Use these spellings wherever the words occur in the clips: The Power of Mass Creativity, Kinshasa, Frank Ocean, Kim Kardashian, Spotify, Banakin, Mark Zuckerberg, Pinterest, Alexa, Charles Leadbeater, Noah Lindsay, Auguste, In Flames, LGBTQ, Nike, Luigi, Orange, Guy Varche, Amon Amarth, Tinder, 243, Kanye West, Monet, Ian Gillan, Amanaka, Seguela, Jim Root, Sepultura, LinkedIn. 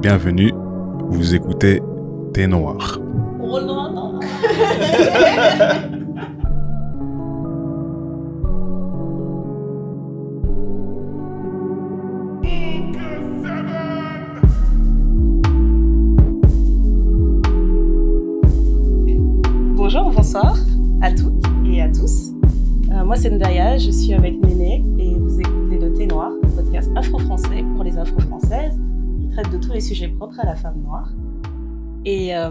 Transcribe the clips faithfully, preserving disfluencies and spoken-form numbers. Bienvenue, vous écoutez Thé Noir. Bonjour, bonsoir à toutes et à tous. Euh, moi c'est Ndaya, je suis avec Néné et vous écoutez le Thé Noir, le podcast afro-français pour les afro-françaises qui traite de tous les sujets propres à la femme noire. Et euh,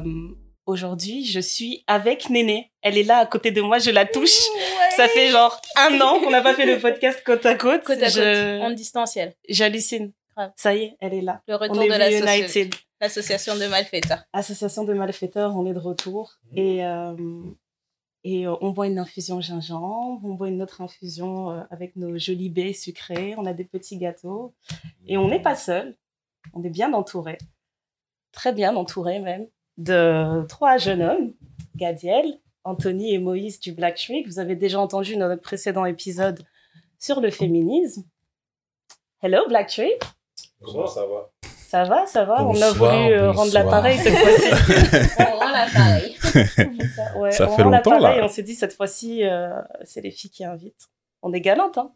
aujourd'hui, je suis avec Néné. Elle est là à côté de moi, je la touche. Ouais. Ça fait genre un an qu'on n'a pas fait le podcast côte à côte. Côte à je... côte, en distanciel. J'hallucine. Ouais. Ça y est, elle est là. Le retour on est de la société. L'association de malfaiteurs. Association de malfaiteurs, on est de retour. Et, euh, et on boit une infusion gingembre, on boit une autre infusion avec nos jolies baies sucrées, on a des petits gâteaux. Et on n'est pas seul, on est bien entouré, très bien entouré même, de trois jeunes hommes, Gadiel, Anthony et Moïse du Black Tree, que vous avez déjà entendu dans notre précédent épisode sur le féminisme. Hello Black Tree. Comment ça va? Ça va, ça va. Bonsoir, on a voulu euh, rendre l'appareil cette fois-ci. On rend l'appareil. ça, ouais, ça on fait rend longtemps, là. Et on s'est dit, cette fois-ci, euh, c'est les filles qui invitent. On est galantes, hein.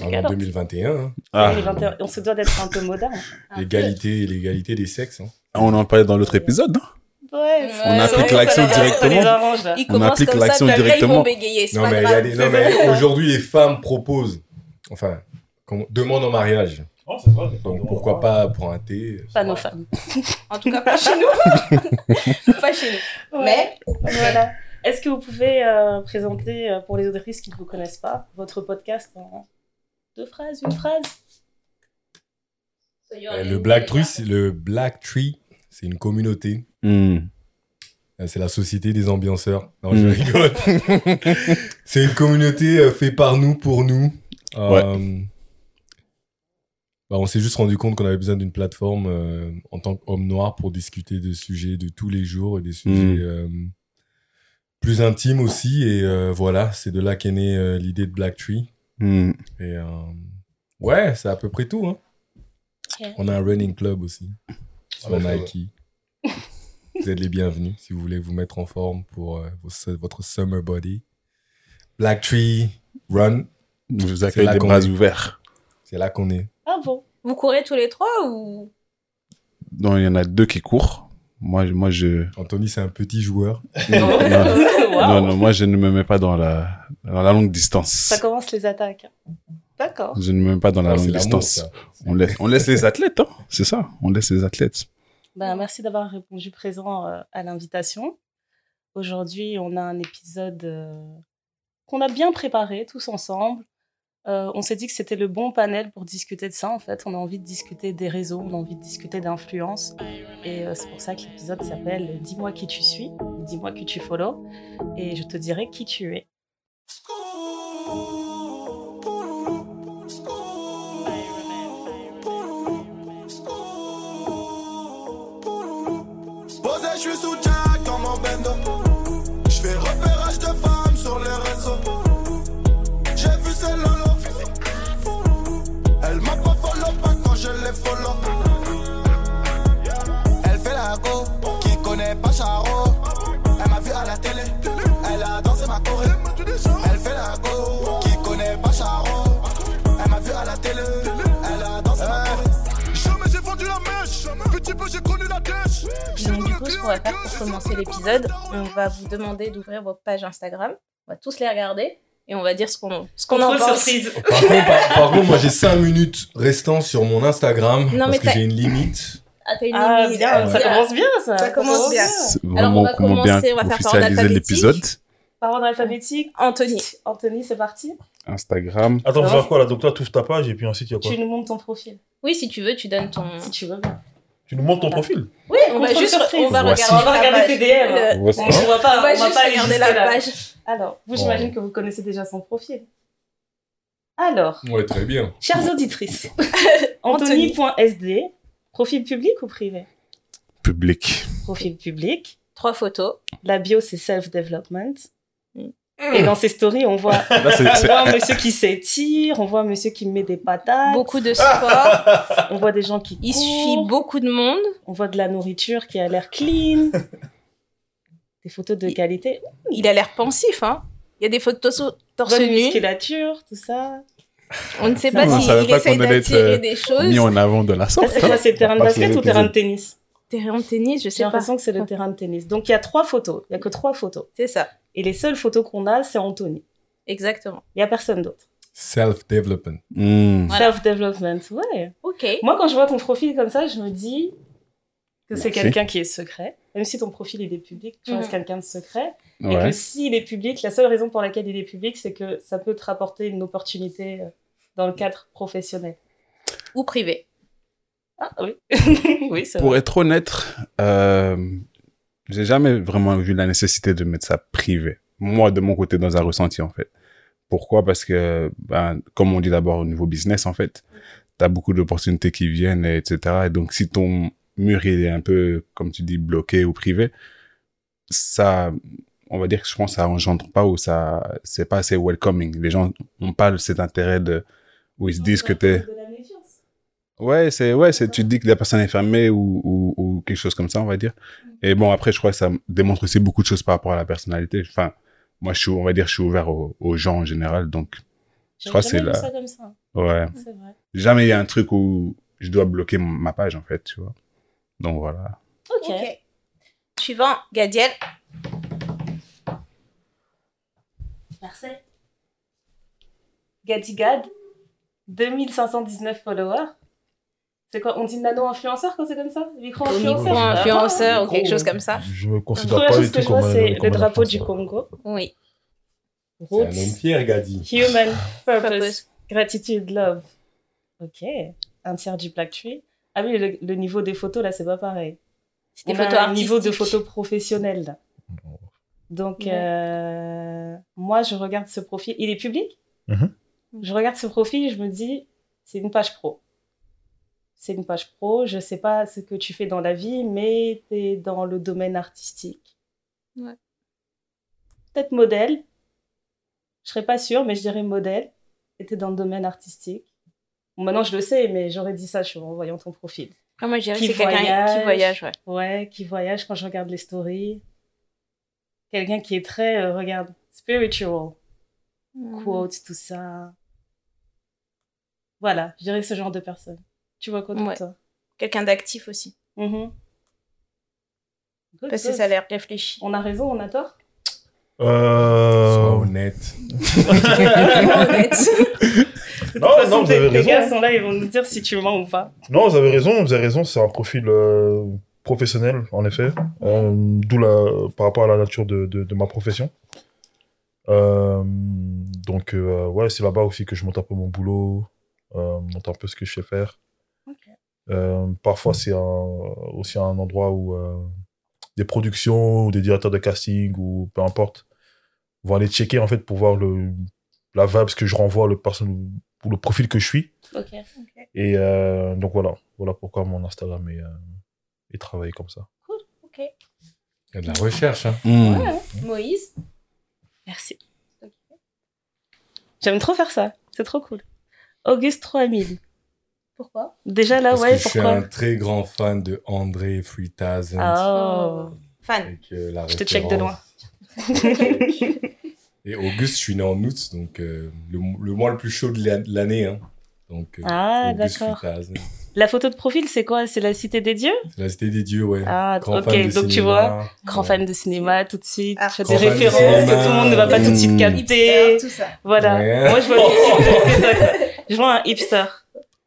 On est en deux mille vingt et un. Hein. Ah. deux mille vingt et un. On se doit d'être un peu moderne. L'égalité, l'égalité des sexes. Hein. On en parlait dans l'autre épisode, non? Ouais, on applique l'action directement. On applique l'action directement. Non, mais, y a des, non mais aujourd'hui, les femmes proposent, enfin, demandent en mariage. Oh, c'est vrai, c'est donc bon, pourquoi pas pour un thé? Pas nos femmes. En tout cas, pas chez nous. Pas chez nous. Ouais. Mais voilà. Est-ce que vous pouvez euh, présenter, euh, pour les auditrices qui ne vous connaissent pas, votre podcast en deux phrases, une phrase? euh, le, Black Tree, c'est le Black Tree, c'est une communauté. Mm. C'est la société des ambianceurs. Non, mm. je rigole. C'est une communauté euh, faite par nous, pour nous. Euh, ouais. Bah, on s'est juste rendu compte qu'on avait besoin d'une plateforme euh, en tant qu'homme noir pour discuter de sujets de tous les jours et des sujets mmh. euh, plus intimes aussi. Et euh, voilà, c'est de là qu'est née euh, l'idée de Black Tree. Mmh. Et euh, ouais, c'est à peu près tout. Hein. Yeah. On a un running club aussi sur Nike. Vous êtes les bienvenus si vous voulez vous mettre en forme pour euh, votre summer body. Black Tree Run. Je vous accueille des bras ouverts. C'est là qu'on est. Ah bon? Vous courez tous les trois ou? Non, il y en a deux qui courent. Moi, moi je... Anthony, c'est un petit joueur. Non, non, wow. non, non, moi, je ne me mets pas dans la, dans la longue distance. Ça commence les attaques. D'accord. Je ne me mets pas dans la non, longue distance. On laisse, on laisse les athlètes, hein. C'est ça, on laisse les athlètes. Ben, merci d'avoir répondu présent à l'invitation. Aujourd'hui, on a un épisode qu'on a bien préparé tous ensemble. Euh, on s'est dit que c'était le bon panel pour discuter de ça, en fait. On a envie de discuter des réseaux, on a envie de discuter d'influence. Et euh, c'est pour ça que l'épisode s'appelle « Dis-moi qui tu suis » ou « Dis-moi qui tu follow » et je te dirai qui tu es. Elle fait la go, qui connaît pas Charo. Elle m'a vu à la télé, elle a dansé ma choré. Elle fait la go, qui connaît pas Charo. Elle m'a vu à la télé, elle a dansé ma choré. Jamais j'ai vendu la mèche, petit peu j'ai connu la dèche. Donc du coup, ce qu'on va faire pour commencer l'épisode, on va vous demander d'ouvrir vos pages Instagram. On va tous les regarder. Et on va dire ce qu'on, ce qu'on en pense. Par contre, par, par contre, moi j'ai cinq minutes restant sur mon Instagram non, parce que t'as... j'ai une limite. Ah, t'as une ah, limite. Bien, ça commence bien, ça. Ça commence bien. Vraiment, alors on va commencer, on va faire par ordre alphabétique. Par ordre alphabétique, Anthony. Anthony, c'est parti. Instagram. Attends, je vais faire quoi là? Donc toi, tu ouvres ta page et puis ensuite il y a quoi? Tu nous montres ton profil. Oui, si tu veux, tu donnes ton. Si tu veux. Tu nous montres ton profil. Oui, on, on va juste on va regarder, on va regarder tes D M. On ne voit pas, on va pas regarder la page. Alors, vous, j'imagine ouais. que vous connaissez déjà son profil. Alors, ouais, très bien. Chères auditrices, Anthony.sd, profil public ou privé? Public. Profil public. Trois photos. La bio, c'est self-development. Mm. Et dans ses stories, on voit, Là, c'est, on c'est... voit monsieur qui s'étire, on voit monsieur qui met des patates. Beaucoup de sport. On voit des gens qui courent. Il suit beaucoup de monde. On voit de la nourriture qui a l'air clean. Des photos de il, qualité. Il a l'air pensif, hein. Il y a des photos torse, torse nu. Bonne musculature, tout ça. On ne sait pas s'il si essaie d'attirer des choses. Mis en avant de la sorte. C'est quoi, c'est terrain de basket ou terrain de tennis? Terrain de tennis, je sais pas. J'ai l'impression que c'est le terrain de tennis. Donc, il y a trois photos. Il n'y a que trois photos. C'est ça. Et les seules photos qu'on a, c'est Anthony. Exactement. Il n'y a personne d'autre. Self-development. Mmh. Voilà. Self-development, ouais. OK. Moi, quand je vois ton profil comme ça, je me dis que c'est Merci. quelqu'un qui est secret. Même si ton profil, il est public, tu mmh. restes quelqu'un de secret. Ouais. Et que s'il est public, la seule raison pour laquelle il est public, c'est que ça peut te rapporter une opportunité dans le cadre professionnel. Ou privé. Ah oui. Oui, c'est vrai. Pour être honnête, euh, j'ai jamais vraiment vu la nécessité de mettre ça privé. Moi, de mon côté, dans un ressenti, en fait. Pourquoi? Parce que, ben, comme on dit d'abord au niveau business, en fait, t'as beaucoup d'opportunités qui viennent, et cetera. Et donc, si ton mur il est un peu, comme tu dis, bloqué ou privé, ça, on va dire que je pense que ça engendre pas ou ça, c'est pas assez welcoming. Les gens ont pas cet intérêt de, où ils se disent que t'es... Ouais, c'est, ouais, c'est, tu te dis que la personne est fermée ou, ou, ou quelque chose comme ça, on va dire. Et bon, après, je crois que ça démontre aussi beaucoup de choses par rapport à la personnalité. Enfin, moi, je suis, on va dire, je suis ouvert aux, aux gens en général, donc je crois que c'est là. J'ai jamais vu ça comme ça. Ouais. C'est vrai. Jamais il y a un truc où je dois bloquer mon, ma page, en fait, tu vois. Donc, voilà. OK. okay. Suivant, Gadiel. Marcel. Gadigad. deux mille cinq cent dix-neuf followers. C'est quoi, on dit nano-influenceur quand c'est comme ça? Micro-influenceur? Micro-influenceur ah, ou quelque gros, chose comme ça. Je ne considère pas du tout comme un c'est le drapeau du Congo. Oui. Roots. C'est un homme fier, Gadi. Human purpose. purpose. Gratitude, love. OK. Un tiers du Black Tree. Ah oui, le, le niveau des photos, là, c'est pas pareil. C'est des on photos a un niveau de photos professionnelles, là. Donc, ouais. euh, moi, je regarde ce profil. Il est public? Mm-hmm. Je regarde ce profil, je me dis, c'est une page pro. C'est une page pro, je ne sais pas ce que tu fais dans la vie, mais tu es dans le domaine artistique. Ouais. Peut-être modèle, je ne serais pas sûre, mais je dirais modèle, et tu es dans le domaine artistique. Bon, maintenant, je le sais, mais j'aurais dit ça en voyant ton profil. Ah, moi, je dirais qui que c'est voyage, quelqu'un qui voyage. Ouais. ouais, qui voyage quand je regarde les stories. Quelqu'un qui est très, euh, regarde, spiritual, mmh. quote, tout ça. Voilà, je dirais ce genre de personne. Tu vois quoi ouais. toi? Quelqu'un d'actif aussi. Mm-hmm. Good, Parce good. que ça a l'air réfléchi. On a raison, on a tort? Euh... Sois honnête. honnête. De non, façon, non, vous avez les raison. Les gars sont là, ils vont nous dire si tu mens ou pas. Non, vous avez raison, vous avez raison. C'est un profil euh, professionnel, en effet. Euh, d'où la, par rapport à la nature de, de, de ma profession. Euh, donc, euh, ouais, c'est là-bas aussi que je monte un peu mon boulot, euh, monte un peu ce que je sais faire. Euh, parfois c'est un, aussi un endroit où euh, des productions ou des directeurs de casting ou peu importe vont aller checker en fait pour voir le, la vibe que je renvoie le personne pour le profil que je suis okay, okay. et euh, donc voilà voilà pourquoi mon Instagram est, euh, est travaillé comme ça. Cool, ok. Il y a de la recherche hein. mmh. ouais, mmh. Moïse merci okay. J'aime trop faire ça, c'est trop cool. Auguste trois mille. Pourquoi? Déjà là, Parce ouais, que pourquoi? Je suis un très grand fan de André Fritazen. Oh, fan. Avec, euh, la je référence. Te check de loin. Et Auguste, je suis né en août, donc euh, le, le mois le plus chaud de l'année. Hein. Donc, euh, ah, Auguste d'accord. Fritazen. La photo de profil, c'est quoi? C'est la Cité des Dieux? C'est la Cité des Dieux, ouais. Ah, grand ok, fan de donc cinéma, tu vois, grand ouais. fan de cinéma tout de suite. Ah, des références de que tout le monde ne va pas mmh. tout de suite capter. Hipster, tout ça. Voilà. Ouais. Moi, je vois, oh je vois un hipster.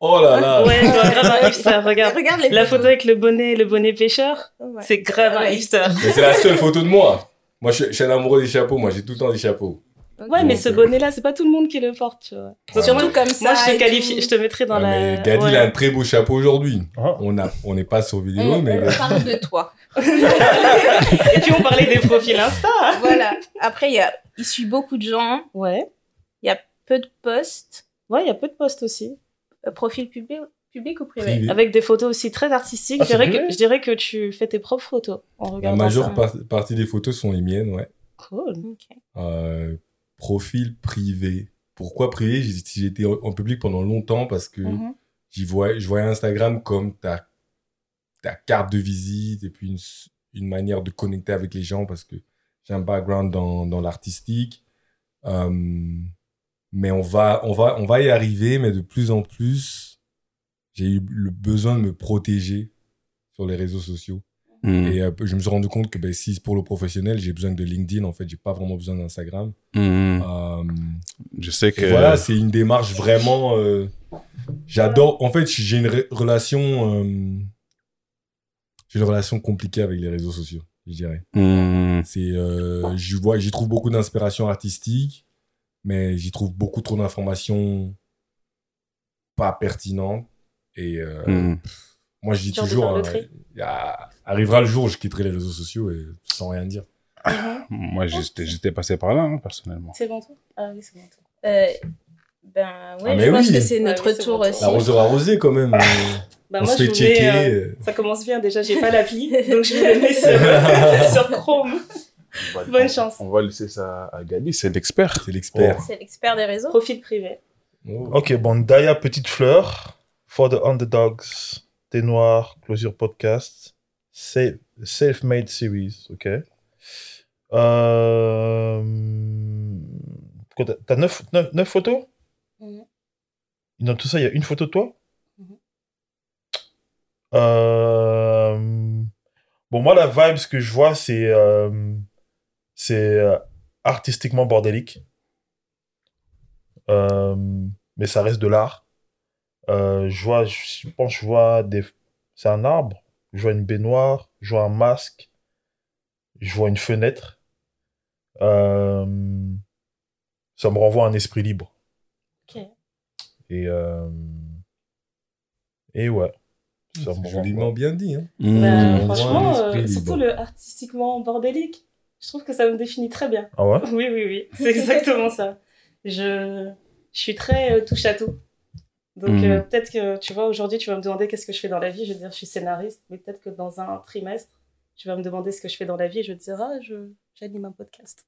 Oh là là! Ouais, je vois grave un hipster, regarde. regarde la photos. Photo avec le bonnet, le bonnet pêcheur, ouais. c'est grave un hipster. Mais c'est la seule photo de moi. Moi, je, je suis un amoureux des chapeaux, moi, j'ai tout le temps des chapeaux. Okay. Ouais, donc, mais ce euh... bonnet-là, c'est pas tout le monde qui le porte, tu vois. Ah, surtout ouais. comme ça. Moi, je te qualifie, je te mettrais dans ah, la. Mais Gadi, ouais. il a un très beau chapeau aujourd'hui. Ah. On a, on n'est pas sur vidéo, on, mais. On parle de toi. Et puis, on parlait des profils Insta. Voilà. Après, il y a, il suit beaucoup de gens. Ouais. Il y a peu de posts. Ouais, il y a peu de posts aussi. Profil public, public ou privé? Privé. Avec des photos aussi très artistiques. Ah, je, dirais que, je dirais que tu fais tes propres photos en regardant ça. La majeure par- partie des photos sont les miennes, ouais. Cool. Okay. Euh, profil privé. Pourquoi privé? J'ai été en public pendant longtemps parce que mm-hmm. j'y voyais, je voyais Instagram comme ta, ta carte de visite et puis une, une manière de connecter avec les gens parce que j'ai un background dans, dans l'artistique. Euh, mais on va, on, va, on va y arriver, mais de plus en plus, j'ai eu le besoin de me protéger sur les réseaux sociaux. Mmh. Et euh, je me suis rendu compte que ben, si pour le professionnel, j'ai besoin de LinkedIn, en fait, j'ai pas vraiment besoin d'Instagram. Mmh. Euh, je sais que... Voilà, c'est une démarche vraiment... Euh, j'adore... En fait, j'ai une re- relation... Euh, j'ai une relation compliquée avec les réseaux sociaux, je dirais. Mmh. C'est, euh, je vois, j'y trouve beaucoup d'inspiration artistique, mais j'y trouve beaucoup trop d'informations pas pertinentes. Et euh, mmh. moi, je dis Genre toujours... Arrivera le jour où je quitterai les réseaux sociaux et sans rien dire. Mm-hmm. Moi, j'étais, j'étais passé par là, hein, personnellement. C'est bon tour ? Ah oui, c'est bon tour. Euh, ben ouais, ah, je oui. pense que c'est notre ah, oui, c'est tour bon aussi. L'arroseur arrosé, quand même. Bah, on moi, se fait checker. Euh, ça commence bien, déjà, j'ai pas l'appli, donc je vais le mettre sur Chrome. Bonne on, chance. On va laisser ça à Gali, c'est l'expert. C'est l'expert. Oh. C'est l'expert des réseaux. Profil privé. Oh. Ok, bon, Daya, petite fleur. For the Underdogs, Thé Noir, Closure Podcast. Safe, self-made series, ok. Euh... T'as neuf photos? Mmh. Dans tout ça, il y a une photo de toi? Mmh. Euh... Bon, moi, la vibe, ce que je vois, c'est, euh... c'est euh, artistiquement bordélique. Euh... Mais ça reste de l'art. Euh, je vois, je pense, je vois des... C'est un arbre? Je vois une baignoire, je vois un masque, je vois une fenêtre. Euh, ça me renvoie à un esprit libre. Ok. Et, euh, et ouais. Ça me joliment bien dit. Hein. Mmh. Bah, franchement, euh, surtout le artistiquement bordélique, je trouve que ça me définit très bien. Ah ouais? Oui, oui, oui. C'est exactement ça. Je, je suis très touche à tout. Donc, mmh. euh, peut-être que, tu vois, aujourd'hui, tu vas me demander qu'est-ce que je fais dans la vie. Je vais te dire, je suis scénariste. Mais peut-être que dans un trimestre, tu vas me demander ce que je fais dans la vie. Et je vais te dire, ah, je, j'anime un podcast.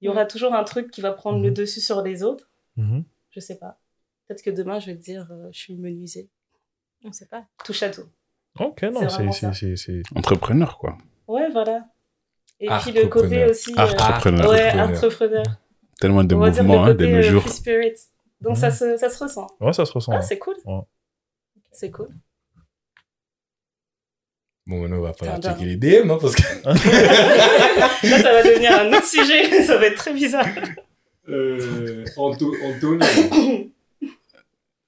Il y aura toujours un truc qui va prendre mmh. le dessus sur les autres. Mmh. Je sais pas. Peut-être que demain, je vais te dire, euh, je suis menuisier. On sait pas. Touche à tout. Ok, non, c'est... c'est, c'est, c'est... Entrepreneur, quoi. Ouais, voilà. Et puis le côté aussi... Euh... Entrepreneur. Ouais, entrepreneur. Tellement de mouvements, hein, de nos jours. Free spirit. Donc, mmh. ça, se, ça se ressent. Ouais, ça se ressent. Ah, ouais. C'est cool. Ouais. C'est cool. Bon, maintenant, on va falloir checker les D M, hein, parce que... Là, ça va devenir un autre sujet. Ça va être très bizarre. Euh, Anto- Antonio.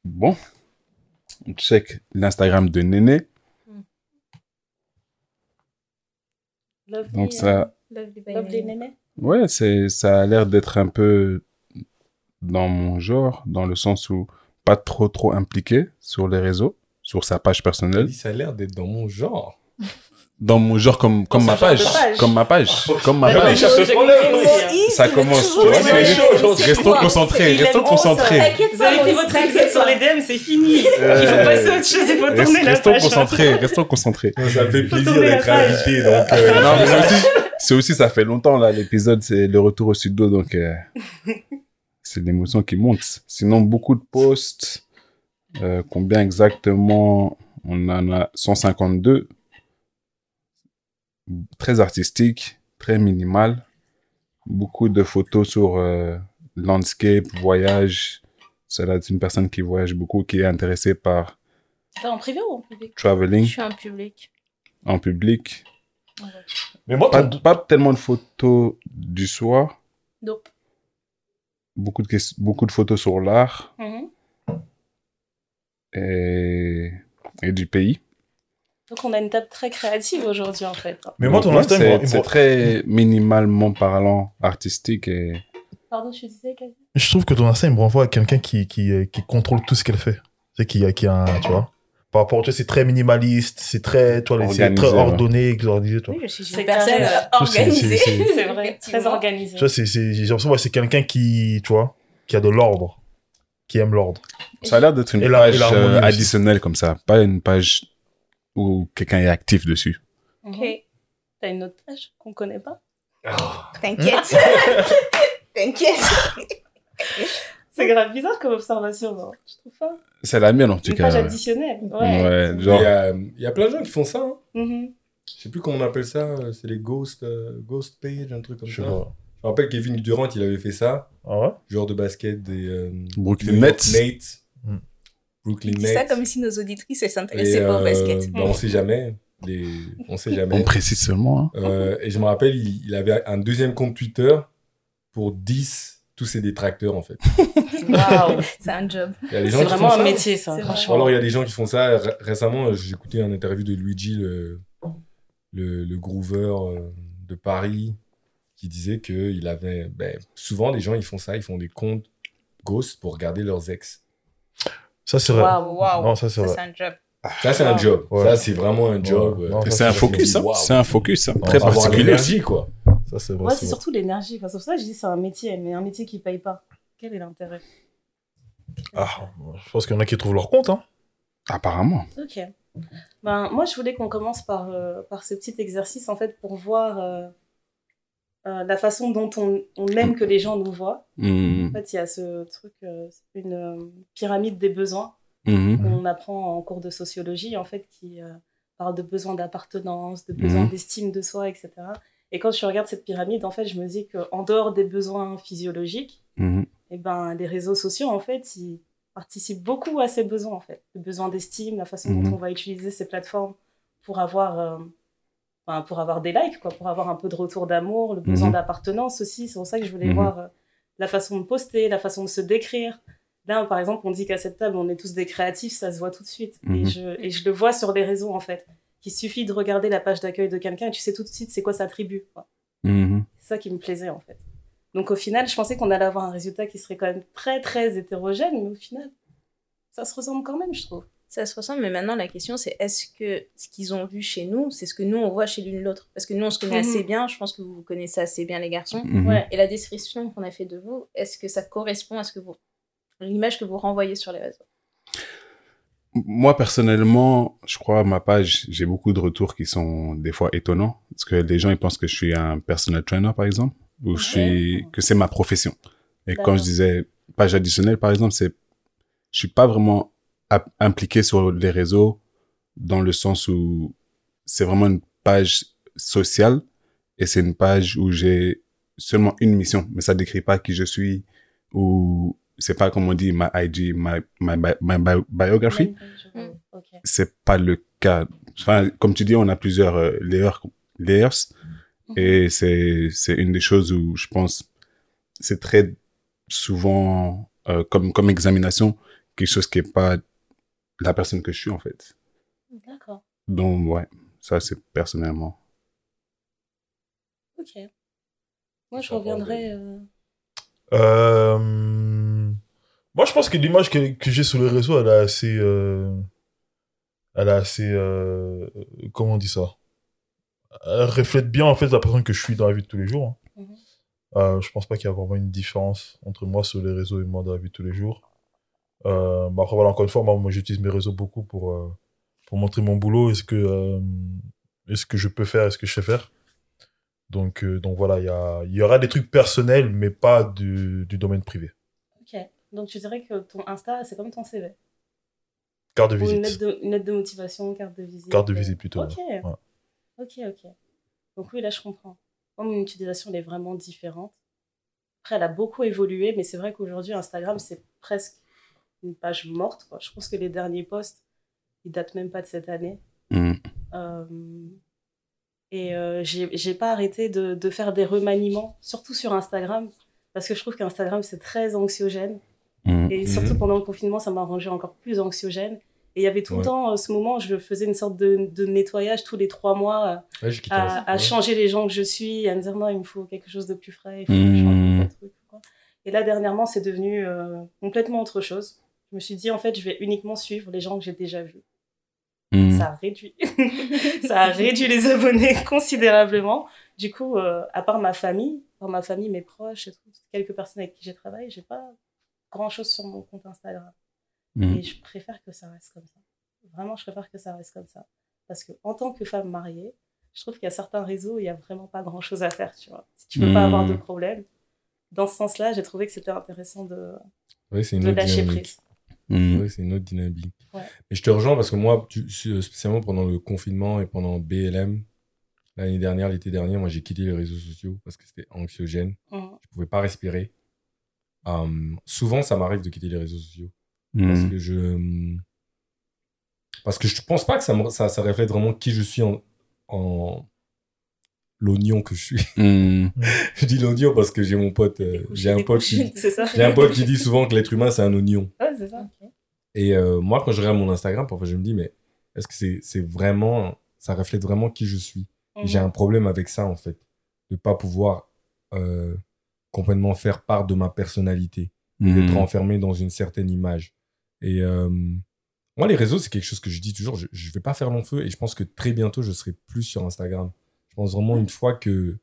Bon. On check l'Instagram de Néné. Lovely, donc, ça... Lovely, Lovely Néné. Ouais, c'est... ça a l'air d'être un peu... dans mon genre, dans le sens où pas trop trop impliqué sur les réseaux, sur sa page personnelle. Ça a l'air d'être dans mon genre. Dans mon genre comme comme ma page, page, comme ma page, oh, comme ma page. Ça commence. Tu vois, c'est... Restons concentrés, restons concentrés. Vous avez fait votre exit sur les D M, c'est fini. Euh... Il faut passer à autre chose, il faut tourner restons la page. Restons concentrés, restons concentrés. Ça me fait plaisir d'être invité, donc. Euh... Non, mais aussi, c'est aussi ça fait longtemps là l'épisode, c'est le retour au studio, donc. Euh... C'est l'émotion qui monte. Sinon, beaucoup de posts. Euh, combien exactement? On en a cent cinquante-deux. Très artistique, très minimal. Beaucoup de photos sur euh, landscape, voyage. C'est une personne qui voyage beaucoup, qui est intéressée par... En privé ou en public? Traveling. Je suis en public. En public. Ouais. Mais moi, pas, pas tellement de photos du soir. Nope. Beaucoup de, beaucoup de photos sur l'art mmh. et, et du pays. Donc, on a une table très créative aujourd'hui, en fait. Mais moi, ton Insta, c'est, c'est très minimalement parlant, artistique et... Pardon, je disais, Kevin ? Je trouve que ton Insta, il me renvoie à quelqu'un qui, qui, qui contrôle tout ce qu'elle fait. C'est qu'il y a, qui a un, tu vois. Par rapport à toi, c'est très minimaliste, c'est très, toi, c'est très ordonné, organisé, toi. Oui, je suis une personne organisée, c'est, c'est, c'est, c'est vrai, très organisée. Tu vois, c'est, c'est, j'ai l'impression, ouais, c'est quelqu'un qui, tu vois, qui a de l'ordre, qui aime l'ordre. Ça a l'air d'être une et page la, euh, additionnelle comme ça, pas une page où quelqu'un est actif dessus. Ok. T'as une autre page qu'on connaît pas? Oh. T'inquiète. T'inquiète. C'est grave bizarre comme observation, non? Tu trouves pas? C'est la mienne en tout cas. Une page additionnelle. Ouais. ouais genre... il, y a, il y a plein de gens qui font ça. Hein. Mm-hmm. Je sais plus comment on appelle ça. C'est les ghost, euh, ghost page, un truc comme je ça. Vois. Je me rappelle Kevin Durant, il avait fait ça. Ah ouais? Joueur de basket des euh, Brooklyn Nets. Nets. Mm. Brooklyn Nets. C'est ça comme si nos auditrices s'intéressaient pas euh, au basket. Ben, mm. On sait jamais. Les... On sait jamais. On précise seulement. Hein. Euh, et je me rappelle, il, il avait un deuxième compte Twitter pour dix tous ces détracteurs en fait. Waouh, c'est un job. C'est vraiment un métier ça, franchement. Alors il y a des gens qui font ça. Ré- récemment, j'ai écouté une interview de Luigi, le, le, le groover de Paris, qui disait que il avait. Ben, souvent, les gens ils font ça, ils font des comptes ghosts pour regarder leurs ex. Ça c'est vrai. Waouh, waouh. Non, ça c'est ça, vrai. C'est un job. Ça c'est wow. un job. Ouais. Ça c'est vraiment un job. Ouais. Non, ça, c'est, c'est un focus, hein. Wow. C'est un focus, hein. Très particulier aussi, quoi. Ça, c'est vrai, moi, c'est, c'est surtout l'énergie. Enfin, c'est pour ça que je dis que c'est un métier, mais un métier qui ne paye pas. Quel est l'intérêt? Ah, je pense qu'il y en a qui trouvent leur compte, hein. Apparemment. Ok. Ben, moi, je voulais qu'on commence par, euh, par ce petit exercice, en fait, pour voir euh, euh, la façon dont on, on aime que les gens nous voient. Mmh. En fait, il y a ce truc, euh, une euh, pyramide des besoins mmh. qu'on apprend en cours de sociologie, en fait, qui euh, parle de besoin d'appartenance, de besoin mmh. d'estime de soi, et cetera. Et quand je regarde cette pyramide, en fait, je me dis qu'en dehors des besoins physiologiques, mmh. eh ben, les réseaux sociaux, en fait, ils participent beaucoup à ces besoins, en fait. Le besoin d'estime, la façon mmh. dont on va utiliser ces plateformes pour avoir, euh, ben, pour avoir des likes, quoi, pour avoir un peu de retour d'amour, le besoin mmh. d'appartenance aussi. C'est pour ça que je voulais mmh. voir euh, la façon de poster, la façon de se décrire. Là, par exemple, on dit qu'à cette table, on est tous des créatifs, ça se voit tout de suite. Mmh. Et, je, et je le vois sur les réseaux, en fait. Qu'il suffit de regarder la page d'accueil de quelqu'un et tu sais tout de suite c'est quoi sa tribu. Quoi. Mmh. C'est ça qui me plaisait en fait. Donc au final, je pensais qu'on allait avoir un résultat qui serait quand même très très hétérogène, mais au final, ça se ressemble quand même, je trouve. Ça se ressemble, mais maintenant la question c'est est-ce que ce qu'ils ont vu chez nous, c'est ce que nous on voit chez l'une et l'autre? Parce que nous on se connaît mmh. assez bien, je pense que vous vous connaissez assez bien les garçons. Mmh. Ouais. Et la description qu'on a fait de vous, est-ce que ça correspond à ce que vous... l'image que vous renvoyez sur les réseaux? Moi, personnellement, je crois, à ma page, j'ai beaucoup de retours qui sont des fois étonnants. Parce que les gens, ils pensent que je suis un personal trainer, par exemple, ou je suis, que c'est ma profession. Et d'accord. Quand je disais page additionnelle, par exemple, c'est, je suis pas vraiment a- impliqué sur les réseaux dans le sens où c'est vraiment une page sociale et c'est une page où j'ai seulement une mission. Mais ça décrit pas qui je suis ou... c'est pas comme on dit ma I G, ma ma, ma bi- biographie. Mm. Okay. C'est pas le cas. Enfin, comme tu dis, on a plusieurs euh, layers, layers, mm. et c'est c'est une des choses où je pense c'est très souvent euh, comme comme examination quelque chose qui est pas la personne que je suis en fait. D'accord. Donc ouais, ça c'est personnellement. Ok. Moi je ça reviendrai. Euh... euh... Moi, je pense que l'image que, que j'ai sur les réseaux, elle est assez... Euh, elle est assez... Euh, comment on dit ça? Elle reflète bien, en fait, la personne que je suis dans la vie de tous les jours. Hein. Mm-hmm. Euh, je pense pas qu'il y a vraiment une différence entre moi sur les réseaux et moi dans la vie de tous les jours. Euh, bah, après, voilà, encore une fois, moi, moi j'utilise mes réseaux beaucoup pour, euh, pour montrer mon boulot et ce que, euh, et ce que je peux faire et ce que je sais faire. Donc, euh, donc voilà, il y, a, y aura des trucs personnels, mais pas du, du domaine privé. Ok. Donc, tu dirais que ton Insta, c'est comme ton C V. Carte de visite. Une lettre de, une lettre de motivation, carte de visite. Carte de visite, plutôt. Ok. Ouais. Ok, ok. Donc, oui, là, je comprends. Moi, mon utilisation, elle est vraiment différente. Après, elle a beaucoup évolué, mais c'est vrai qu'aujourd'hui, Instagram, c'est presque une page morte, quoi. Je pense que les derniers posts, ils datent même pas de cette année. Mmh. Euh, et euh, j'ai, j'ai pas arrêté de, de faire des remaniements, surtout sur Instagram, parce que je trouve qu'Instagram, c'est très anxiogène. Et surtout pendant le confinement, ça m'a rendu encore plus anxiogène. Et il y avait tout ouais. le temps euh, ce moment, je faisais une sorte de, de nettoyage tous les trois mois euh, ouais, à, à changer les gens que je suis, à me dire non, il me faut quelque chose de plus frais, il faut mmh. changer des trucs. Quoi. Et là, dernièrement, c'est devenu euh, complètement autre chose. Je me suis dit, en fait, je vais uniquement suivre les gens que j'ai déjà vus. Mmh. Ça a réduit. ça a réduit les abonnés considérablement. Du coup, euh, à part ma famille, à part ma famille, mes proches, et tout, quelques personnes avec qui j'ai travaillé, j'ai pas... grand-chose sur mon compte Instagram. Mmh. Et je préfère que ça reste comme ça. Vraiment, je préfère que ça reste comme ça. Parce qu'en tant que femme mariée, je trouve qu'il y a certains réseaux où il n'y a vraiment pas grand-chose à faire, tu vois. Si tu ne veux mmh. pas avoir de problème, dans ce sens-là, j'ai trouvé que c'était intéressant de, ouais, c'est une de lâcher dynamique. Prise. Mmh. Ouais, c'est une autre dynamique. Ouais. Et je te rejoins parce que moi, tu, spécialement pendant le confinement et pendant B L M, l'année dernière, l'été dernier, moi, j'ai quitté les réseaux sociaux parce que c'était anxiogène. Mmh. Je ne pouvais pas respirer. Um, souvent, ça m'arrive de quitter les réseaux sociaux mmh. parce que je... Parce que je ne pense pas que ça, me, ça, ça reflète vraiment qui je suis en... en... l'oignon que je suis. Mmh. Je dis l'oignon parce que j'ai mon pote, euh, j'ai un pote, qui, j'ai un pote qui dit souvent que l'être humain c'est un oignon. Ouais, c'est ça. Okay. Et euh, moi quand je regarde mon Instagram, parfois je me dis mais est-ce que c'est c'est vraiment, ça reflète vraiment qui je suis. Mmh. Et j'ai un problème avec ça en fait, de pas pouvoir euh, complètement faire part de ma personnalité, mmh. d'être enfermé dans une certaine image. Et euh, moi les réseaux c'est quelque chose que je dis toujours, je, je vais pas faire long feu et je pense que très bientôt je serai plus sur Instagram. Je pense vraiment une fois que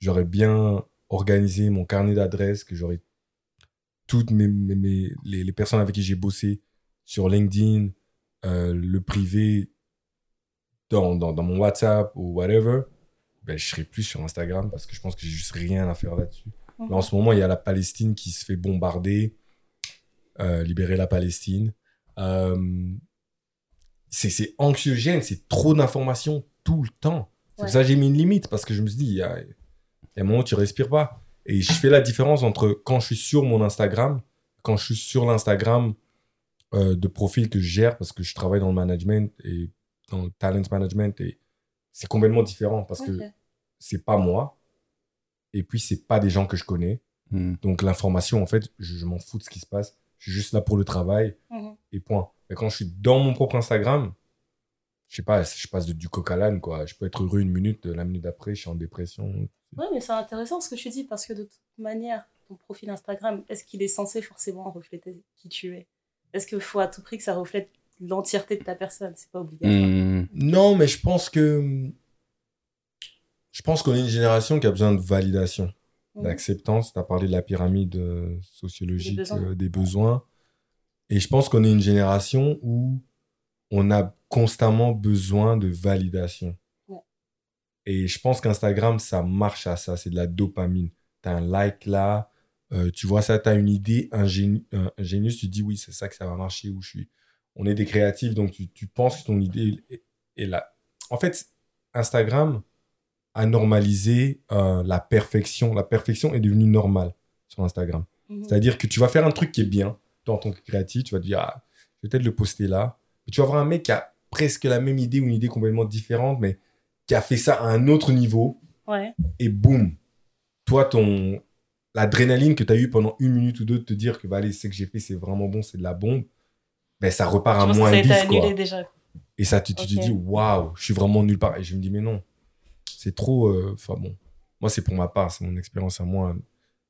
j'aurais bien organisé mon carnet d'adresses, que j'aurais toutes mes, mes, mes les, les personnes avec qui j'ai bossé sur LinkedIn, euh, le privé, dans, dans, dans mon WhatsApp ou whatever, ben, je ne serais plus sur Instagram parce que je pense que j'ai juste rien à faire là-dessus. Mmh. Là, en ce moment, il y a la Palestine qui se fait bombarder, euh, libérer la Palestine. Euh, c'est, c'est anxiogène, c'est trop d'informations tout le temps. C'est pour ça que j'ai mis une limite, parce que je me suis dit, il y a, il y a un moment où tu ne respires pas. Et je fais la différence entre quand je suis sur mon Instagram, quand je suis sur l'Instagram euh, de profil que je gère, parce que je travaille dans le management et dans le talent management, et c'est complètement différent, parce okay. que ce n'est pas moi, et puis ce n'est pas des gens que je connais. Mmh. Donc l'information, en fait, je, je m'en fous de ce qui se passe. Je suis juste là pour le travail, mmh. et point. Mais quand je suis dans mon propre Instagram... Je sais pas, je passe de, du coq à l'âne, quoi. Je peux être heureux une minute, la minute d'après, je suis en dépression. Ouais, mais c'est intéressant ce que tu dis, parce que de toute manière, ton profil Instagram, est-ce qu'il est censé forcément refléter qui tu es ? Est-ce qu'il faut à tout prix que ça reflète l'entièreté de ta personne ? C'est pas obligatoire. Mmh. Non, mais je pense que... Je pense qu'on est une génération qui a besoin de validation, mmh. d'acceptance. Tu as parlé de la pyramide euh, sociologique des besoins. Euh, des besoins. Et je pense qu'on est une génération où on a constamment besoin de validation. Ouais. Et je pense qu'Instagram, ça marche à ça. C'est de la dopamine. T'as un like là, euh, tu vois ça, t'as une idée ingénie- euh, ingénieuse, tu dis oui, c'est ça que ça va marcher où je suis. On est des créatifs, donc tu, tu penses que ton idée est, est là. En fait, Instagram a normalisé euh, la perfection. La perfection est devenue normale sur Instagram. Mmh. C'est-à-dire que tu vas faire un truc qui est bien. Toi, en tant que créatif, tu vas te dire, ah, je vais peut-être le poster là. Tu vas voir un mec qui a presque la même idée ou une idée complètement différente, mais qui a fait ça à un autre niveau. Ouais. Et boum, toi, ton... l'adrénaline que tu as eue pendant une minute ou deux de te dire que bah, allez, c'est que j'ai fait, c'est vraiment bon, c'est de la bombe, ben, ça repart je à moins dix. Quoi. Déjà. Et ça, tu, tu okay. te dis, waouh, je suis vraiment nulle part. Et je me dis, mais non, c'est trop. Euh... Enfin bon, moi, c'est pour ma part, c'est mon expérience à moi.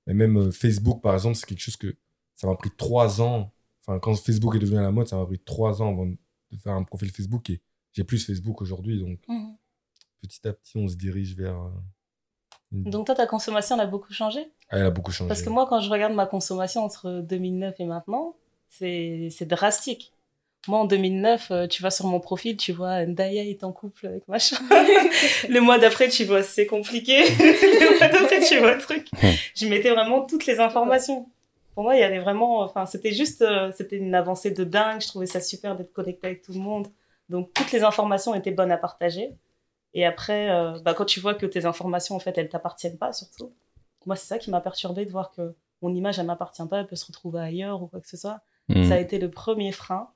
Mais même euh, Facebook, par exemple, c'est quelque chose que ça m'a pris trois ans. Enfin, quand Facebook est devenu à la mode, ça m'a pris trois ans avant de. de faire un profil Facebook et j'ai plus Facebook aujourd'hui donc mmh. petit à petit on se dirige vers une... Donc toi ta consommation elle a beaucoup changé? Elle a beaucoup changé parce que moi quand je regarde ma consommation entre deux mille neuf et maintenant c'est, c'est drastique. Moi en deux mille neuf tu vas sur mon profil tu vois Ndaya est en couple avec machin le mois d'après tu vois c'est compliqué le mois d'après tu vois truc je mettais vraiment toutes les informations. Pour moi, il y avait vraiment, enfin, c'était juste, euh, c'était une avancée de dingue. Je trouvais ça super d'être connecté avec tout le monde. Donc, toutes les informations étaient bonnes à partager. Et après, euh, bah, quand tu vois que tes informations, en fait, elles ne t'appartiennent pas, surtout. Moi, c'est ça qui m'a perturbée de voir que mon image, elle ne m'appartient pas, elle peut se retrouver ailleurs ou quoi que ce soit. Mmh. Ça a été le premier frein.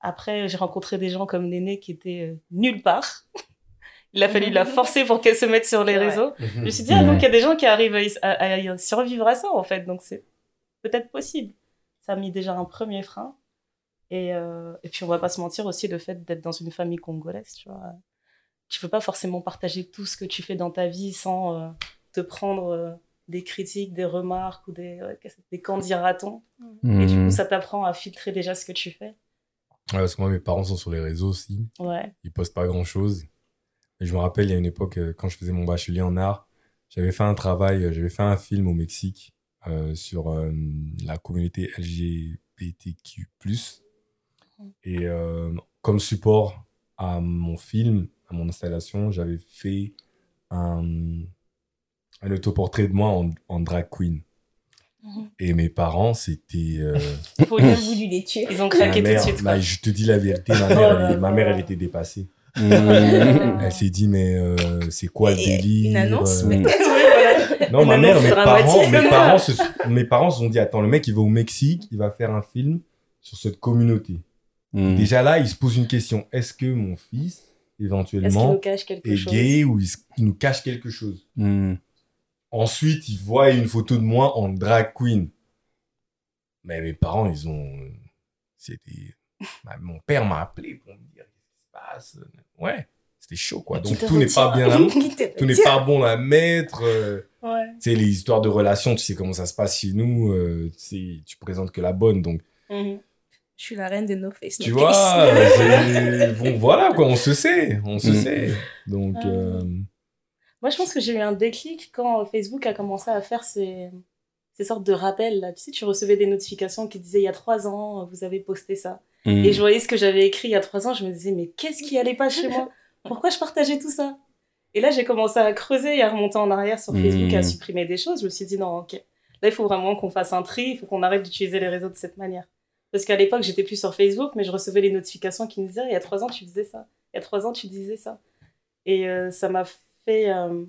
Après, j'ai rencontré des gens comme Néné qui étaient euh, nulle part. Il a fallu la forcer pour qu'elle se mette sur les ouais. réseaux. Je me suis dit, ah, donc, il y a des gens qui arrivent à, à, à survivre à ça, en fait. Donc, c'est... peut-être possible. Ça a mis déjà un premier frein. Et, euh, et puis, on va pas se mentir aussi, le fait d'être dans une famille congolaise, tu vois. Tu peux pas forcément partager tout ce que tu fais dans ta vie sans euh, te prendre euh, des critiques, des remarques ou des, ouais, des qu'en dira-t-on. Mmh. Et du coup, ça t'apprend à filtrer déjà ce que tu fais. Ouais, parce que moi, mes parents sont sur les réseaux aussi. Ouais. Ils postent pas grand-chose. Et je me rappelle, il y a une époque, quand je faisais mon bachelier en art, j'avais fait un travail, j'avais fait un film au Mexique. Euh, sur euh, la communauté L G B T Q plus. Et euh, comme support à mon film, à mon installation, j'avais fait un, un autoportrait de moi en, en drag queen. Mm-hmm. Et mes parents, c'était... Euh... Faut bien voulu les tuer. Ils ont craqué tout de suite. Bah, je te dis la vérité, ma mère, elle, ma mère, elle était dépassée. Mmh. Elle s'est dit, mais euh, c'est quoi le délire? Une annonce euh... mais... Non, une ma mère, mes parents, mes, parents se... mes parents se sont dit, attends, le mec, il va au Mexique, il va faire un film sur cette communauté. Mmh. Déjà là, il se pose une question. Est-ce que mon fils, éventuellement, est gay ou il, se... il nous cache quelque chose? Mmh. Ensuite, il voit une photo de moi en drag queen. Mais mes parents, ils ont... C'était... Mon père m'a appelé pour me dire qu'est-ce qui se passe. Ouais, c'était chaud, quoi. Donc, tout n'est pas bien à mettre. Tout n'est pas bon à mettre. Ouais. Tu sais, les histoires de relations, tu sais comment ça se passe chez nous. Euh, tu présentes que la bonne, donc... Mm-hmm. Je suis la reine de No Face. Tu vois, bon, voilà, quoi. On se sait. On se mm-hmm. sait. Donc... Ouais. Euh... Moi, je pense que j'ai eu un déclic quand Facebook a commencé à faire ces, ces sortes de rappels. Là. Tu sais, tu recevais des notifications qui disaient « Il y a trois ans, vous avez posté ça. Mmh. » Et je voyais ce que j'avais écrit il y a trois ans. Je me disais « Mais qu'est-ce qui n'allait pas chez moi ? Pourquoi je partageais tout ça ?» Et là, j'ai commencé à creuser et à remonter en arrière sur Facebook, mmh. à supprimer des choses. Je me suis dit « Non, ok. Là, il faut vraiment qu'on fasse un tri. Il faut qu'on arrête d'utiliser les réseaux de cette manière. » Parce qu'à l'époque, j'étais plus sur Facebook, mais je recevais les notifications qui me disaient « Il y a trois ans, tu faisais ça. Il y a trois ans, tu disais ça. » Et euh, ça m'a fait, euh,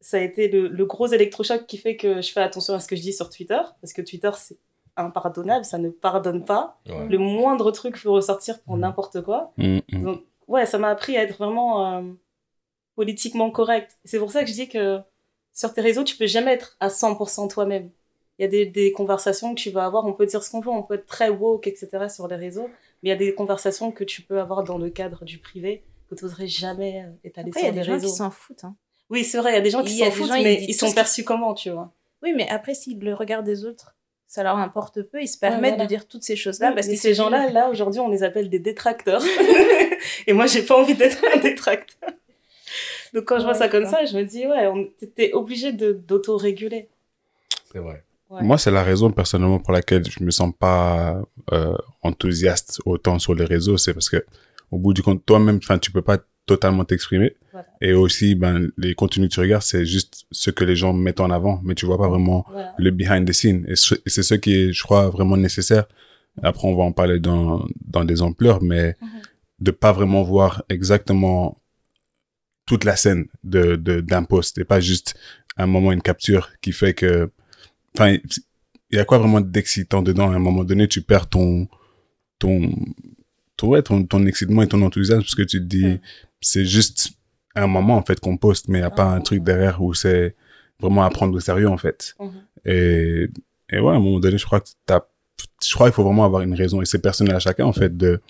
ça a été le, le gros électrochoc qui fait que je fais attention à ce que je dis sur Twitter, parce que Twitter, c'est impardonnable, ça ne pardonne pas. Ouais. Le moindre truc peut ressortir pour n'importe quoi. Mm-hmm. Donc, ouais, ça m'a appris à être vraiment euh, politiquement correct. C'est pour ça que je dis que sur tes réseaux, tu peux jamais être à cent pour cent toi-même. Il y a des, des conversations que tu vas avoir, on peut dire ce qu'on veut, on peut être très woke, et cetera sur les réseaux, mais il y a des conversations que tu peux avoir dans le cadre du privé, que tu n'oserais jamais étaler après, sur les réseaux. Il y a des gens réseaux. Qui s'en foutent. Hein. Oui, c'est vrai, il y a des gens qui s'en foutent, gens, mais ils, ils sont perçus qui... comment, tu vois. Oui, mais après, s'ils le regardent des autres, ça leur importe peu, ils se permettent ouais, voilà. de dire toutes ces choses-là. Oui, parce que ces gens-là, là, là, aujourd'hui, on les appelle des détracteurs. Et moi, j'ai pas envie d'être un détracteur. Donc, quand je vois ouais, ça comme ça, je me dis, ouais, on... t'es obligé de, d'auto-réguler. C'est vrai. Ouais. Moi, c'est la raison, personnellement, pour laquelle je me sens pas euh, enthousiaste autant sur les réseaux, c'est parce que au bout du compte, toi-même, enfin, tu peux pas totalement t'exprimer. Voilà. Et aussi, ben, les contenus que tu regardes, c'est juste ce que les gens mettent en avant, mais tu vois pas vraiment voilà. le behind the scenes. Et c'est ce qui est, je crois, vraiment nécessaire. Après, on va en parler dans, dans des ampleurs, mais mm-hmm. de pas vraiment voir exactement toute la scène de, de, d'un post et pas juste un moment, une capture qui fait que, enfin, il y a quoi vraiment d'excitant dedans? À un moment donné, tu perds ton, ton, Ouais, ton, ton excitement et ton enthousiasme, parce que tu te dis, mmh. c'est juste un moment, en fait, qu'on poste, mais il n'y a pas mmh. un truc derrière où c'est vraiment à prendre au sérieux, en fait. Mmh. Et, et ouais, à un moment donné, je crois que t'as, je crois qu'il faut vraiment avoir une raison, et c'est personnel à chacun, en fait, de,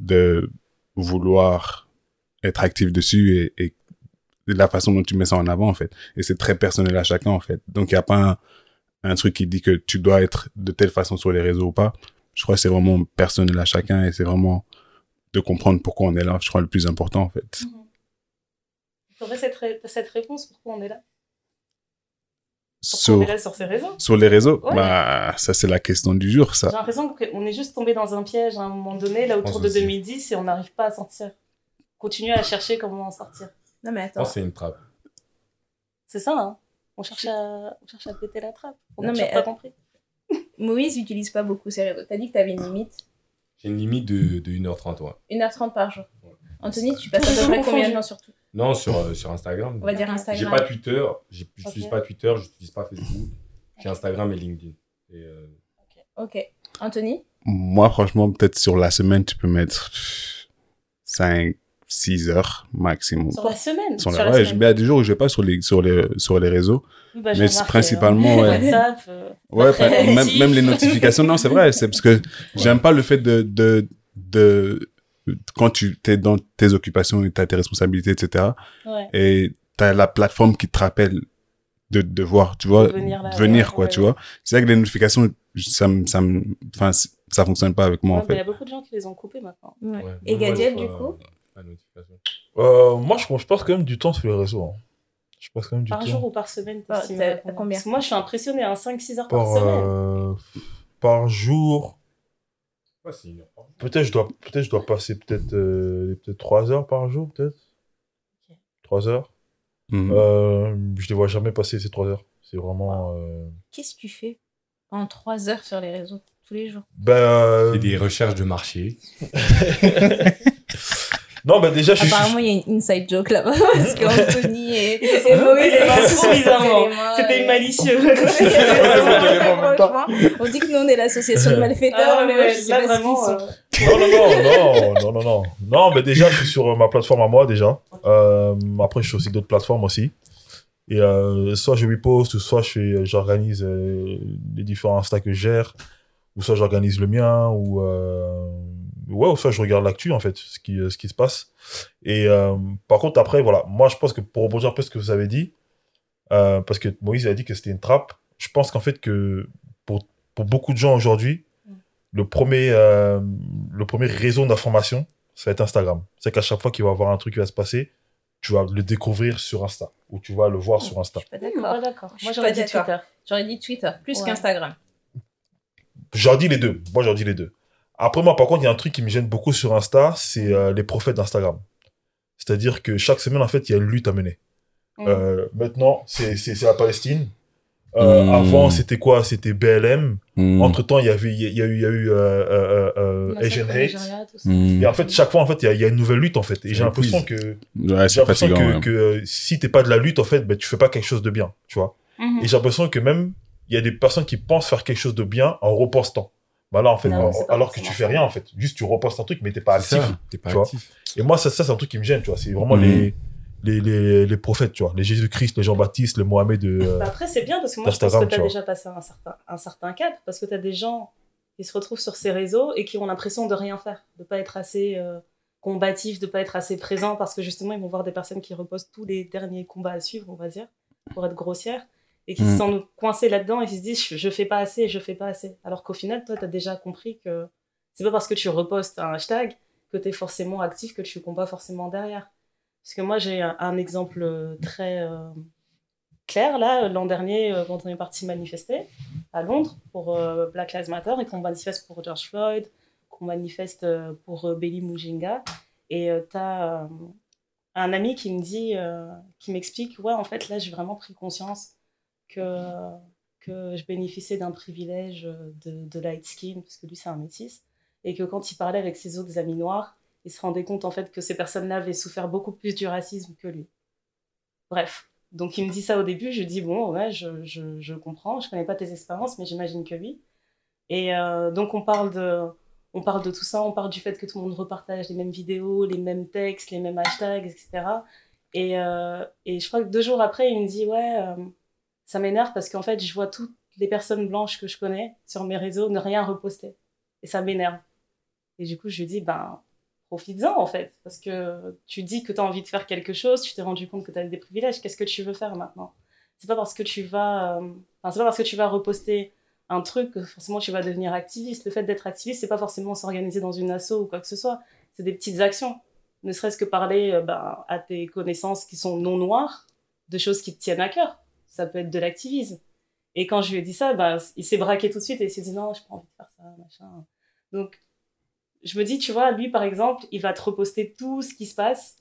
de vouloir être actif dessus et, et la façon dont tu mets ça en avant, en fait. Et c'est très personnel à chacun, en fait. Donc, il n'y a pas un, un truc qui dit que tu dois être de telle façon sur les réseaux ou pas. Je crois que c'est vraiment personnel à chacun et c'est vraiment de comprendre pourquoi on est là. Je crois le plus important, en fait. Mmh. Tu aurais cette, ré- cette réponse, pourquoi on est là? Pourquoi sur, on est là sur ces réseaux? Sur les réseaux ouais. Bah, ça, c'est la question du jour, ça. J'ai l'impression qu'on est juste tombé dans un piège à un moment donné, là, autour de aussi. deux mille dix, et on n'arrive pas à sortir. Continuer à chercher comment en sortir. Non, mais attends. Oh, c'est une trappe. C'est ça, hein. On cherche à, on cherche à péter la trappe. On n'a pas euh... compris. Moïse n'utilise pas beaucoup ses réseaux. T'as dit que t'avais une limite. J'ai une limite de, de une heure trente, ouais. une heure trente par jour. Ouais. Anthony, tu passes à peu près combien de temps sur tout? Non, sur, euh, sur Instagram. On va dire Instagram. J'ai pas Twitter, j'ai, j'utilise okay. pas Twitter, j'utilise pas Facebook. J'ai Instagram et LinkedIn. Et, euh... okay. ok. Anthony? Moi, franchement, peut-être sur la semaine, tu peux mettre cinq, six heures maximum. Sur la semaine? Sur, sur la, la ouais, semaine. Il y a des jours où je vais pas sur les, sur les, sur les réseaux. Bah, mais principalement euh, ouais, WhatsApp, euh, ouais après, même, même les notifications non c'est vrai c'est parce que ouais. j'aime pas le fait de de de quand tu t'es dans tes occupations et t'as tes responsabilités etc ouais. et t'as la plateforme qui te rappelle de de voir tu vois venir, là, venir ouais, quoi ouais. tu vois c'est vrai que les notifications ça me ça me enfin ça fonctionne pas avec moi ouais, en fait il y a beaucoup de gens qui les ont coupées maintenant ouais. Ouais. Et Gadiel du coup la notification euh, moi je je passe quand même du temps sur les réseaux hein. Je pense quand même du par temps. Jour ou par semaine par, t'as, t'as combien? Moi, je suis impressionné, hein, cinq six heures par, par semaine. Euh, par jour. Ouais, c'est une heure par jour. Peut-être je dois, peut-être je dois passer peut-être, euh, peut-être trois heures par jour, peut-être. Okay. trois heures. Mmh. Euh, je les vois jamais passer ces trois heures. C'est vraiment. Euh... Qu'est-ce que tu fais en trois heures sur les réseaux tous les jours? Ben, euh... c'est des recherches de marché. Non, ben déjà, je apparemment, il je... y a une inside joke là-bas parce qu'Anthony et Moïse sont bizarrement. C'était malicieux. On dit que nous on est l'association de malfaiteurs, ah, mais ouais, je sais pas vraiment, si euh... non, non, non, non, non, non, non, mais déjà, je suis sur ma plateforme à moi déjà. Euh, après, je suis aussi d'autres plateformes aussi. Et euh, soit je reposte, soit je fais, j'organise euh, les différents Insta que je gère, ou soit j'organise le mien, ou. Euh... Ouais, ou soit je regarde l'actu, en fait, ce qui, ce qui se passe. Et euh, par contre, après, voilà, moi, je pense que pour rebondir un peu ce que vous avez dit, euh, parce que Moïse a dit que c'était une trappe, je pense qu'en fait, que pour, pour beaucoup de gens aujourd'hui, mm. le, premier, euh, le premier réseau d'information, ça va être Instagram. C'est qu'à chaque fois qu'il va y avoir un truc qui va se passer, tu vas le découvrir sur Insta, ou tu vas le voir oh, sur Insta. Je suis pas d'accord. Moi, moi j'aurais dit Twitter. Twitter. J'aurais dit Twitter, plus ouais. qu'Instagram. J'aurais dit les deux. Moi, j'aurais dit les deux. Après, moi, par contre, il y a un truc qui me gêne beaucoup sur Insta, c'est euh, les prophètes d'Instagram. C'est-à-dire que chaque semaine, en fait, il y a une lutte à mener. Mmh. Euh, maintenant, c'est, c'est, c'est la Palestine. Euh, mmh. Avant, c'était quoi ? C'était B L M. Mmh. Entre-temps, il y avait, il y a eu, il y a eu euh, euh, euh, Asian Hate. Mmh. Et en fait, chaque fois, en fait, il y a, il y a une nouvelle lutte, en fait. Et c'est j'ai l'impression que, ouais, j'ai l'impression fatigant, que, ouais. que si t'es pas de la lutte, en fait, ben, tu fais pas quelque chose de bien, tu vois. Mmh. Et j'ai l'impression que même, il y a des personnes qui pensent faire quelque chose de bien en repostant. Bah là, en fait, non, alors, alors que tu fais rien, en fait. Juste, tu repostes un truc, mais t'es pas actif. Ça, t'es pas tu actif. Vois. Et moi, ça, ça, c'est un truc qui me gêne, tu vois. C'est vraiment mmh. les, les, les, les prophètes, tu vois. Les Jésus-Christ, les Jean-Baptiste, les Mohamed. Euh, bah après, c'est bien parce que moi, je pense que t'as tu déjà passé un certain, un certain cadre parce que t'as des gens qui se retrouvent sur ces réseaux et qui ont l'impression de rien faire, de pas être assez euh, combatifs, de pas être assez présents parce que justement, ils vont voir des personnes qui repostent tous les derniers combats à suivre, on va dire, pour être grossière. Et qui mmh. se sentent coincés là-dedans et qui se disent je, je fais pas assez, je fais pas assez. Alors qu'au final, toi, t'as déjà compris que c'est pas parce que tu repostes un hashtag que t'es forcément actif, que tu combats forcément derrière. Parce que moi, j'ai un, un exemple très euh, clair là. L'an dernier, euh, quand on est parti manifester à Londres pour euh, Black Lives Matter et qu'on manifeste pour George Floyd, qu'on manifeste euh, pour euh, Billy Mujinga, et euh, t'as euh, un ami qui me dit, euh, qui m'explique ouais, en fait, là, j'ai vraiment pris conscience. Que, que je bénéficiais d'un privilège de, de light skin, parce que lui c'est un métis, et que quand il parlait avec ses autres amis noirs, il se rendait compte en fait que ces personnes-là avaient souffert beaucoup plus du racisme que lui. Bref, donc il me dit ça au début, je dis bon ouais, je, je, je comprends, je connais pas tes expériences, mais j'imagine que oui. Et euh, donc on parle, de, on parle de tout ça, on parle du fait que tout le monde repartage les mêmes vidéos, les mêmes textes, les mêmes hashtags, et cetera. Et, euh, et je crois que deux jours après, il me dit ouais... Euh, ça m'énerve parce qu'en fait, je vois toutes les personnes blanches que je connais sur mes réseaux ne rien reposter. Et ça m'énerve. Et du coup, je lui dis, ben, profites-en en fait. Parce que tu dis que tu as envie de faire quelque chose, tu t'es rendu compte que tu as des privilèges. Qu'est-ce que tu veux faire maintenant ? C'est pas parce que tu vas, euh, enfin, c'est pas parce que tu vas reposter un truc que forcément tu vas devenir activiste. Le fait d'être activiste, c'est pas forcément s'organiser dans une asso ou quoi que ce soit. C'est des petites actions. Ne serait-ce que parler euh, ben, à tes connaissances qui sont non noires, de choses qui te tiennent à cœur. Ça peut être de l'activisme. Et quand je lui ai dit ça, bah, il s'est braqué tout de suite et il s'est dit non, je n'ai pas envie de faire ça, machin. Donc, je me dis, tu vois, lui, par exemple, il va te reposter tout ce qui se passe,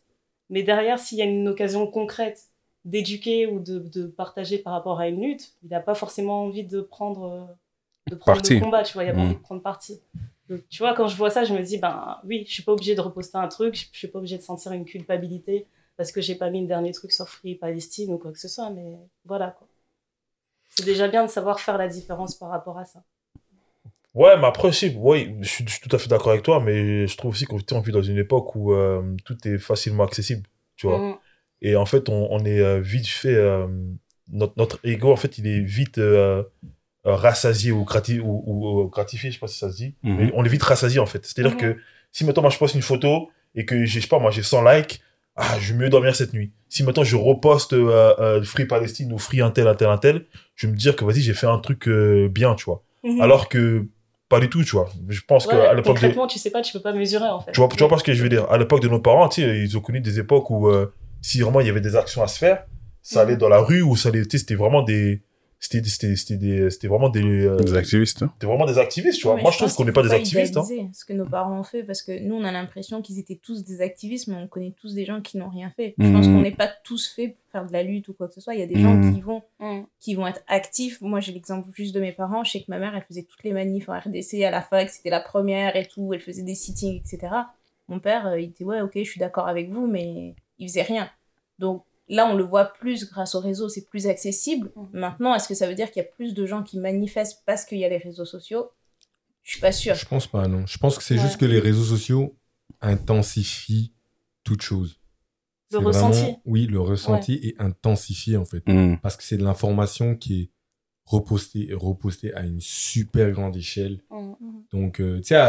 mais derrière, s'il y a une occasion concrète d'éduquer ou de, de partager par rapport à une lutte, il n'a pas forcément envie de prendre, de prendre le combat, tu vois, il n'a pas mmh. envie de prendre parti. Donc, tu vois, quand je vois ça, je me dis, ben oui, je ne suis pas obligée de reposter un truc, je ne suis pas obligée de sentir une culpabilité. Parce que j'ai pas mis le dernier truc sur Free Palestine ou quoi que ce soit, mais voilà quoi. C'est déjà bien de savoir faire la différence par rapport à ça. Ouais, mais après aussi, ouais, je suis, je suis tout à fait d'accord avec toi, mais je trouve aussi qu'on vit dans une époque où euh, tout est facilement accessible, tu vois. Mmh. Et en fait, on, on est euh, vite fait, euh, notre, notre ego, en fait, il est vite euh, rassasié ou, grati- ou, ou, ou gratifié, je sais pas si ça se dit, mmh. mais on est vite rassasié en fait. C'est-à-dire mmh. que si maintenant moi je poste une photo et que j'ai, je sais pas, moi j'ai cent likes, ah, je vais mieux dormir cette nuit. Si maintenant je reposte euh, euh, Free Palestine ou Free un tel, un tel, un tel, je vais me dire que vas-y, j'ai fait un truc euh, bien, tu vois. Mm-hmm. Alors que pas du tout, tu vois. Je pense ouais, qu'à l'époque. Concrètement, de... tu sais pas, tu peux pas mesurer en fait. Tu vois, tu vois pas ce que je veux dire. À l'époque de nos parents, tu sais, ils ont connu des époques où, euh, si vraiment il y avait des actions à se faire, ça allait mm-hmm. dans la rue ou ça allait. Tu sais, c'était vraiment des. C'était, c'était, c'était, des, c'était vraiment des... Euh, des activistes. Hein. C'était vraiment des activistes, tu vois. Ouais, moi, je trouve qu'on n'est pas des activistes. Hein. Ce que nos parents ont fait, parce que nous, on a l'impression qu'ils étaient tous des activistes, mais on connaît tous des gens qui n'ont rien fait. Je mmh. pense qu'on n'est pas tous faits pour faire de la lutte ou quoi que ce soit. Il y a des mmh. gens qui vont, mmh. qui vont être actifs. Moi, j'ai l'exemple juste de mes parents. Je sais que ma mère, elle faisait toutes les manifs en R D C, à la fac, c'était la première et tout. Elle faisait des sittings, et cetera. Mon père, euh, il était « Ouais, ok, je suis d'accord avec vous », mais il faisait rien. Donc, là, on le voit plus grâce aux réseaux, c'est plus accessible. Mmh. Maintenant, est-ce que ça veut dire qu'il y a plus de gens qui manifestent parce qu'il y a les réseaux sociaux ? Je suis pas sûre. Je pense pas, non. Je pense que c'est ouais. juste que les réseaux sociaux intensifient toute chose. Le c'est ressenti. Vraiment, oui, le ressenti ouais. est intensifié, en fait. Mmh. Parce que c'est de l'information qui est repostée et repostée à une super grande échelle. Mmh. Donc, euh, tu sais,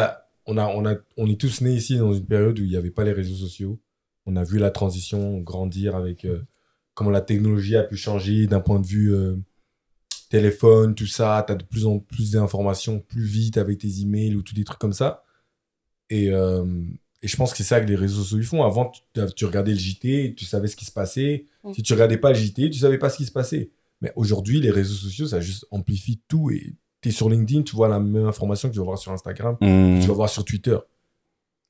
on, a, on, a, on est tous nés ici dans une période où il n'y avait pas les réseaux sociaux. On a vu la transition grandir avec... Euh, comment la technologie a pu changer d'un point de vue euh, téléphone, tout ça. Tu as de plus en plus d'informations plus vite avec tes emails ou tous des trucs comme ça. Et, euh, et je pense que c'est ça que les réseaux sociaux font. Avant, tu, tu regardais le J T, tu savais ce qui se passait. Mmh. Si tu ne regardais pas le J T, tu ne savais pas ce qui se passait. Mais aujourd'hui, les réseaux sociaux, ça juste amplifie tout. Et tu es sur LinkedIn, tu vois la même information que tu vas voir sur Instagram, mmh. que tu vas voir sur Twitter.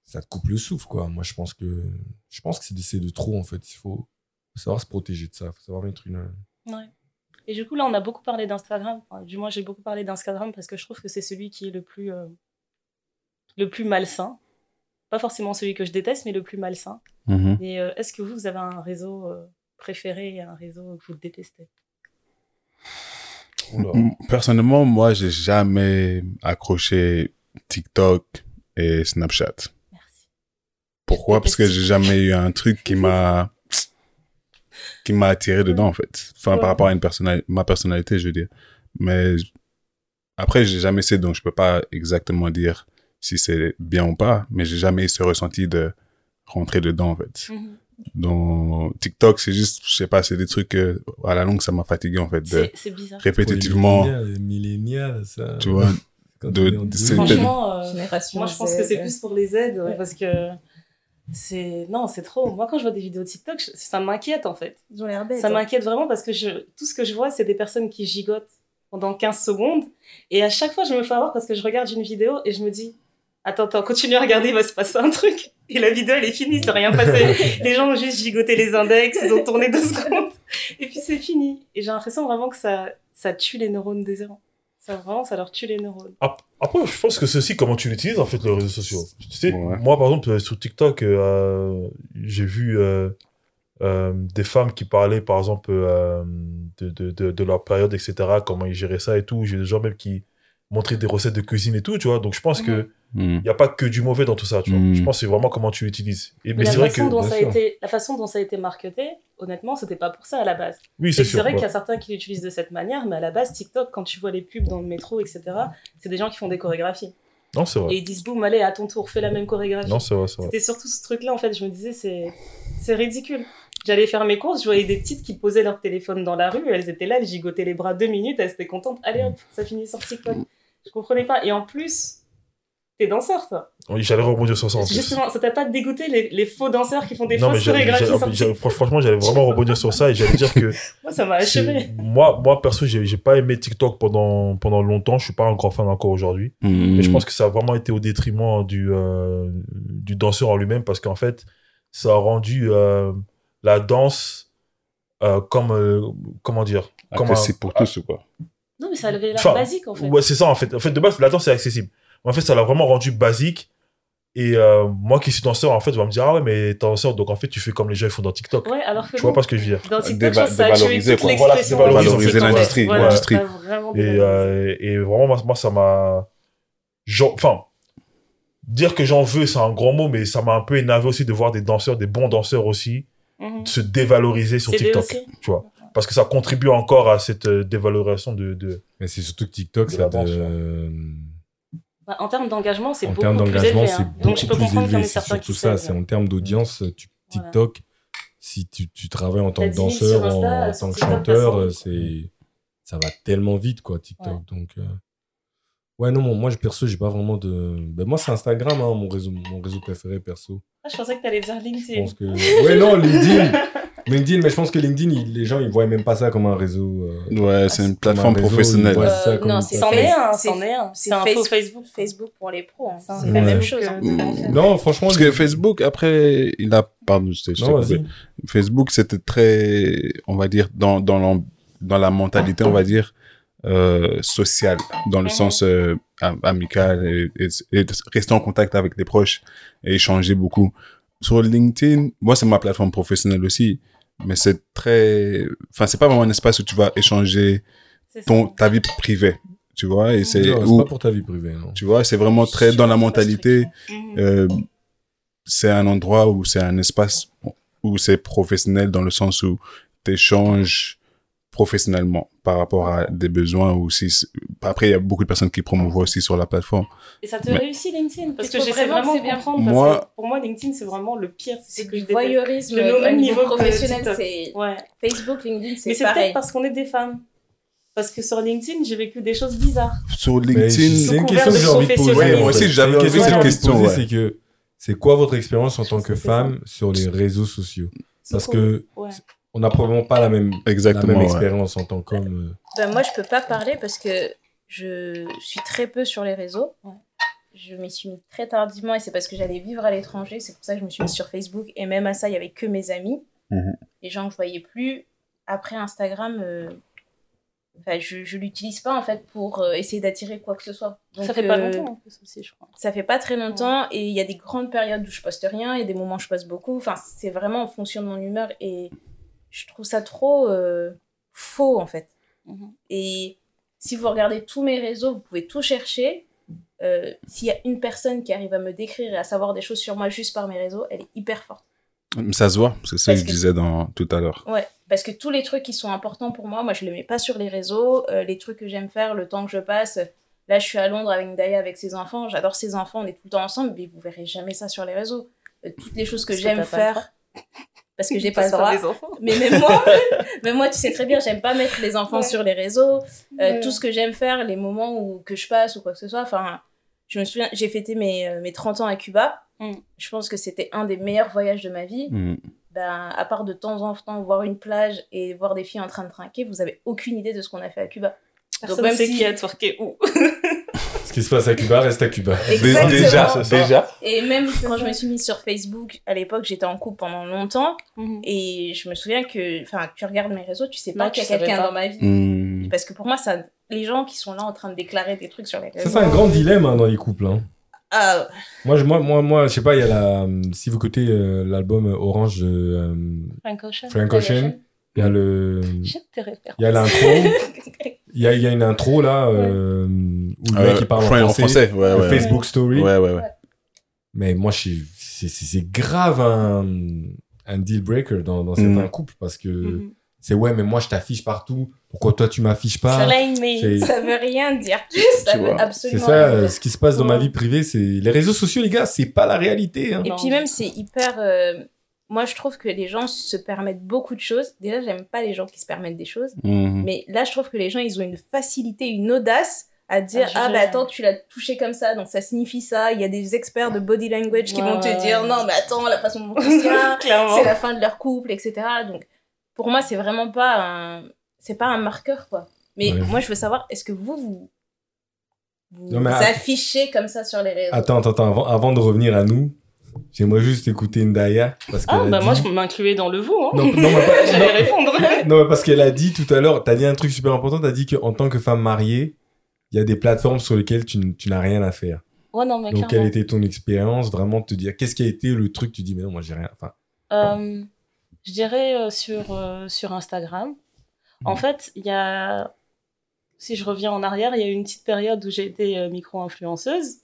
Ça te coupe le souffle, quoi. Moi, je pense que, je pense que c'est, c'est de trop, en fait. Il faut... Faut savoir se protéger de ça, faut savoir mettre une... Ouais. Et du coup, là, on a beaucoup parlé d'Instagram. Enfin, du moins, j'ai beaucoup parlé d'Instagram parce que je trouve que c'est celui qui est le plus, euh, le plus malsain. Pas forcément celui que je déteste, mais le plus malsain. Mm-hmm. Et euh, est-ce que vous, vous avez un réseau euh, préféré, un réseau que vous détestez ? Personnellement, moi, j'ai jamais accroché TikTok et Snapchat. Merci. Pourquoi ? Parce que j'ai jamais eu un truc qui m'a... qui m'a attiré dedans, en fait. Enfin, ouais. par rapport à une personnali- ma personnalité, je veux dire. Mais j- après, j'ai jamais essayé, donc je peux pas exactement dire si c'est bien ou pas, mais j'ai jamais eu ce ressenti de rentrer dedans, en fait. Mm-hmm. Donc, TikTok, c'est juste, je sais pas, c'est des trucs que, à la longue, ça m'a fatigué, en fait. De c'est, c'est bizarre. Répétitivement. Les milléniaux, ça... Tu vois, de, de, c'est franchement, euh, moi, je pense que c'est plus pour les Z, ouais, ouais. parce que... C'est... Non, c'est trop. Moi, quand je vois des vidéos de TikTok, je... ça m'inquiète, en fait. Ils ont l'air bêtes. Ça hein. m'inquiète vraiment parce que je... tout ce que je vois, c'est des personnes qui gigotent pendant quinze secondes. Et à chaque fois, je me fais avoir parce que je regarde une vidéo et je me dis « Attends, attends, continue à regarder, il va se passer un truc. » Et la vidéo, elle est finie, il s'est rien passé. Les gens ont juste gigoté les index, ils ont tourné deux secondes. Et puis, c'est fini. Et j'ai l'impression vraiment que ça, ça tue les neurones des gens. Ça, vraiment, ça leur tue les neurones. Après, je pense que c'est aussi comment tu l'utilises, en fait, les réseaux sociaux. Tu sais, ouais. moi, par exemple, sur TikTok, euh, j'ai vu euh, euh, des femmes qui parlaient, par exemple, euh, de, de, de, de leur période, et cetera, comment ils géraient ça et tout. J'ai des gens même qui montraient des recettes de cuisine et tout, tu vois. Donc, je pense mmh. que il n'y a pas que du mauvais dans tout ça, tu vois. Mmh. Je pense que c'est vraiment comment tu l'utilises. Et, mais mais c'est vrai que dont ça a été, la façon dont ça a été marketé, honnêtement, c'était pas pour ça à la base. Oui, c'est, c'est sûr. C'est vrai ouais. qu'il y a certains qui l'utilisent de cette manière, mais à la base, TikTok, quand tu vois les pubs dans le métro, et cetera, c'est des gens qui font des chorégraphies. Non, c'est vrai. Et ils disent, boum, allez, à ton tour, fais la même chorégraphie. Non, c'est vrai, c'est vrai. C'était surtout ce truc-là, en fait. Je me disais, c'est, c'est ridicule. J'allais faire mes courses, je voyais des petites qui posaient leur téléphone dans la rue, elles étaient là, elles gigotaient les bras deux minutes, elles étaient contentes. Allez, hop, ça finit sur TikTok. Je comprenais pas. Et en plus, t'es danseur, toi. Oui, j'allais rebondir sur ça. Justement, ça t'a pas dégoûté les, les faux danseurs qui font des fausses chorégraphies? Franchement, j'allais vraiment rebondir sur ça et j'allais dire que... moi, ça m'a achevé. Moi, moi perso, j'ai, j'ai pas aimé TikTok pendant, pendant longtemps. Je suis pas un grand fan encore aujourd'hui. Mmh. Mais je pense que ça a vraiment été au détriment du, euh, du danseur en lui-même parce qu'en fait, ça a rendu euh, la danse euh, comme... Euh, comment dire comme un, c'est pour tous ou quoi? Non, mais ça avait l'air enfin, basique, en fait. Ouais, c'est ça, en fait. En fait, de base, la danse, c'est accessible. En fait, ça l'a vraiment rendu basique. Et euh, moi qui suis danseur, en fait, tu vas me dire « Ah ouais, mais t'es danseur, donc en fait, tu fais comme les gens ils font dans TikTok. Ouais, » Tu vois pas ce que je veux dire. Dans TikTok, Déva- ça a dévalorisé, quoi. Voilà, dévaloriser l'industrie. Voilà, l'industrie. Voilà, et, euh, et vraiment, moi, ça m'a... Genre, enfin, dire que j'en veux, c'est un grand mot, mais ça m'a un peu énervé aussi de voir des danseurs, des bons danseurs aussi, mm-hmm. se dévaloriser sur c'est TikTok. Tu vois. Parce que ça contribue encore à cette dévalorisation de... de... Mais c'est surtout que TikTok, ça... En termes d'engagement, c'est en beaucoup termes d'engagement, plus élevé. Hein. Donc, je peux comprendre qu'il y en a certains qui savent. C'est en termes d'audience, tu, TikTok, voilà. si tu, tu travailles en tant que danseur, Insta, en, en tant que chanteur, c'est, ça va tellement vite, quoi, TikTok. Ouais. Donc, euh... ouais, non, bon, moi, je, perso, j'ai pas vraiment de... Ben, moi, c'est Instagram, hein, mon, réseau, mon réseau préféré, perso. Ah, je pensais que t'allais dire LinkedIn. Je pense que... Ouais, non, LinkedIn LinkedIn, mais je pense que LinkedIn, il, les gens, ils voient même pas ça comme un réseau. Euh, ouais, c'est une plateforme un réseau, professionnelle. Euh, non, c'est c'en est un, c'en est un. C'est un faux Facebook. Facebook pour les pros, hein. C'est ouais. la même chose. Hein. Mmh. Non, franchement. Parce que Facebook, après, il a, pardon, je t'ai coupé. Facebook, c'était très, on va dire, dans, dans, la, dans la mentalité, on va dire, euh, sociale, dans le mmh. sens euh, amical et, et, et rester en contact avec les proches et échanger beaucoup. Sur LinkedIn, moi, c'est ma plateforme professionnelle aussi. Mais c'est très... Enfin, c'est pas vraiment un espace où tu vas échanger ton, ta vie privée, tu vois. Et non, c'est non, où, c'est pas pour ta vie privée, non. Tu vois, c'est vraiment très dans la mentalité. Euh, c'est un endroit où c'est un espace où c'est professionnel dans le sens où t'échanges professionnellement par rapport à des besoins aussi. Après, il y a beaucoup de personnes qui promouvent aussi sur la plateforme. Et ça te mais... réussit, LinkedIn? Parce que, que j'essaie vraiment de comprendre. Moi... Parce que pour moi, LinkedIn, c'est vraiment le pire. C'est, c'est du voyeurisme. Le même niveau professionnel, c'est... Ouais. Facebook, LinkedIn, c'est mais c'est pareil. Peut-être parce qu'on est des femmes. Parce que sur LinkedIn, j'ai vécu des choses bizarres. Sur LinkedIn... C'est une question que j'ai envie de poser. Ouais, moi aussi, j'avais envie de poser cette question. C'est que c'est quoi votre expérience en tant que femme sur les réseaux sociaux? Parce que... On n'a probablement pas la même, la même expérience ouais. en tant qu'homme. Ben moi, je ne peux pas parler parce que je suis très peu sur les réseaux. Je m'y suis mise très tardivement et c'est parce que j'allais vivre à l'étranger. C'est pour ça que je me suis mise sur Facebook. Et même à ça, il n'y avait que mes amis. Mm-hmm. Les gens que je ne voyais plus. Après Instagram, euh, je ne l'utilise pas en fait, pour euh, essayer d'attirer quoi que ce soit. Donc, ça ne fait pas euh, longtemps en plus aussi, je crois. Ça ne fait pas très longtemps. Ouais. Et il y a des grandes périodes où je ne poste rien et des moments où je poste beaucoup. Enfin, c'est vraiment en fonction de mon humeur et... Je trouve ça trop euh, faux, en fait. Mm-hmm. Et si vous regardez tous mes réseaux, vous pouvez tout chercher. Euh, s'il y a une personne qui arrive à me décrire et à savoir des choses sur moi juste par mes réseaux, elle est hyper forte. Ça se voit, c'est ça que je disais dans, tout à l'heure. Ouais, parce que tous les trucs qui sont importants pour moi, moi, je les mets pas sur les réseaux. Euh, les trucs que j'aime faire, le temps que je passe... Là, je suis à Londres avec Ndaya, avec ses enfants. J'adore ses enfants, on est tout le temps ensemble, mais vous verrez jamais ça sur les réseaux. Euh, toutes les choses que Est-ce j'aime que faire... Parce que j'ai pas, pas le droit. Mais même moi, même moi, tu sais très bien, j'aime pas mettre les enfants ouais. sur les réseaux. Euh, ouais. Tout ce que j'aime faire, les moments où, que je passe ou quoi que ce soit. Enfin, je me souviens, j'ai fêté mes, mes trente ans à Cuba. Mm. Je pense que c'était un des meilleurs voyages de ma vie. Mm. Ben, à part de temps en temps voir une plage et voir des filles en train de trinquer, vous avez aucune idée de ce qu'on a fait à Cuba. Personne Donc, même sait si... qui a twerké où. Ce qui se passe à Cuba reste à Cuba. Exactement. Déjà, déjà. Et même quand je me suis mise sur Facebook, à l'époque, j'étais en couple pendant longtemps. Mm-hmm. Et je me souviens que, enfin, tu regardes mes réseaux, tu sais pas non, qu'il y a quelqu'un pas. Dans ma vie. Mm. Parce que pour moi, ça, les gens qui sont là en train de déclarer des trucs sur les réseaux. Ça, c'est un grand dilemme hein, dans les couples. Hein. Ah. Moi, je, moi, moi, moi, je sais pas, il y a la. Si vous écoutez euh, l'album Orange de euh, Frank Ocean. Frank Ocean. Il y a le. Il y a l'intro. Il y a, y a une intro là euh, ouais. où le euh, mec il parle en français. En français ouais, ouais, Facebook ouais. Story. Ouais, ouais, ouais. Mais moi, je, c'est, c'est, c'est grave un, un deal breaker dans, dans certains mmh. couples parce que mmh. c'est ouais, mais moi je t'affiche partout. Pourquoi toi tu m'affiches pas? C'est... Ça veut rien dire. Ça veut absolument c'est ça, rien. Ce qui se passe dans ma vie privée, c'est. Les réseaux sociaux, les gars, c'est pas la réalité. Hein. Et non. Puis même, c'est hyper. Euh... Moi, je trouve que les gens se permettent beaucoup de choses. Déjà, j'aime pas les gens qui se permettent des choses. Mmh. Mais là, je trouve que les gens, ils ont une facilité, une audace à dire « Ah, ben bah, attends, tu l'as touché comme ça, donc ça signifie ça. » Il y a des experts de body language qui ouais. vont te dire « Non, mais attends, la façon dont on se tient, c'est la fin de leur couple, et cetera » Donc, pour moi, c'est vraiment pas un... C'est pas un marqueur, quoi. Mais ouais. moi, je veux savoir, est-ce que vous, vous, vous, non, vous à... affichez comme ça sur les réseaux? Attends, attends, attends. Avant, avant de revenir à nous... J'aimerais juste écouter Ndaya parce qu'elle ah, bah dit... moi je m'incluais dans le vous hein. Non, non, mais pas... J'allais non. répondre. Non mais parce qu'elle a dit tout à l'heure, t'as dit un truc super important, t'as dit qu'en tant que femme mariée, il y a des plateformes sur lesquelles tu, n- tu n'as rien à faire. Ouais non mais donc clairement. Quelle était ton expérience vraiment de te dire qu'est-ce qui a été le truc tu dis mais non moi j'ai rien enfin. Euh, je dirais euh, sur euh, sur Instagram. En mmh. fait, il y a si je reviens en arrière, il y a eu une petite période où j'ai été euh, micro-influenceuse.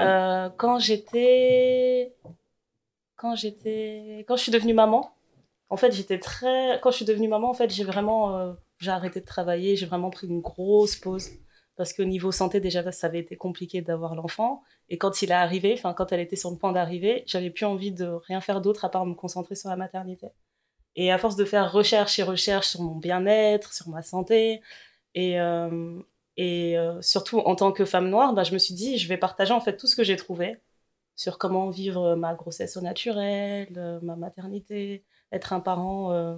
Euh, quand j'étais, quand j'étais, quand je suis devenue maman, en fait, j'étais très, quand je suis devenue maman, en fait, j'ai vraiment, euh, j'ai arrêté de travailler, j'ai vraiment pris une grosse pause parce qu'au niveau santé, déjà, ça avait été compliqué d'avoir l'enfant. Et quand il est arrivé, enfin, quand elle était sur le point d'arriver, j'avais plus envie de rien faire d'autre à part me concentrer sur la maternité. Et à force de faire recherche et recherche sur mon bien-être, sur ma santé, et, euh, Et euh, surtout, en tant que femme noire, bah, je me suis dit, je vais partager en fait tout ce que j'ai trouvé sur comment vivre ma grossesse au naturel, ma maternité, être un parent euh,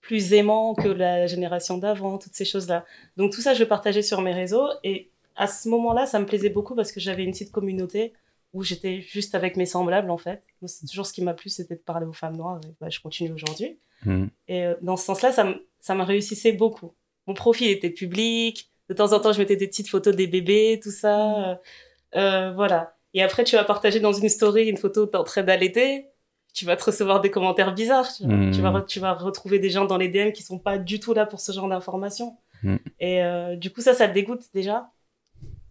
plus aimant que la génération d'avant, toutes ces choses-là. Donc tout ça, je partageais sur mes réseaux et à ce moment-là, ça me plaisait beaucoup parce que j'avais une petite communauté où j'étais juste avec mes semblables, en fait. Donc, c'est toujours ce qui m'a plu, c'était de parler aux femmes noires. Et, bah, je continue aujourd'hui. Mmh. Et euh, dans ce sens-là, ça me, ça me réussissait beaucoup. Mon profil était public. De temps en temps, je mettais des petites photos des bébés, tout ça. Euh, euh, voilà. Et après, tu vas partager dans une story une photo où t'es en train d'allaiter. Tu vas te recevoir des commentaires bizarres. Tu, mmh. tu, vas, re- tu vas retrouver des gens dans les D M qui sont pas du tout là pour ce genre d'informations. Mmh. Et euh, du coup, ça, ça te dégoûte déjà.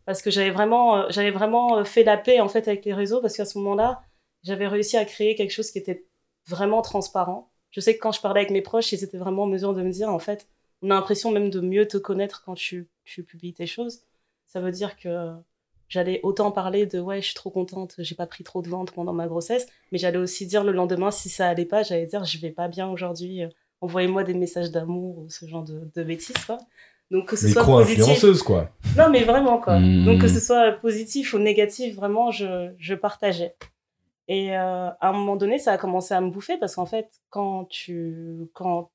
Parce que j'avais vraiment, euh, j'avais vraiment fait la paix, en fait, avec les réseaux. Parce qu'à ce moment-là, j'avais réussi à créer quelque chose qui était vraiment transparent. Je sais que quand je parlais avec mes proches, ils étaient vraiment en mesure de me dire, en fait, on a l'impression même de mieux te connaître quand tu, tu publies tes choses. Ça veut dire que j'allais autant parler de « ouais, je suis trop contente, j'ai pas pris trop de ventre pendant ma grossesse », mais j'allais aussi dire le lendemain, si ça allait pas, j'allais dire « je vais pas bien aujourd'hui, envoyez-moi des messages d'amour » ou ce genre de, de bêtises, quoi. Donc que ce soit positif... Micro-influenceuse, quoi. Non, mais vraiment, quoi. Mmh. Donc que ce soit positif ou négatif, vraiment, je, je partageais. Et euh, à un moment donné, ça a commencé à me bouffer parce qu'en fait, quand tu... quand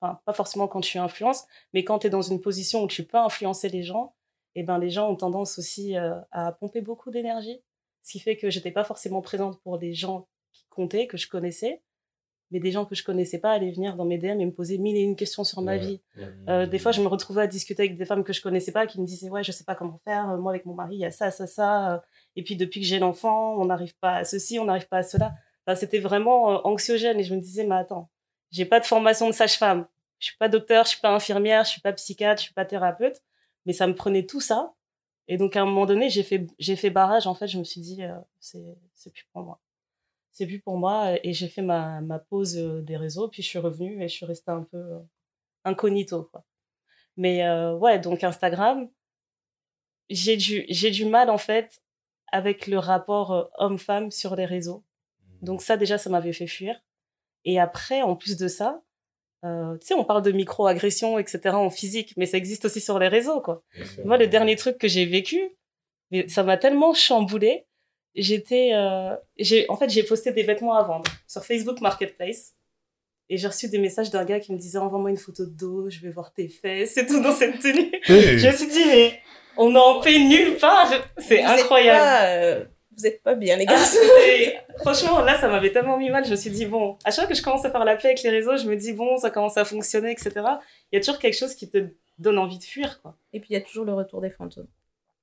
Enfin, pas forcément quand tu influences, mais quand tu es dans une position où tu peux influencer les gens, et ben les gens ont tendance aussi euh, à pomper beaucoup d'énergie. Ce qui fait que j'étais pas forcément présente pour des gens qui comptaient, que je connaissais, mais des gens que je connaissais pas allaient venir dans mes D M et me poser mille et une questions sur ma ouais. vie. Euh, des fois, je me retrouvais à discuter avec des femmes que je connaissais pas qui me disaient « ouais, je sais pas comment faire, moi avec mon mari, il y a ça, ça, ça, et puis depuis que j'ai l'enfant, on n'arrive pas à ceci, on n'arrive pas à cela ». Enfin, c'était vraiment euh, anxiogène et je me disais « mais attends, j'ai pas de formation de sage-femme. Je suis pas docteur, je suis pas infirmière, je suis pas psychiatre, je suis pas thérapeute, mais ça me prenait tout ça. Et donc à un moment donné, j'ai fait j'ai fait barrage. En fait, je me suis dit euh, c'est c'est plus pour moi, c'est plus pour moi. Et j'ai fait ma ma pause des réseaux. Puis je suis revenue et je suis restée un peu euh, incognito, quoi. Mais euh, ouais, donc Instagram, j'ai du j'ai du mal en fait avec le rapport euh, homme-femme sur les réseaux. Donc ça déjà, ça m'avait fait fuir. Et après, en plus de ça, euh, tu sais, on parle de micro-agressions, et cetera en physique, mais ça existe aussi sur les réseaux, quoi. Moi, le dernier truc que j'ai vécu, mais ça m'a tellement chamboulée. J'étais, euh, j'ai, en fait, j'ai posté des vêtements à vendre sur Facebook Marketplace. Et j'ai reçu des messages d'un gars qui me disait « envoie-moi une photo de dos, je vais voir tes fesses et tout dans cette tenue. » Je me suis dit « mais on est en paix nulle part, c'est vous incroyable. » Vous êtes pas bien, les gars. Ah, franchement, là, ça m'avait tellement mis mal. Je me suis dit, bon, à chaque fois que je commence à faire la paix avec les réseaux, je me dis, bon, ça commence à fonctionner, et cetera. Il y a toujours quelque chose qui te donne envie de fuir, quoi. Et puis, il y a toujours le retour des fantômes.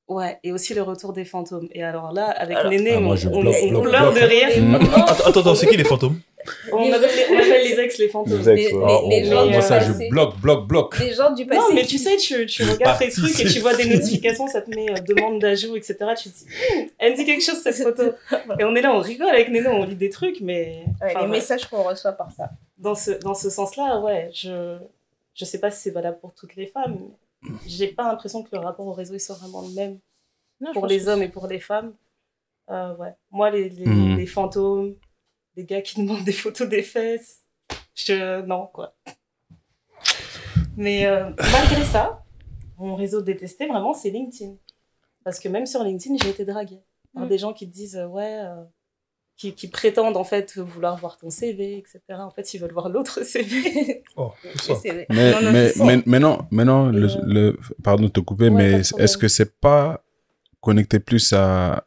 Ouais, et aussi le retour des fantômes. Et alors là, avec alors, Néné, ah, moi, on, bloc, on, bloc, on pleure bloc. de rire. Mmh. Attends, attends, c'est qui les fantômes? On appelle les, les ex les fantômes. Les, les, les, oh, les gens moi, ça, je bloque, bloque, bloque. Les gens du passé. Non, mais tu sais, tu, tu regardes tes trucs et tu vois des notifications, ça te met euh, demande d'ajout, et cetera. Tu te dis, elle me dit quelque chose, cette photo. Et on est là, on rigole avec Néné, on lit des trucs, mais. Ouais, les ouais. messages qu'on reçoit par ça. Dans ce, dans ce sens-là, ouais, je, je sais pas si c'est valable pour toutes les femmes. J'ai pas l'impression que le rapport au réseau il soit vraiment le même non, pour les hommes et pour les femmes. Euh, ouais. Moi, les, les, mmh. les fantômes, les gars qui demandent des photos des fesses, je. Non, quoi. Mais euh, malgré ça, mon réseau détesté vraiment, c'est LinkedIn. Parce que même sur LinkedIn, j'ai été draguée par mmh. des gens qui te disent, euh, ouais, euh, qui, qui prétendent en fait vouloir voir ton C V, et cetera. En fait, ils veulent voir l'autre C V. Oh, c'est ça. Mais, non, non, mais, mais, mais non, mais non le, euh... le, pardon de te couper, ouais, mais est-ce que c'est pas connecté plus à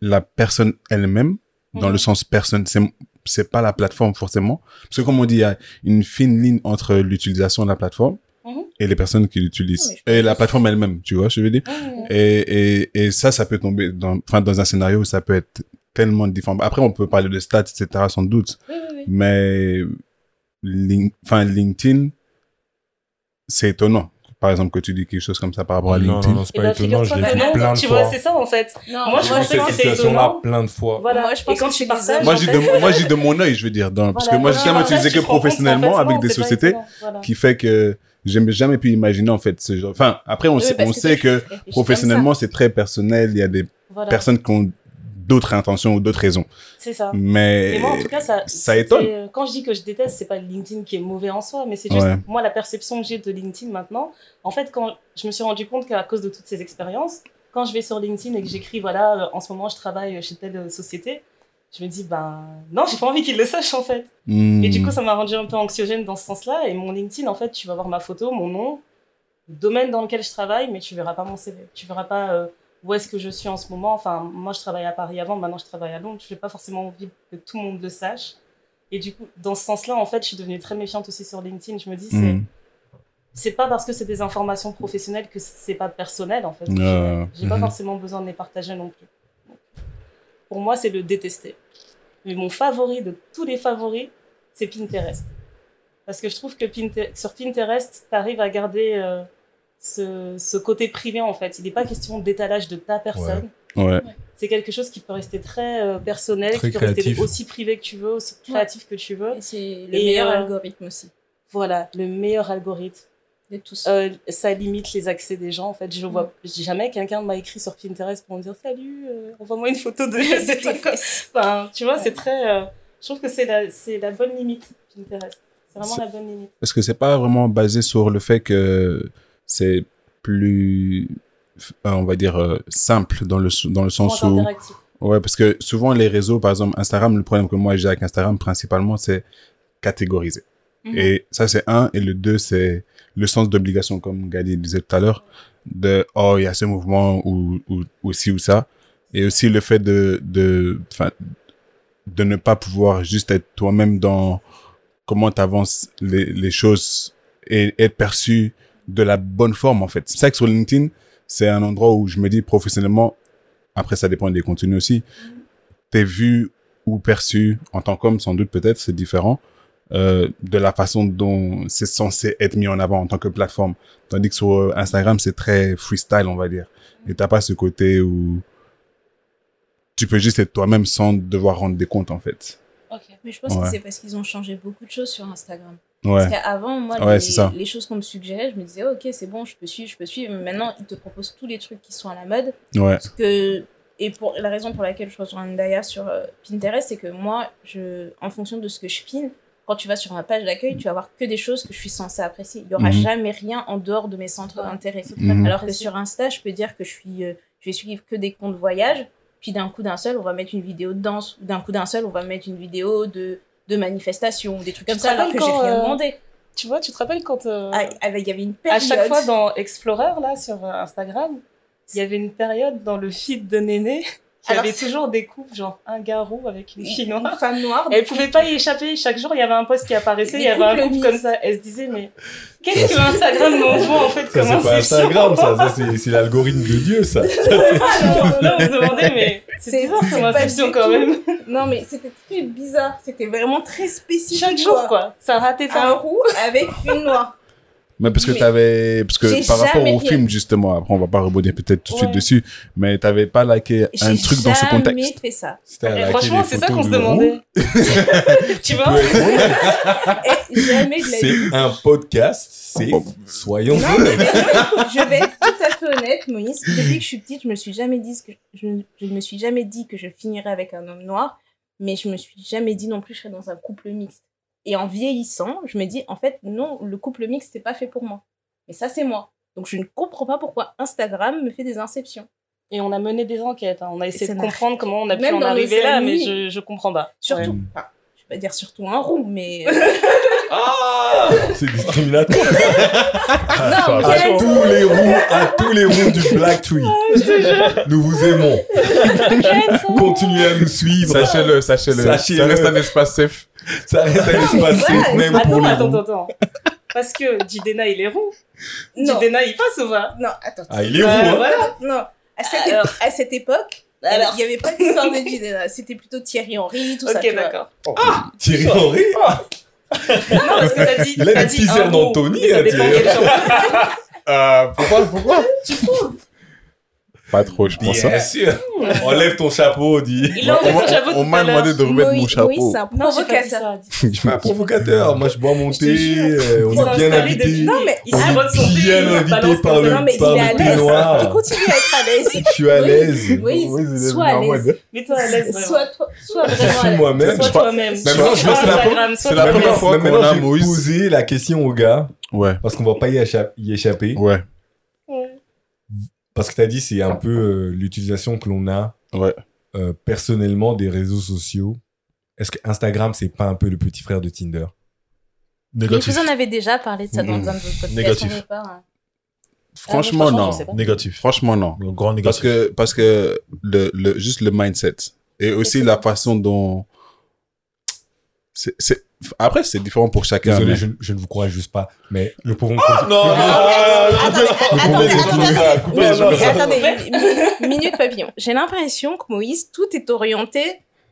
la personne elle-même? Dans le sens personne, c'est, c'est pas la plateforme forcément. Parce que comme on dit, il y a une fine ligne entre l'utilisation de la plateforme mm-hmm. et les personnes qui l'utilisent. Oui, et la plateforme elle-même, tu vois, je veux dire. Mm-hmm. Et, et, et ça, ça peut tomber dans, enfin, dans un scénario où ça peut être tellement différent. Après, on peut parler de stats, et cetera, sans doute. Oui, oui, oui. Mais, link, enfin, LinkedIn, c'est étonnant. Par exemple, que tu dis quelque chose comme ça par rapport à LinkedIn. Non, non, c'est pas étonnant, je l'ai vu plein de fois. Tu vois, c'est ça, en fait. Non, moi, je pensais que c'était étonnant. Plein de fois. Voilà. Moi, je pense que tu partages. Moi, j'ai de, moi, j'ai de mon œil, je veux dire, dans, parce que moi, j'ai jamais utilisé que professionnellement avec des sociétés qui fait que j'ai jamais pu imaginer, en fait, ce genre. Enfin, après, on sait, on sait que professionnellement, c'est très personnel. Il y a des personnes qui ont d'autres intentions ou d'autres raisons. C'est ça. Mais moi, en tout cas, ça, ça étonne. Quand je dis que je déteste, c'est pas LinkedIn qui est mauvais en soi, mais c'est juste, ouais. moi, la perception que j'ai de LinkedIn maintenant, en fait, quand je me suis rendu compte qu'à cause de toutes ces expériences, quand je vais sur LinkedIn et que j'écris, voilà, en ce moment, je travaille chez telle société, je me dis, ben non, j'ai pas envie qu'ils le sachent, en fait. Mmh. Et du coup, ça m'a rendu un peu anxiogène dans ce sens-là. Et mon LinkedIn, en fait, tu vas voir ma photo, mon nom, le domaine dans lequel je travaille, mais tu verras pas mon C V. Tu verras pas euh, où est-ce que je suis en ce moment. Enfin, moi, je travaillais à Paris avant, maintenant, je travaille à Londres. Je n'ai pas forcément envie que tout le monde le sache. Et du coup, dans ce sens-là, en fait, je suis devenue très méfiante aussi sur LinkedIn. Je me dis, c'est, mmh. c'est pas parce que c'est des informations professionnelles que c'est pas personnel, en fait. Euh, j'ai, j'ai mmh. pas forcément besoin de les partager non plus. Pour moi, c'est le détester. Mais mon favori de tous les favoris, c'est Pinterest. Parce que je trouve que Pinter- sur Pinterest, t'arrives à garder euh, ce, ce côté privé, en fait. Il n'est pas question d'étalage de ta personne. Ouais. Ouais. C'est quelque chose qui peut rester très euh, personnel, très qui peut créatif. Rester aussi privé que tu veux, aussi créatif ouais. que tu veux. Et c'est le Et meilleur euh, algorithme aussi. Voilà, le meilleur algorithme. De tous. Euh, ça limite les accès des gens, en fait. Je vois, mmh. jamais quelqu'un m'a écrit sur Pinterest pour me dire salut, euh, envoie-moi une photo de cette enfin, tu vois, ouais. c'est très. Euh, je trouve que c'est la, c'est la bonne limite, Pinterest. C'est vraiment c'est... la bonne limite. Parce que c'est pas vraiment basé sur le fait que c'est plus, on va dire, euh, simple dans le dans le sens où. Ouais, parce que souvent les réseaux, par exemple Instagram, le problème que moi j'ai avec Instagram principalement, c'est catégoriser. Mmh. Et ça c'est un, et le deux c'est le sens d'obligation, comme Gali disait tout à l'heure, de « oh, il y a ce mouvement » ou « ou ci ou ça ». Et aussi le fait de, de, de ne pas pouvoir juste être toi-même dans comment tu avances les, les choses et être perçu de la bonne forme, en fait. C'est ça que sur LinkedIn, c'est un endroit où je me dis professionnellement, après ça dépend des contenus aussi, t'es vu ou perçu en tant qu'homme, sans doute peut-être, c'est différent. Euh, de la façon dont c'est censé être mis en avant en tant que plateforme. Tandis que sur Instagram, c'est très freestyle, on va dire. Et t'as pas ce côté où tu peux juste être toi-même sans devoir rendre des comptes, en fait. Ok. Mais je pense ouais. que c'est parce qu'ils ont changé beaucoup de choses sur Instagram. Ouais. Parce qu'avant, moi, ouais, les, les choses qu'on me suggérait, je me disais, oh, ok, c'est bon, je peux suivre, je peux suivre. Mais maintenant, ils te proposent tous les trucs qui sont à la mode. Ouais. Parce que... Et pour, la raison pour laquelle je rejoins Ndaya sur euh, Pinterest, c'est que moi, je, en fonction de ce que je pine, quand tu vas sur ma page d'accueil, tu vas voir que des choses que je suis censée apprécier. Il n'y aura mmh. jamais rien en dehors de mes centres d'intérêt. Mmh. Alors que sur Insta, je peux dire que je, suis, euh, je vais suivre que des comptes voyage. Puis d'un coup d'un seul, on va mettre une vidéo de danse. D'un coup d'un seul, on va mettre une vidéo de, de manifestation, des trucs comme ça, alors que j'ai rien demandé. Euh, tu vois, tu te rappelles quand... Euh, ah, il y avait une période... À chaque fois dans Explorer, là, sur Instagram, il y avait une période dans le feed de Néné... Il y avait toujours des couples, genre un garou avec une fille noire. Une femme noire. Elle ne pouvait pas y échapper. Chaque jour, il y avait un post qui apparaissait, il y avait un couple comme ça. Elle se disait, mais qu'est-ce que Instagram m'envoie en fait? Ça, comment c'est, c'est Instagram, ça. ça c'est, c'est l'algorithme de Dieu, ça. ça c'est... Alors, là, on se demandait, mais c'est bizarre comme inception quand même. Non, mais c'était très bizarre. C'était vraiment très spécifique. Chaque jour, quoi. quoi. Ça ratait un roux avec une noire. Mais parce que tu avais, parce que par rapport au film, justement, après on va pas rebondir peut-être tout de ouais. suite dessus, mais tu n'avais pas liké un j'ai truc dans ce contexte. J'ai jamais fait ça. C'était franchement, c'est ça qu'on se demandait. Tu vois? Jamais de la c'est vie. Un podcast, c'est soyons honnêtes. Je vais être tout à fait honnête, Moïse. Depuis que je suis petite, je me suis jamais dit que je, je me suis jamais dit que je finirais avec un homme noir, mais je me suis jamais dit non plus que je serais dans un couple mixte. Et en vieillissant, je me dis, en fait, non, le couple mixte, c'est pas fait pour moi. Mais ça, c'est moi. Donc, je ne comprends pas pourquoi Instagram me fait des inceptions. Et on a mené des enquêtes. Hein. On a essayé de comprendre marche. Comment on a pu en arriver là, mais je, je comprends pas. Surtout, ouais. enfin, je vais pas dire surtout un roux, mais... Ah c'est discriminatoire. Non, à mais... tous les roux, à tous les roux du Black Tree. Nous vous aimons. Continuez à nous suivre. Sachez-le, sachez-le. sachez-le. Ça reste un espace safe. Ça reste un espace safe même attends, pour les attends, roux. Attends, attends. Parce que Jidena, il est roux. Jidena, il passe ou pas? Non, attends. Ah, il est roux, euh, hein. Voilà. Non, à cette, Alors... é... à cette époque... Alors, il n'y avait pas d'histoire de Jidena. C'était plutôt Thierry Henry, tout okay, ça. Ok, d'accord. Oh, ah, Thierry Henry ah. Non, parce que t'as dit... Là, t'as dit un mot, mais ça dépend quel genre. euh, pourquoi, pourquoi Tu trouves? Pas trop, je pense. Bien sûr. Enlève ton chapeau, dis. Il enlève son chapeau tout à l'heure. On m'a demandé de remettre mon chapeau. Oui, c'est un provocateur. Je un provocateur. Moi, je bois mon thé. On est bien invités. Non, mais il est bien invité par le thé noir. Il continue à être à l'aise. Je suis à l'aise. Oui, sois à l'aise. Mets-toi à l'aise. Sois vraiment à l'aise. Sois toi-même. C'est la première fois qu'on a posé la question au gars. Ouais. Parce qu'on va pas y échapper. Ouais. Parce que tu as dit, c'est un peu euh, l'utilisation que l'on a ouais. euh, personnellement des réseaux sociaux. Est-ce que Instagram, c'est pas un peu le petit frère de Tinder? Négatif. Mais vous en avez déjà parlé de ça dans mmh. un de vos podcasts. Négatif. Pas, hein. Franchement, ah, non. Franchement, négatif. Franchement, non. Le grand négatif. Parce que, parce que le, le, juste le mindset et aussi la façon dont. C'est, c'est... Après, c'est différent pour chacun. Désolé, mais... je, je ne vous crois juste pas. Mais le pauvre. Ah oh, non, non, non, non, non, non, attendez, minute papillon. J'ai l'impression que Moïse, tout est orienté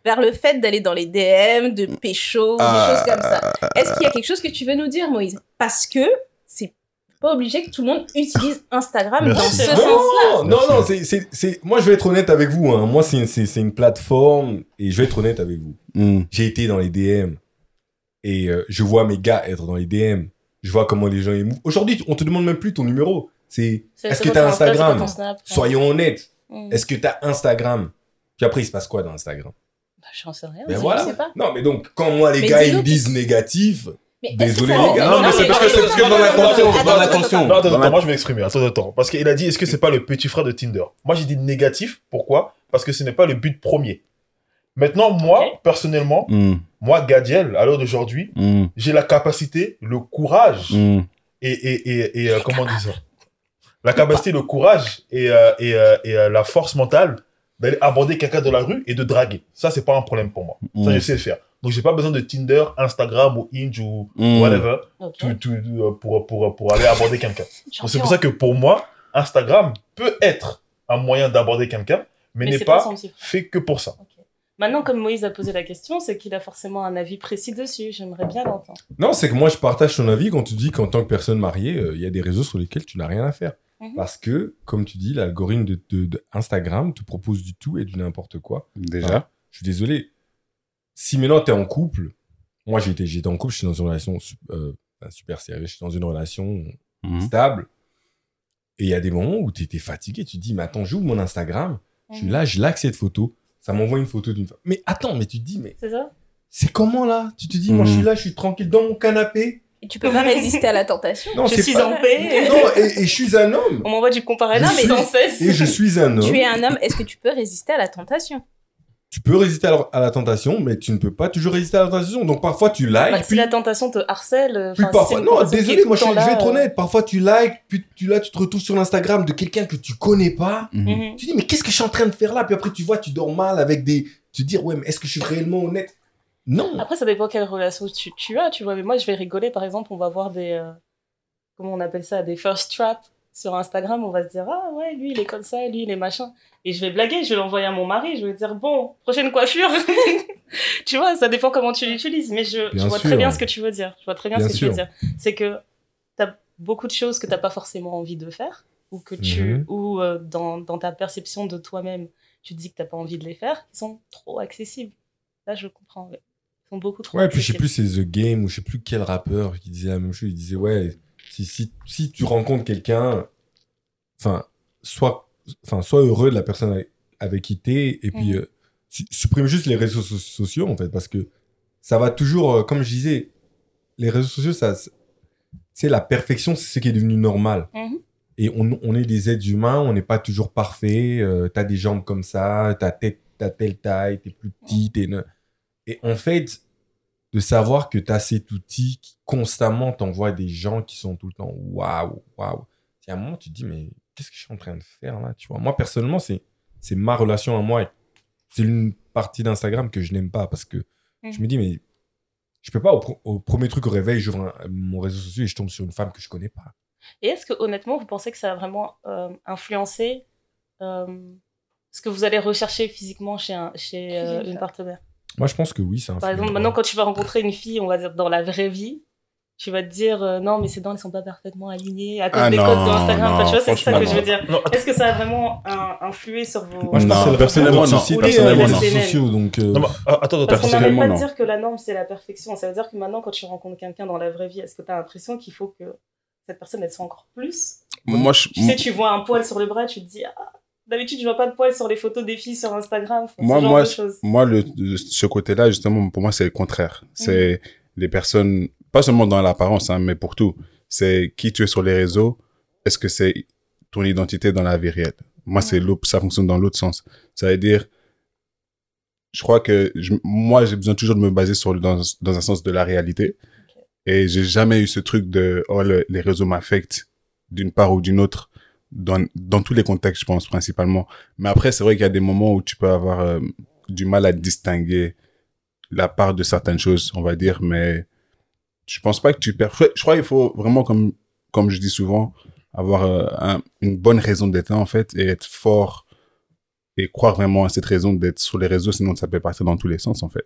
vers le fait d'aller dans les D M, de pécho, ah, des choses comme ça. Est-ce qu'il y a quelque chose que tu veux nous dire, Moïse? Parce que c'est pas obligé que tout le monde utilise Instagram Merci. dans ce non, sens-là. Non, non, non, c'est, c'est, c'est... moi je vais être honnête avec vous. Hein. Moi, c'est, c'est, c'est une plateforme et je vais être honnête avec vous. Mm. J'ai été dans les D M et euh, je vois mes gars être dans les D M. Je vois comment les gens émouvent. Aujourd'hui, on te demande même plus ton numéro. C'est, c'est est-ce que t'as Instagram? Place, Snap, Soyons honnêtes. Mm. Est-ce que t'as Instagram? Puis après, il se passe quoi dans Instagram? J'en sais rien. Ben voilà. Je sais pas. Non, mais donc, quand moi, les mais gars, ils me disent négatif, désolé, les gars. Non, non, mais c'est parce que c'est parce que dans l'attention, dans l'attention. Non, attends, attends, moi, je vais m'exprimer. Attends, attends. Parce qu'il a dit, est-ce que c'est pas le petit frère de Tinder? Moi, j'ai dit négatif. Pourquoi? Parce que ce n'est pas le but premier. Maintenant, moi, okay. personnellement, mm. moi, Gadiel, à l'heure d'aujourd'hui, mm. j'ai la capacité, le courage mm. et, et, et, et euh, comment dire ça? La capacité, le courage et, euh, et, euh, et euh, la force mentale d'aller aborder quelqu'un dans la rue et de draguer. Ça, c'est pas un problème pour moi. Mmh. Ça, je sais le faire. Donc, j'ai pas besoin de Tinder, Instagram ou Hinge ou mmh. whatever okay. to, to, pour, pour, pour aller aborder quelqu'un. Donc, c'est pour ça que pour moi, Instagram peut être un moyen d'aborder quelqu'un, mais, mais n'est pas, pas fait que pour ça. Okay. Maintenant, comme Moïse a posé la question, c'est qu'il a forcément un avis précis dessus. J'aimerais bien l'entendre. Non, c'est que moi, je partage ton avis quand tu dis qu'en tant que personne mariée, il euh, y a des réseaux sur lesquels tu n'as rien à faire. Parce que, comme tu dis, l'algorithme de, de, de Instagram te propose du tout et du n'importe quoi. Déjà. Enfin, je suis désolé. Si maintenant t'es en couple, moi j'étais, j'étais en couple, je suis dans une relation euh, super sérieuse, je suis dans une relation mmh. stable. Et il y a des moments où t'étais fatigué, tu te dis, mais attends, j'ouvre mon Instagram, mmh. je suis là, je like cette photo, ça m'envoie une photo d'une femme. Mais attends, mais tu te dis, mais. C'est ça? C'est comment là? Tu te dis, mmh. moi je suis là, je suis tranquille dans mon canapé. Et tu peux pas résister à la tentation. Non, je suis pas... en paix. Non, et, et je suis un homme. On m'envoie du comparaison, mais suis... sans cesse. Et je suis un homme. Tu es un homme. Est-ce que tu peux résister à la tentation? Tu peux résister à la tentation, mais tu ne peux pas toujours résister à la tentation. Donc parfois tu likes. Bah, puis... Si la tentation te harcèle. Puis parfois... si non, désolé, moi je, là, je vais être honnête. Parfois tu likes, puis tu, là tu te retrouves sur l'Instagram de quelqu'un que tu connais pas. Mm-hmm. Tu dis, mais qu'est-ce que je suis en train de faire là? Puis après tu vois, tu dors mal avec des. Tu te dis, ouais, mais est-ce que je suis réellement honnête? Non. Après, ça dépend quelle relation tu, tu as, tu vois. Mais moi, je vais rigoler. Par exemple, on va voir des... Euh, comment on appelle ça? Des first traps sur Instagram. On va se dire, ah ouais, lui, il est comme ça, lui, il est machin. Et je vais blaguer, je vais l'envoyer à mon mari. Je vais dire, bon, prochaine coiffure. Tu vois, ça dépend comment tu l'utilises. Mais je, je vois sûr. très bien ce que tu veux dire. Je vois très bien, bien ce que sûr. tu veux dire. C'est que t'as beaucoup de choses que t'as pas forcément envie de faire ou que tu... Mmh. Ou euh, dans, dans ta perception de toi-même, tu te dis que t'as pas envie de les faire, qui sont trop accessibles. Là, je comprends, ouais. Beaucoup trop. Ouais, puis je sais plus, c'est The Game ou je sais plus quel rappeur qui disait la même chose. Il disait, ouais, si, si, si tu rencontres quelqu'un, enfin, sois, sois heureux de la personne avec, avec qui t'es et mmh. puis euh, supprime juste les réseaux so- sociaux en fait, parce que ça va toujours, euh, comme je disais, les réseaux sociaux, ça, c'est la perfection, c'est ce qui est devenu normal. Mmh. Et on, on est des êtres humains, on n'est pas toujours parfait. Euh, t'as des jambes comme ça, t'as, tête, t'as telle taille, t'es plus petit, t'es. Ne... Et en fait, de savoir que tu as cet outil qui constamment t'envoie des gens qui sont tout le temps waouh, waouh. Il y a un moment, tu te dis, mais qu'est-ce que je suis en train de faire là, tu vois? Moi, personnellement, c'est, c'est ma relation à moi. C'est une partie d'Instagram que je n'aime pas parce que mmh. je me dis, mais je peux pas au, pro- au premier truc au réveil, j'ouvre un, mon réseau social et je tombe sur une femme que je connais pas. Et est-ce que, honnêtement, vous pensez que ça a vraiment euh, influencé euh, ce que vous allez rechercher physiquement chez, un, chez euh, une partenaire? Moi, je pense que oui, c'est un. Par exemple, maintenant, quand tu vas rencontrer une fille, on va dire dans la vraie vie, tu vas te dire euh, non, mais ses dents, elles sont pas parfaitement alignées à cause ah des non, codes d'Instagram. Enfin, tu vois, c'est ça que non. je veux dire. Non. Est-ce que ça a vraiment un, influé sur vos. Moi, je pense non, que personnellement, non. Sociaux, personnellement, non. Sociaux, donc. Euh... Non, bah, attends, parce qu'on n'arrive pas à dire que la norme, c'est la perfection. Ça veut dire que maintenant, quand tu rencontres quelqu'un dans la vraie vie, est-ce que tu as l'impression qu'il faut que cette personne, elle soit encore plus? Moi, je. Tu sais, tu vois un poil sur le bras, tu te dis ah. D'habitude, je vois pas de poils sur les photos des filles sur Instagram. Moi, ce moi, de moi le, le, ce côté-là, justement, pour moi, c'est le contraire. Mmh. C'est les personnes, pas seulement dans l'apparence, hein, mais pour tout. C'est qui tu es sur les réseaux. Est-ce que c'est ton identité dans la vie réelle. Moi, c'est l'autre, ça fonctionne dans l'autre sens. Ça veut dire, je crois que je, moi, j'ai besoin toujours de me baser sur, dans, dans un sens de la réalité. Et j'ai jamais eu ce truc de, oh, le, les réseaux m'affectent d'une part ou d'une autre, dans, dans tous les contextes, je pense, principalement. Mais après, c'est vrai qu'il y a des moments où tu peux avoir euh, du mal à distinguer la part de certaines choses, on va dire, mais je pense pas que tu perds. Je crois qu'il faut vraiment, comme, comme je dis souvent, avoir euh, un, une bonne raison d'être là, en fait, et être fort et croire vraiment à cette raison d'être sur les réseaux, sinon ça peut partir dans tous les sens, en fait.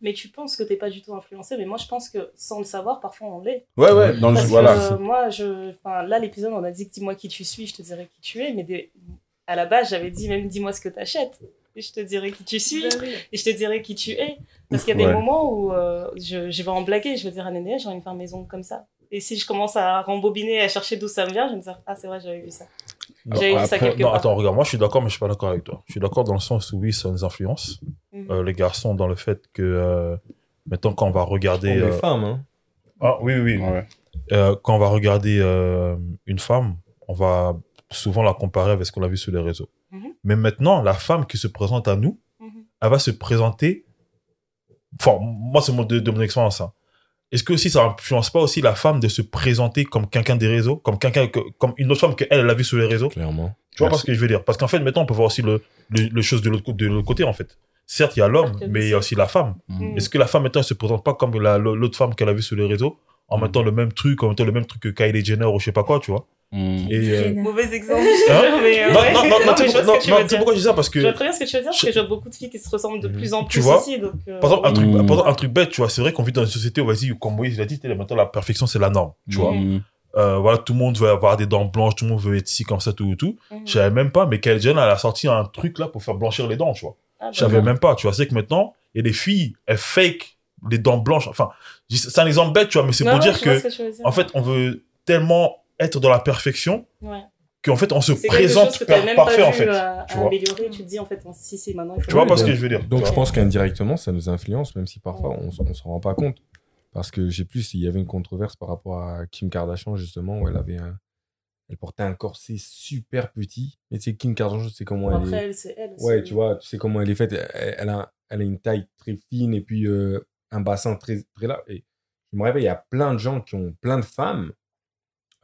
Mais tu penses que t'es pas du tout influencé, mais moi je pense que sans le savoir, parfois on l'est. Ouais, ouais, dans le jeu, voilà. Euh, moi, je, enfin, là, l'épisode, on a dit que dis-moi qui tu suis, je te dirai qui tu es, mais des... à la base, j'avais dit même dis-moi ce que t'achètes, et je te dirai qui tu suis, et je te dirai qui tu es. Parce Ouf, qu'il y a des ouais. moments où euh, je, je vais en blaguer, je vais dire à Néné, j'ai envie de faire maison comme ça. Et si je commence à rembobiner, à chercher d'où ça me vient, je me dis, ah, c'est vrai, j'avais vu ça. J'avais Après, vu ça quelque non, part. Attends, regarde, moi je suis d'accord, mais je suis pas d'accord avec toi. Je suis d'accord dans le sens où, oui, ça nous influence. Mm-hmm. Euh, les garçons, dans le fait que, euh, mettons, quand on va regarder. Euh... Les femmes, hein. Ah, oui, oui. Ouais. Euh, quand on va regarder euh, une femme, on va souvent la comparer avec ce qu'on a vu sur les réseaux. Mm-hmm. Mais maintenant, la femme qui se présente à nous, mm-hmm. elle va se présenter. Enfin, moi, c'est mon, de, de mon expérience, hein. Est-ce que aussi ça n'influence pas aussi la femme de se présenter comme quelqu'un des réseaux, comme quelqu'un que, comme une autre femme qu'elle elle a vue sur les réseaux? Clairement. Tu vois pas ce que je veux dire? Parce qu'en fait, maintenant, on peut voir aussi le, le, le chose de l'autre, de l'autre côté, en fait. Certes, il y a l'homme, mais il y a aussi la femme. Mm. Est-ce que la femme, maintenant, elle se présente pas comme la, l'autre femme qu'elle a vue sur les réseaux, en mm. mettant le même truc, en mettant le même truc que Kylie Jenner ou je sais pas quoi, tu vois? Mm. Et, euh... Mauvais exemple. Hein? Mais, euh, non, ouais. non, non, non, tu sais pourquoi je dis ça? Parce que. Je vois très bien ce que tu veux dire, parce que je vois beaucoup de filles qui se ressemblent de plus en plus aussi. Donc, euh... Par exemple, un truc, mm. par exemple, un truc bête, tu vois, c'est vrai qu'on vit dans une société où, vas-y, comme Moïse l'a dit, maintenant la perfection c'est la norme, tu mm. vois. Mm. Euh, voilà, tout le monde veut avoir des dents blanches, tout le monde veut être ci, comme ça, tout, tout. Mm. Je savais même pas, mais Kylie Jenner, elle a sorti un truc là pour faire blanchir les dents, tu vois. Ah, je savais même pas, tu vois. C'est que maintenant, il y a des filles, elles fake les dents blanches. Enfin, c'est un exemple bête, tu vois, mais c'est pour dire que, en fait, on veut tellement être dans la perfection, ouais. qu'en fait on se c'est présente que par- même parfait pas en fait. À, tu à vois. Améliorer, tu te dis en fait, si c'est maintenant. Tu vois pas ce que je veux dire. Donc je vois. pense qu'indirectement ça nous influence, même si parfois ouais. on, on s'en rend pas compte, parce que j'ai plus il y avait une controverse par rapport à Kim Kardashian justement où elle avait un, elle portait un corset super petit. Mais tu sais Kim Kardashian, tu sais comment bon, elle après, est. Elle, c'est elle aussi. Ouais, tu vois, tu sais comment elle est faite. Elle, elle a, elle a une taille très fine et puis euh, un bassin très très large. Et je me rappelle, il y a plein de gens qui ont plein de femmes.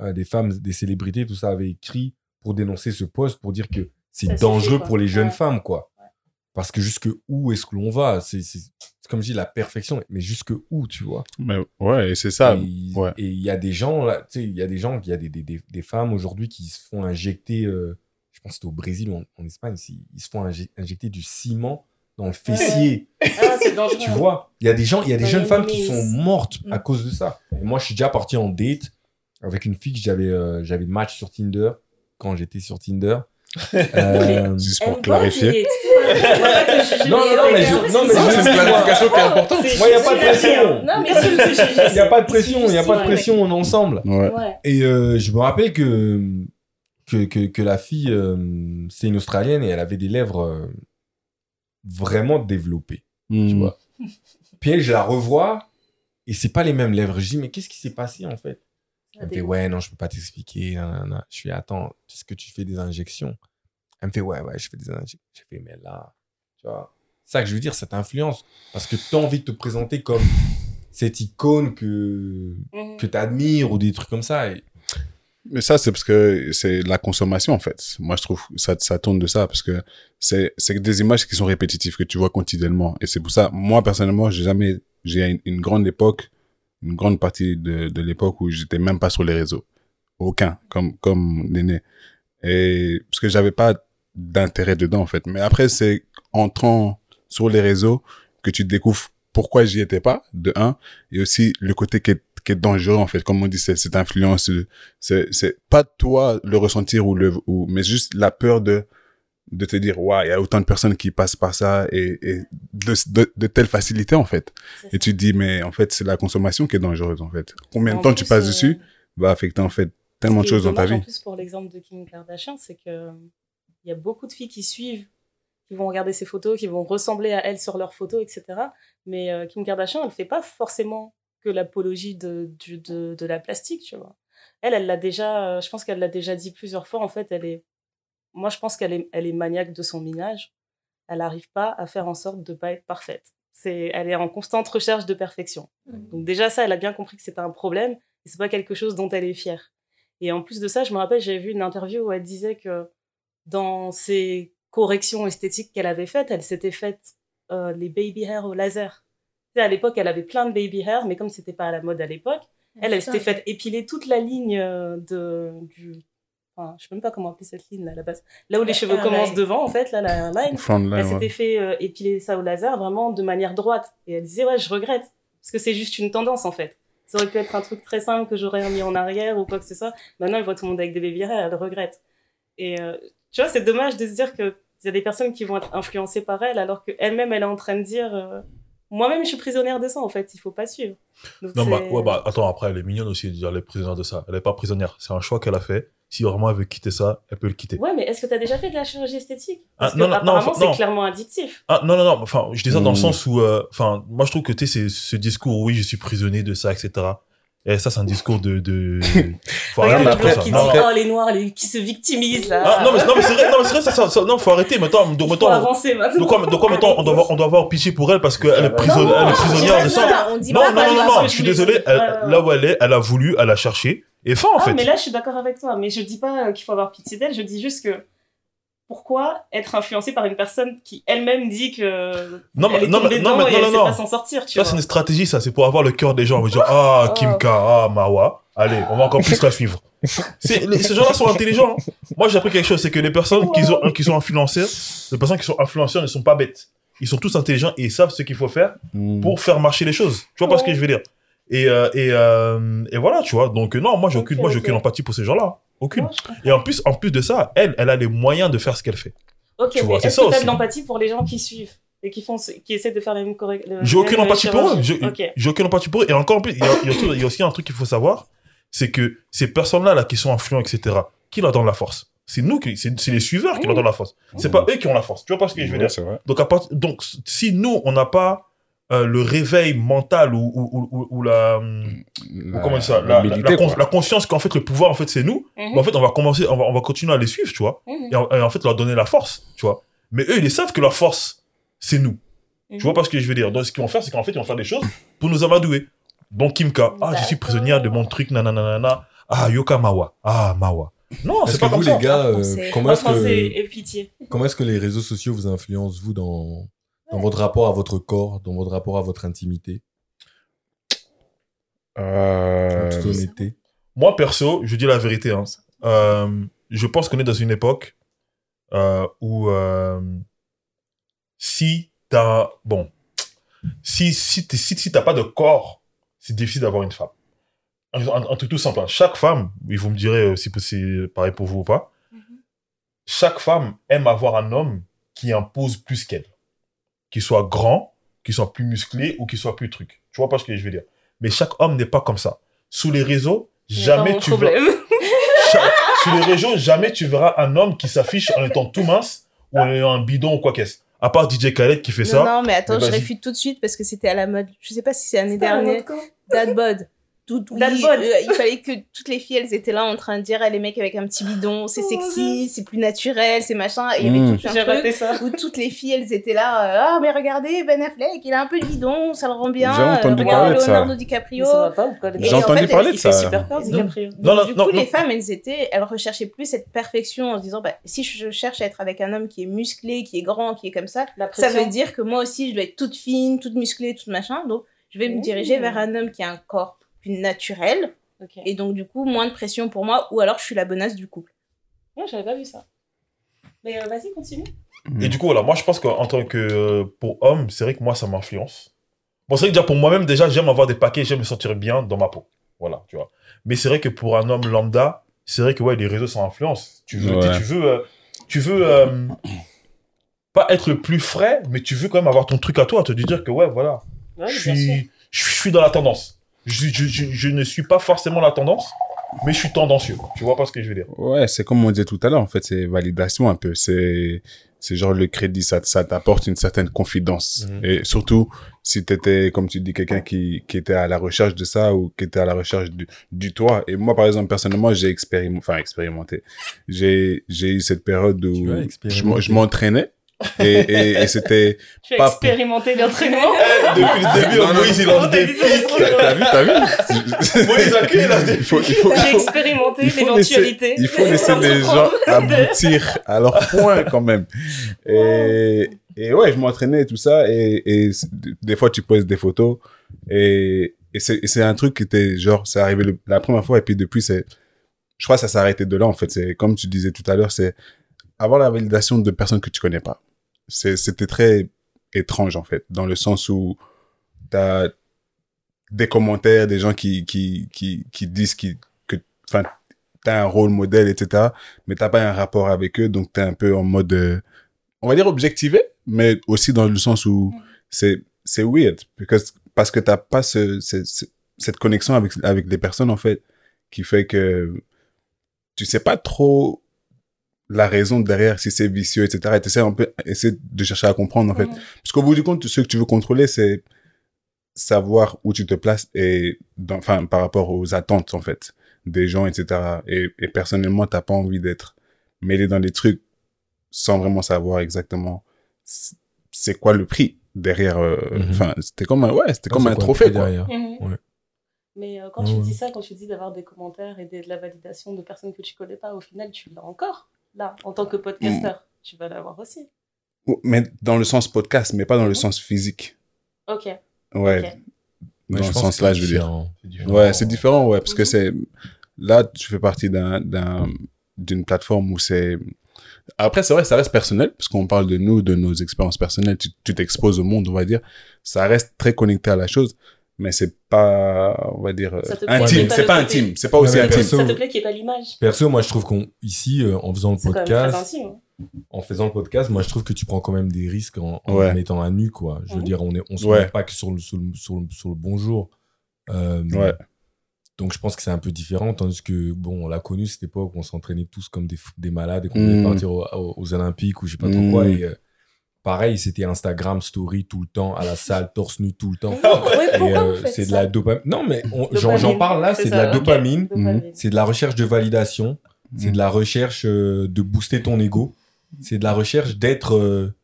Euh, des femmes, des célébrités, tout ça avait écrit pour dénoncer ce poste, pour dire que c'est ça dangereux suffit, pour les jeunes ouais. femmes, quoi. Ouais. Parce que jusque où est-ce que l'on va? C'est, c'est, c'est comme je dis, la perfection, mais jusque où, tu vois? Mais ouais, c'est ça. Et ouais. il y a des gens, là, tu sais, il y a des gens, il y a des, des, des, des femmes aujourd'hui qui se font injecter, euh, je pense que c'était au Brésil ou en, en Espagne, ils se font inje- injecter du ciment dans le fessier. Ouais. Ah, c'est dangereux. Tu vois? Il y a des gens, il y a des dans jeunes femmes qui sont mortes mmh. à cause de ça. Et moi, je suis déjà parti en date avec une fille que j'avais, euh, j'avais match sur Tinder, quand j'étais sur Tinder. Euh... Juste pour clarifier. non, non, non, mais, je, non, mais non, c'est une clarification qui est importante. Moi, il n'y a pas de pression. Non, mais il n'y a pas de pression, il n'y a pas de pression, on est ensemble. Ouais. Et euh, je me rappelle que, que, que, que la fille, euh, c'est une Australienne et elle avait des lèvres euh, vraiment développées. Mm. Tu vois. Puis elle, je la revois et ce n'est pas les mêmes lèvres. Je dis, mais qu'est-ce qui s'est passé en fait? Elle me fait, ouais, non, je peux pas t'expliquer. Nan, nan, nan. Je fais, attends, est-ce que tu fais des injections? Elle me fait, ouais, ouais, je fais des injections. Je fais, mais là, tu vois. C'est ça que je veux dire, cette influence. Parce que t'as envie de te présenter comme cette icône que, que t'admires ou des trucs comme ça. Et... Mais ça, c'est parce que c'est la consommation, en fait. Moi, je trouve que ça, ça tourne de ça parce que c'est, c'est des images qui sont répétitives, que tu vois continuellement. Et c'est pour ça, moi, personnellement, j'ai jamais, j'ai une, une grande époque. Une grande partie de, de l'époque où j'étais même pas sur les réseaux. Aucun, comme, comme l'aîné. Et, parce que j'avais pas d'intérêt dedans, en fait. Mais après, c'est en entrant sur les réseaux que tu découvres pourquoi j'y étais pas, de un, et aussi le côté qui est, qui est dangereux, en fait. Comme on dit, c'est, cette influence, c'est, c'est pas toi le ressentir ou le, ou, mais juste la peur de, de te dire, waouh, il y a autant de personnes qui passent par ça et, et de, de, de telle facilité, en fait. Et tu te dis, mais en fait, c'est la consommation qui est dangereuse, en fait. Combien de temps tu passes euh... dessus va affecter, en fait, tellement de choses dans ta vie. En plus, pour l'exemple de Kim Kardashian, c'est que il y a beaucoup de filles qui suivent, qui vont regarder ses photos, qui vont ressembler à elle sur leurs photos, et cetera. Mais euh, Kim Kardashian, elle fait pas forcément que l'apologie de, de, de, de la plastique, tu vois. Elle, elle l'a déjà, euh, je pense qu'elle l'a déjà dit plusieurs fois. En fait, elle est, moi, je pense qu'elle est, elle est maniaque de son minage. Elle n'arrive pas à faire en sorte de ne pas être parfaite. C'est, elle est en constante recherche de perfection. Mmh. Donc déjà, ça, elle a bien compris que c'était un problème et c'est pas quelque chose dont elle est fière. Et en plus de ça, je me rappelle, j'avais vu une interview où elle disait que dans ses corrections esthétiques qu'elle avait faites, elle s'était faite euh, les baby hair au laser. Tu sais, à l'époque, elle avait plein de baby hair, mais comme c'était pas à la mode à l'époque, elle, elle s'était faite épiler toute la ligne de, du... Enfin, je sais même pas comment appeler cette ligne, là, à la base. Là où les cheveux commencent devant, en fait, là, la hairline. Elle s'était fait euh, épiler ça au laser, vraiment de manière droite. Et elle disait, ouais, je regrette. Parce que c'est juste une tendance, en fait. Ça aurait pu être un truc très simple que j'aurais remis en arrière ou quoi que ce soit. Maintenant, elle voit tout le monde avec des baby hair, elle regrette. Et euh, tu vois, c'est dommage de se dire qu'il y a des personnes qui vont être influencées par elle, alors qu'elle-même, elle est en train de dire... Euh, moi-même, je suis prisonnière de ça, en fait. Il ne faut pas suivre. Donc, non, bah, ouais, bah, attends, après, elle est mignonne aussi de dire qu'elle est prisonnière de ça. Elle n'est pas prisonnière. C'est un choix qu'elle a fait. Si vraiment elle veut quitter ça, elle peut le quitter. Ouais, mais est-ce que tu as déjà fait de la chirurgie esthétique ? Parce ah, non, que, non, apparemment, non, c'est non. clairement addictif. Ah, non, non, non. Enfin, je dis ça dans mmh. le sens où... Enfin, euh, moi, je trouve que tu sais, ce discours, oui, je suis prisonnier de ça, et cetera. Et ça, c'est un discours de... de... Faut arrêter de faire ça. Qui non, dit, après... oh, les Noirs, les... qui se victimisent, là. Ah, non, mais, non, mais c'est vrai, non, mais c'est vrai ça, ça, ça, non, faut arrêter. Maintenant, de, faut mettons, avancer, maintenant. De quoi, de quoi mettons, on doit avoir, on doit avoir pitié pour elle parce qu'elle est prisonnière, elle est prisonnière de ça. Non, non, non, non, non, je suis désolé. Elle, ouais. Là où elle est, elle a voulu, elle a cherché. Et fin, en ah, fait. Mais là, je suis d'accord avec toi. Mais je dis pas qu'il faut avoir pitié d'elle. Je dis juste que pourquoi être influencé par une personne qui elle-même dit que non, elle est non, tombée non, dedans non, et non, elle ne sait pas s'en sortir, tu ça, vois. Ça, c'est une stratégie, ça. C'est pour avoir le cœur des gens. On va dire, ah, oh. Kim K, ah, Mawa. Allez, on va encore plus la suivre. C'est, les, ces gens-là sont intelligents. Moi, j'ai appris quelque chose. C'est que les personnes wow. qui, sont, qui sont influencées, les personnes qui sont influencées ne sont pas bêtes. Ils sont tous intelligents et ils savent ce qu'il faut faire mm. pour faire marcher les choses. Tu vois oh. pas ce que je veux dire? Et, euh, et, euh, et voilà, tu vois. Donc, non, moi, j'ai aucune, okay, moi, j'ai aucune okay. empathie pour ces gens-là. Aucune. Non, et en plus, en plus de ça, elle, elle a les moyens de faire ce qu'elle fait. Ok, tu vois, mais c'est est-ce que t'as de l'empathie pour les gens qui suivent et qui font, qui essaient de faire les mêmes corrections? J'ai aucune empathie pour eux. J'ai, okay. j'ai aucune empathie pour eux. Et encore en plus, il y a, y, a, y a aussi un truc qu'il faut savoir, c'est que ces personnes-là, là, qui sont influents, et cetera, qui leur donnent la force? C'est nous qui, c'est, c'est les suiveurs mmh. qui leur donnent la force. Mmh. C'est pas eux qui ont la force. Tu vois pas ce que mmh, je veux ouais, dire? C'est vrai. Donc, à part, donc, si nous, on n'a pas Euh, le réveil mental ou, ou, ou, ou la, la ou comment ça la, la, la, cons- la conscience qu'en fait le pouvoir en fait c'est nous mm-hmm. mais en fait on va commencer on va, on va continuer à les suivre tu vois mm-hmm. et, en, et en fait leur donner la force tu vois mais eux ils savent que leur force c'est nous mm-hmm. tu vois pas ce que je veux dire donc ce qu'ils vont faire c'est qu'en fait ils vont faire des choses pour nous amadouer donc Kim K ah je suis prisonnière de mon truc nanana ah Yoka Mawa ah Mawa non est-ce c'est que pas vous, comme ça les gars euh, comment est-ce que comment est-ce que les réseaux sociaux vous influencent vous dans Dans votre rapport à votre corps, dans votre rapport à votre intimité euh... En toute honnêteté. Moi, perso, je dis la vérité. Hein. Euh, je pense qu'on est dans une époque euh, où euh, si t'as... Bon, si, si, t'es, si, si t'as pas de corps, c'est difficile d'avoir une femme. Un, un, un truc tout simple. Hein. Chaque femme, et vous me direz si c'est pareil pour vous ou pas, mm-hmm. chaque femme aime avoir un homme qui impose plus qu'elle. Qu'il soit grand, qu'il soit plus musclé ou qu'il soit plus truc. Tu vois pas ce que je veux dire. Mais chaque homme n'est pas comme ça. Sous les réseaux, jamais tu verras... Cha... Sous les réseaux, jamais tu verras un homme qui s'affiche en étant tout mince ou en ayant un bidon ou quoi qu'est-ce. À part D J Khaled qui fait non, ça. Non, mais attends, mais je réfute tout de suite parce que c'était à la mode. Je sais pas si c'est l'année dernière. Dad bod. Tout, oui, euh, il fallait que toutes les filles, elles étaient là en train de dire ah, les mecs avec un petit bidon, c'est sexy, c'est plus naturel, c'est machin. Et il y avait tout mmh. un truc ça. Où toutes les filles, elles étaient là. Ah, mais regardez, Ben Affleck, il a un peu de bidon, ça le rend bien. J'ai entendu euh, parler de ça. Leonardo DiCaprio. Ça va pas, ou quoi, j'ai entendu en fait, parler de ça. Super peur, DiCaprio. Non, non, du non, coup, non, les non. femmes, elles étaient, elles recherchaient plus cette perfection en se disant bah, si je cherche à être avec un homme qui est musclé, qui est grand, qui est comme ça, ça veut dire que moi aussi, je dois être toute fine, toute musclée, toute machin. Donc, je vais mmh. me diriger vers un homme qui a un corps plus naturel, okay. et donc du coup moins de pression pour moi, ou alors je suis la bonasse du couple. Moi ouais, j'avais pas vu ça. Mais euh, vas-y, continue. Et du coup, voilà, moi je pense qu'en tant que euh, pour homme, c'est vrai que moi ça m'influence. Bon, c'est vrai que déjà pour moi-même, déjà j'aime avoir des paquets, j'aime me sentir bien dans ma peau. Voilà, tu vois. Mais c'est vrai que pour un homme lambda, c'est vrai que ouais, les réseaux ça influence. Tu veux, ouais. tu veux, euh, tu veux euh, pas être le plus frais, mais tu veux quand même avoir ton truc à toi, te dire que ouais, voilà, ouais, je suis dans la tendance. Je, je, je, je ne suis pas forcément la tendance, mais je suis tendancieux. Tu vois pas ce que je veux dire? Ouais, c'est comme on disait tout à l'heure, en fait, c'est validation un peu. C'est, c'est genre le crédit, ça, ça t'apporte une certaine confidence. Mmh. Et surtout, si t'étais, comme tu dis, quelqu'un qui, qui était à la recherche de ça ou qui était à la recherche du, du toi. Et moi, par exemple, personnellement, j'ai expérimenté, enfin, expérimenté. J'ai, j'ai eu cette période où je, je m'entraînais. Et, et, et c'était tu pas... as expérimenté l'entraînement depuis le début. Non, Moïse il lance des pics. T'as vu, t'as vu Moïse accueille, il lance des pics. J'ai expérimenté l'éventualité. Il faut laisser les gens aboutir à leur point quand même. Et, et ouais, je m'entraînais et tout ça. Et, et des fois tu poses des photos et, et, c'est, et c'est un truc qui était genre, c'est arrivé le, la première fois et puis depuis c'est, je crois que ça s'est arrêté de là en fait. C'est comme tu disais tout à l'heure, c'est avoir la validation de personnes que tu connais pas. C'est, c'était très étrange, en fait, dans le sens où t'as des commentaires, des gens qui, qui, qui, qui disent qui, que, enfin, t'as un rôle modèle, et cetera, mais t'as pas un rapport avec eux, donc t'es un peu en mode, euh, on va dire objectivé, mais aussi dans le sens où c'est, c'est weird, because, parce que t'as pas ce, ce, ce, cette connexion avec, avec des personnes, en fait, qui fait que tu sais pas trop la raison derrière, si c'est vicieux, et cetera. Et t'essaies un peu, essaie de chercher à comprendre, en fait. Mmh. Parce qu'au bout du compte, ce que tu veux contrôler, c'est savoir où tu te places et, enfin, par rapport aux attentes, en fait, des gens, et cetera. Et, et personnellement, t'as pas envie d'être mêlé dans des trucs sans vraiment savoir exactement c'est quoi le prix derrière. Enfin, euh, mmh. c'était comme un, ouais, c'était non, comme un quoi, trophée, quoi. Mmh. Ouais. Mais euh, quand mmh. tu dis ça, quand tu dis d'avoir des commentaires et de la validation de personnes que tu connais pas, au final, tu l'as encore. Là, en tant que podcasteur, mmh. tu vas l'avoir aussi. Mais dans le sens podcast, mais pas dans mmh. le sens physique. Ok. Ouais. Okay. Dans mais le sens là, je veux dire. C'est différent. Ouais, c'est différent, ouais, parce mmh. que c'est... Là, tu fais partie d'un, d'un, d'une plateforme où c'est... Après, c'est vrai, ça reste personnel, parce qu'on parle de nous, de nos expériences personnelles. Tu, tu t'exposes au monde, on va dire. Ça reste très connecté à la chose, mais c'est pas, on va dire, intime. C'est pas intime. C'est pas aussi ouais, intime. Ça te plaît qu'il n'y ait pas l'image? Perso, moi, je trouve qu'on, ici, euh, en faisant le c'est podcast, intime, hein. en faisant le podcast, moi, je trouve que tu prends quand même des risques en, en, ouais. en étant à nu, quoi. Je veux mmh. dire, on est, on se met ouais. pas que sur le, sur le, sur le, sur le bonjour. Euh, ouais. Donc, je pense que c'est un peu différent, tandis que, bon, on l'a connu, cette époque, on s'entraînait tous comme des, des malades et qu'on voulait mmh. partir aux, aux Olympiques ou je sais pas mmh. trop quoi et, euh, pareil, c'était Instagram story tout le temps, à la salle, torse nu tout le temps. Oui, et euh, c'est de la dopamine. Non, mais on, dopamine, j'en, j'en parle là, c'est, c'est de ça, la okay. dopamine. Mmh. C'est de la recherche de validation. Mmh. C'est de la recherche euh, de booster ton ego. C'est de la recherche d'être euh,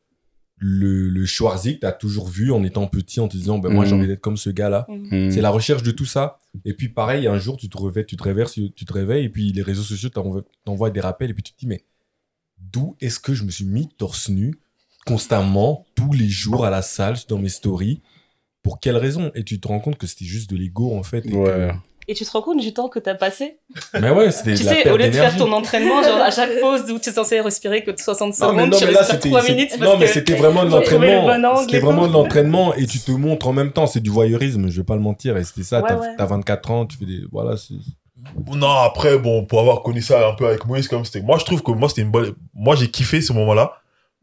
le, le Schwarzy que t'as toujours vu en étant petit, en te disant, ben bah, moi mmh. j'ai envie d'être comme ce gars-là. Mmh. C'est la recherche de tout ça. Et puis pareil, un jour, tu te réveilles, tu te réveilles, tu te réveilles et puis les réseaux sociaux t'envoient, t'envoient des rappels et puis tu te dis, mais d'où est-ce que je me suis mis torse nu constamment, tous les jours à la salle, dans mes stories. Pour quelle raison? Et tu te rends compte que c'était juste de l'ego, en fait. Et, ouais. que... et tu te rends compte du temps que t'as passé? Mais ouais, c'était de la perte d'énergie. Tu sais, au lieu de faire ton entraînement, genre à chaque pause où tu es censé respirer que soixante secondes, tu respires trois minutes. Non, mais c'était vraiment de l'entraînement. C'était vraiment de l'entraînement et tu te montres en même temps. C'est du voyeurisme, je vais pas le mentir. Et c'était ça, ouais, t'as, ouais. t'as vingt-quatre ans, tu fais des... Voilà, c'est... Non, après, bon, pour avoir connu ça un peu avec Moïse, comme c'était... Moi, je trouve que moi, c'était une bonne... Moi, j'ai kiffé ce moment-là.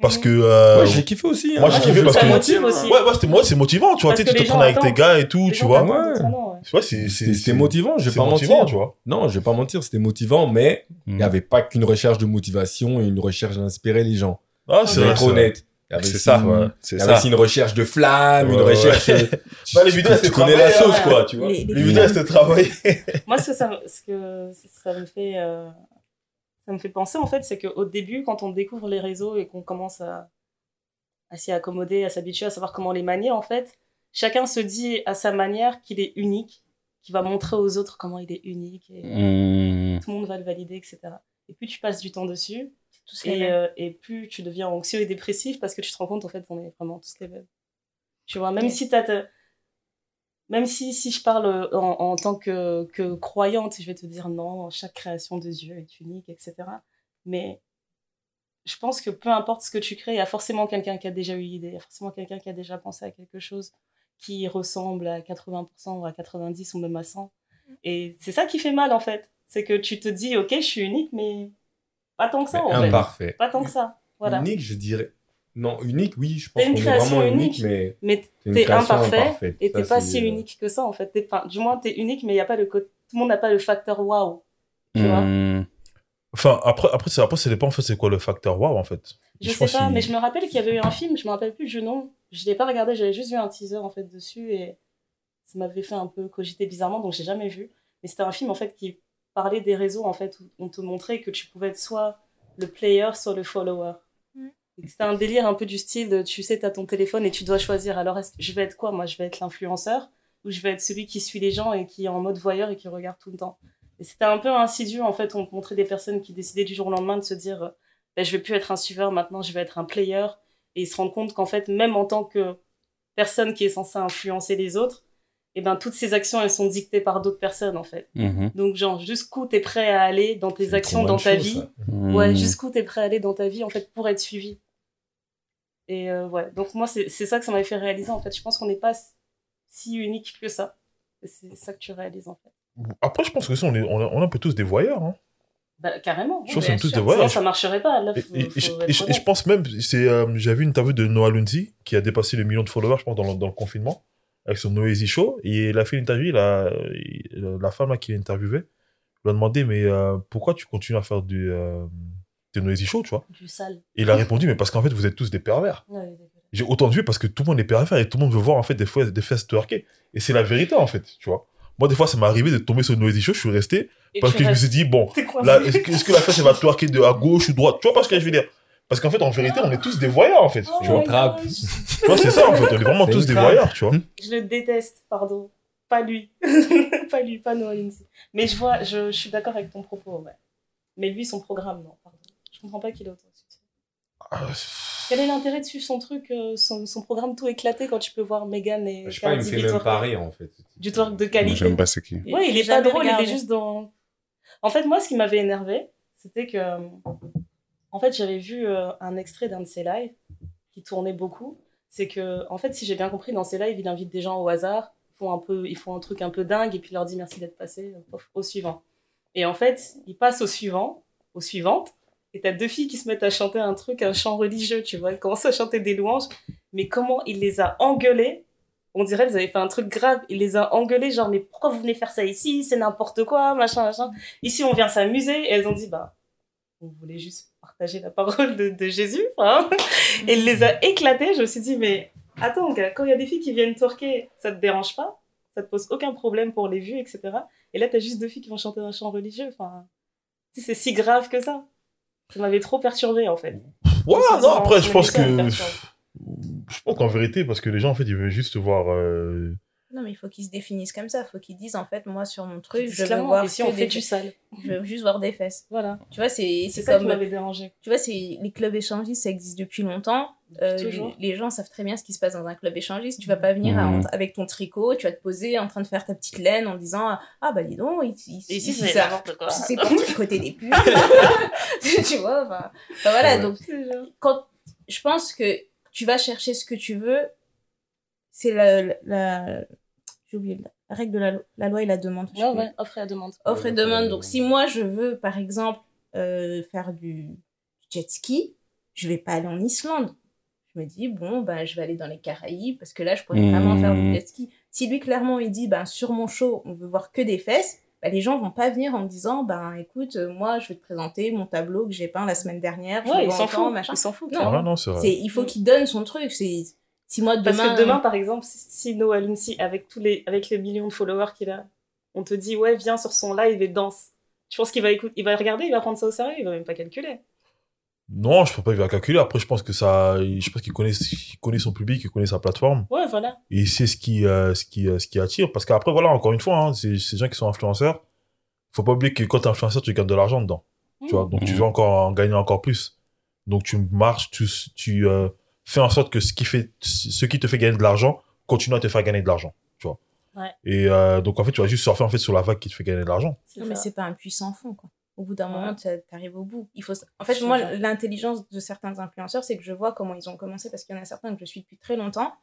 Parce que. Euh, ouais, j'ai kiffé aussi. Hein. Moi, j'ai kiffé parce que. Motive aussi. Ouais, ouais, c'était, ouais, c'est motivant, tu vois. Tu te prends avec tes gars et tout, tu vois. Ouais. Tu vois, c'est, c'est, c'était, c'était motivant, je vais pas motivant, mentir. Tu vois. Non, je vais pas mentir, c'était motivant, mais il mm. n'y avait pas qu'une recherche de motivation et une recherche d'inspirer les gens. Ah, c'est vrai. Être honnête. C'est ça, ouais. Il y avait aussi une recherche de flamme, une recherche. Les vidéos, tu connais la sauce, quoi, tu vois. Les vidéos, c'était travaillé. Moi, ce que ça me fait. Ça me fait penser, en fait, c'est qu'au début, quand on découvre les réseaux et qu'on commence à, à s'y accommoder, à s'habituer, à savoir comment les manier, en fait, chacun se dit à sa manière qu'il est unique, qu'il va montrer aux autres comment il est unique, et mmh. tout le monde va le valider, et cetera. Et plus tu passes du temps dessus, tout et, euh, et plus tu deviens anxieux et dépressif parce que tu te rends compte, en fait, on est vraiment tous les mêmes. Tu vois, même okay. si t'as... Te... Même si, si je parle en, en tant que, que croyante, je vais te dire non, chaque création de Dieu est unique, et cetera. Mais je pense que peu importe ce que tu crées, il y a forcément quelqu'un qui a déjà eu l'idée, il y a forcément quelqu'un qui a déjà pensé à quelque chose qui ressemble à quatre-vingts pour cent ou à quatre-vingt-dix pour cent ou même à cent pour cent. Et c'est ça qui fait mal, en fait. C'est que tu te dis, ok, je suis unique, mais pas tant que ça, mais en imparfait. Fait. Pas tant que ça, voilà. Unique, je dirais. Non, unique, oui, je pense qu'on est vraiment unique, unique mais, mais t'es imparfait imparfaite. Et ça, t'es pas c'est... si unique que ça, en fait. T'es, enfin, du moins, t'es unique, mais y a pas le co- tout le monde n'a pas le facteur « waouh ». tu mmh. vois. Enfin, après, après, c'est, après, ça dépend, en fait, c'est quoi le facteur wow, en fait. Je, je sais pas, que... mais je me rappelle qu'il y avait eu un film, je me rappelle plus le nom. Je l'ai pas regardé, j'avais juste vu un teaser, en fait, dessus, et ça m'avait fait un peu cogiter bizarrement, donc j'ai jamais vu. Mais c'était un film, en fait, qui parlait des réseaux, en fait, où on te montrait que tu pouvais être soit le player, soit le follower. Mmh. C'était un délire un peu du style de, tu sais, t'as ton téléphone et tu dois choisir, alors est-ce que je vais être quoi? Moi, je vais être l'influenceur, ou je vais être celui qui suit les gens et qui est en mode voyeur et qui regarde tout le temps. Et c'était un peu insidieux, en fait, on montrait des personnes qui décidaient du jour au lendemain de se dire euh, ben, je vais plus être un suiveur, maintenant je vais être un player. Et ils se rendent compte qu'en fait, même en tant que personne qui est censée influencer les autres, et ben, toutes ces actions, elles sont dictées par d'autres personnes, en fait. Mm-hmm. Donc, genre, jusqu'où t'es prêt à aller dans tes c'est actions, dans ta chose, vie. Mm-hmm. Ouais, jusqu'où t'es prêt à aller dans ta vie, en fait, pour être suivi. Et euh, ouais, donc moi, c'est, c'est ça que ça m'avait fait réaliser, en fait. Je pense qu'on n'est pas si unique que ça. C'est ça que tu réalises, en fait. Après, je pense que ça, on est, on, a, on a un peu tous des voyeurs. Hein. Bah, carrément. Je pense qu'on est tous des voyeurs. Ça, ça marcherait pas. Là, faut, et, et, faut et, je, et je pense même, c'est, euh, j'avais vu une interview de Noah Lindsay qui a dépassé le million de followers, je pense, dans le, dans le confinement, avec son Noisey show. Et il a fait une interview, la, la femme à qui l'a interviewé lui a demandé, mais euh, pourquoi tu continues à faire du euh, Noisey show, tu vois? Du sale. Et il a répondu, mais parce qu'en fait, vous êtes tous des pervers. Ouais, ouais. J'ai autant de vues parce que tout le monde est pervers et tout le monde veut voir, en fait, des fois, des fesses twerker. Et c'est la vérité, en fait, tu vois. Moi, des fois, ça m'est arrivé de tomber sur Noisey show, je suis resté, et parce que restes... je me suis dit, bon, la, est-ce, que, est-ce que la fesse, elle va twerker de à gauche ou droite? Tu vois pas ce que je veux dire? Parce qu'en fait, en vérité, on est tous des voyeurs, en fait. Oh, tu vois, tu vois, c'est ça, en fait, on est vraiment c'est tous des voyeurs, tu vois. Je le déteste, pardon. Pas lui. Pas lui, pas Noah Lindsay. Mais je vois, je, je suis d'accord avec ton propos, ouais. Mais lui, son programme, non, pardon. Je comprends pas qu'il est autant dessus. Ah, quel est l'intérêt de suivre son truc, euh, son, son programme tout éclaté quand tu peux voir Meghan et... Je sais pas, il me fait même pareil, en fait. Du twerk de qualité. Moi, j'aime pas ce qui... Ouais, il est pas drôle, regardé. Il est juste dans... En fait, moi, ce qui m'avait énervé, c'était que... En fait, j'avais vu euh, un extrait d'un de ses lives qui tournait beaucoup. C'est que, en fait, si j'ai bien compris, dans ses lives, il invite des gens au hasard, ils font un, peu, ils font un truc un peu dingue et puis il leur dit merci d'être passé euh, au suivant. Et en fait, il passe au suivant, aux suivantes, et t'as deux filles qui se mettent à chanter un truc, un chant religieux, tu vois. Elles commencent à chanter des louanges. Mais comment il les a engueulées? On dirait qu'elles avaient fait un truc grave. Il les a engueulées, genre, mais pourquoi vous venez faire ça ici? C'est n'importe quoi, machin, machin. Ici, on vient s'amuser. Et elles ont dit, bah, on voulait juste partager la parole de, de Jésus. Hein. Et il les a éclatées. Je me suis dit, mais attends, quand il y a des filles qui viennent twerker, ça te dérange pas? Ça te pose aucun problème pour les vues, et cetera. Et là, t'as juste deux filles qui vont chanter un chant religieux. Enfin, c'est si grave que ça. Ça m'avait trop perturbé, en fait. Ouais, non, non, après, je pense que... Je pense qu'en vérité, parce que les gens, en fait, ils veulent juste voir... Euh... Non, mais il faut qu'ils se définissent comme ça. Il faut qu'ils disent, en fait, moi, sur mon truc, je veux voir... Si on fait du sale. Je veux juste voir des fesses. Voilà. Tu vois, c'est, c'est, c'est ça comme... qui m'avait dérangé. Tu vois, c'est... les clubs échangistes, ça existe depuis longtemps. Euh, Toujours. Les gens savent très bien ce qui se passe dans un club échangiste. Tu vas pas venir mmh. à, avec ton tricot, tu vas te poser en train de faire ta petite laine en disant ah bah dis donc, il, il, ici c'est n'importe quoi. C'est pour tricoter des pulls. Tu vois, enfin voilà. Ouais. Donc quand je pense que tu vas chercher ce que tu veux, c'est la, la, la j'ai oublié la règle de la, la loi et la demande. Ouais, ouais. Offre et la demande. Offre et ouais, demande. Donc si moi je veux par exemple euh, faire du jet ski, je vais pas aller en Islande. Je me dis, bon, ben, je vais aller dans les Caraïbes parce que là, je pourrais mmh. vraiment faire du jet ski. Si lui, clairement, il dit, ben, sur mon show, on veut voir que des fesses, ben, les gens vont pas venir en me disant, ben, écoute, euh, moi, je vais te présenter mon tableau que j'ai peint la semaine dernière. Ouais, il s'en fout, machin. Il s'en fout. Non, non, non, c'est vrai. C'est, il faut qu'il donne son truc. C'est, si moi, demain. Parce que demain, par exemple, si Noah Lindsay, avec tous les, avec les millions de followers qu'il a, on te dit, ouais, viens sur son live et danse. Je pense qu'il va écouter, il va regarder, il va prendre ça au sérieux, il va même pas calculer. Non, je ne peux pas qu'il va calculer. Après, je pense que ça, je pense qu'il connaît, il connaît son public, il connaît sa plateforme. Ouais, voilà. Et il sait ce qui, euh, ce qui, euh, ce qui attire. Parce qu'après, voilà, encore une fois, hein, c'est ces gens qui sont influenceurs. Faut pas oublier que quand t'es influenceur, tu gagnes de l'argent dedans. Mmh. Tu vois, donc mmh. tu veux encore en gagner encore plus. Donc tu marches, tu, tu euh, fais en sorte que ce qui fait, ce qui te fait gagner de l'argent, continue à te faire gagner de l'argent. Tu vois. Ouais. Et euh, donc en fait, tu vas juste surfer en fait sur la vague qui te fait gagner de l'argent. Non, mais c'est pas un puits sans fond, quoi. Au bout d'un ouais. moment, tu arrives au bout. Il faut... En fait, moi, vrai. l'intelligence de certains influenceurs, c'est que je vois comment ils ont commencé, parce qu'il y en a certains que je suis depuis très longtemps.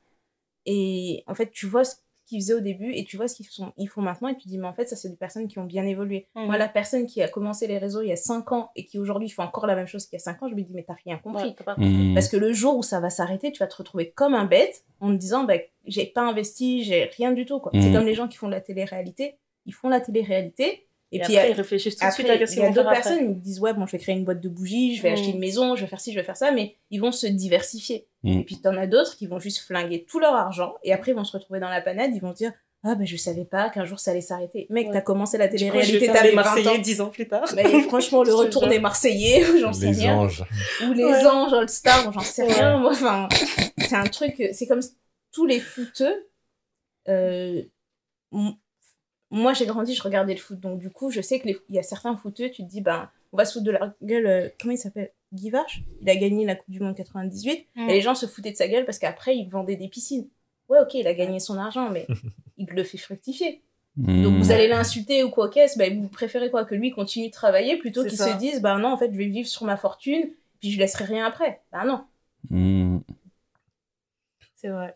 Et en fait, tu vois ce qu'ils faisaient au début et tu vois ce qu'ils font, ils font maintenant. Et tu te dis, mais en fait, ça, c'est des personnes qui ont bien évolué. Mmh. Moi, la personne qui a commencé les réseaux il y a cinq ans et qui aujourd'hui fait encore la même chose qu'il y a cinq ans, je me dis, mais t'as rien compris. Ouais, t'as pas compris. Mmh. Parce que le jour où ça va s'arrêter, tu vas te retrouver comme un bête en te disant, bah, j'ai pas investi, j'ai rien du tout, quoi. Mmh. C'est comme les gens qui font de la télé-réalité. Ils font la télé-réalité. Et, et puis après, a, ils réfléchissent tout de suite à qu'est-ce qu'ils vont faire. Il y a d'autres personnes qui disent ouais, bon, je vais créer une boîte de bougies, je vais mmh. acheter une maison, je vais faire ci, je vais faire ça, mais ils vont se diversifier. Mmh. Et puis t'en as d'autres qui vont juste flinguer tout leur argent et après ils vont se retrouver dans la panade, ils vont dire ah ben bah, je savais pas qu'un jour ça allait s'arrêter. Mec, ouais. t'as commencé la télé-réalité, t'avais vingt ans. dix ans plus tard. Mais franchement, le retour des Marseillais, j'en sais rien. Les anges. Ou les ouais. anges, All Star, j'en sais ouais. rien. Moi, enfin, c'est un truc, c'est comme tous les footeux. Euh, Moi, j'ai grandi, je regardais le foot, donc du coup, je sais qu'il y a certains footeux, tu te dis, ben, on va se foutre de la gueule, euh, comment il s'appelle, Guy Varche, il a gagné la Coupe du Monde quatre-vingt-dix-huit, mmh. et les gens se foutaient de sa gueule parce qu'après, il vendait des piscines. Ouais, ok, il a gagné son argent, mais il le fait fructifier. Mmh. Donc, vous allez l'insulter ou quoi qu'est-ce, ben, vous préférez quoi, que lui continue de travailler plutôt c'est qu'il ça. se dise, ben non, en fait, je vais vivre sur ma fortune, puis je laisserai rien après. Ben non. Mmh. C'est vrai.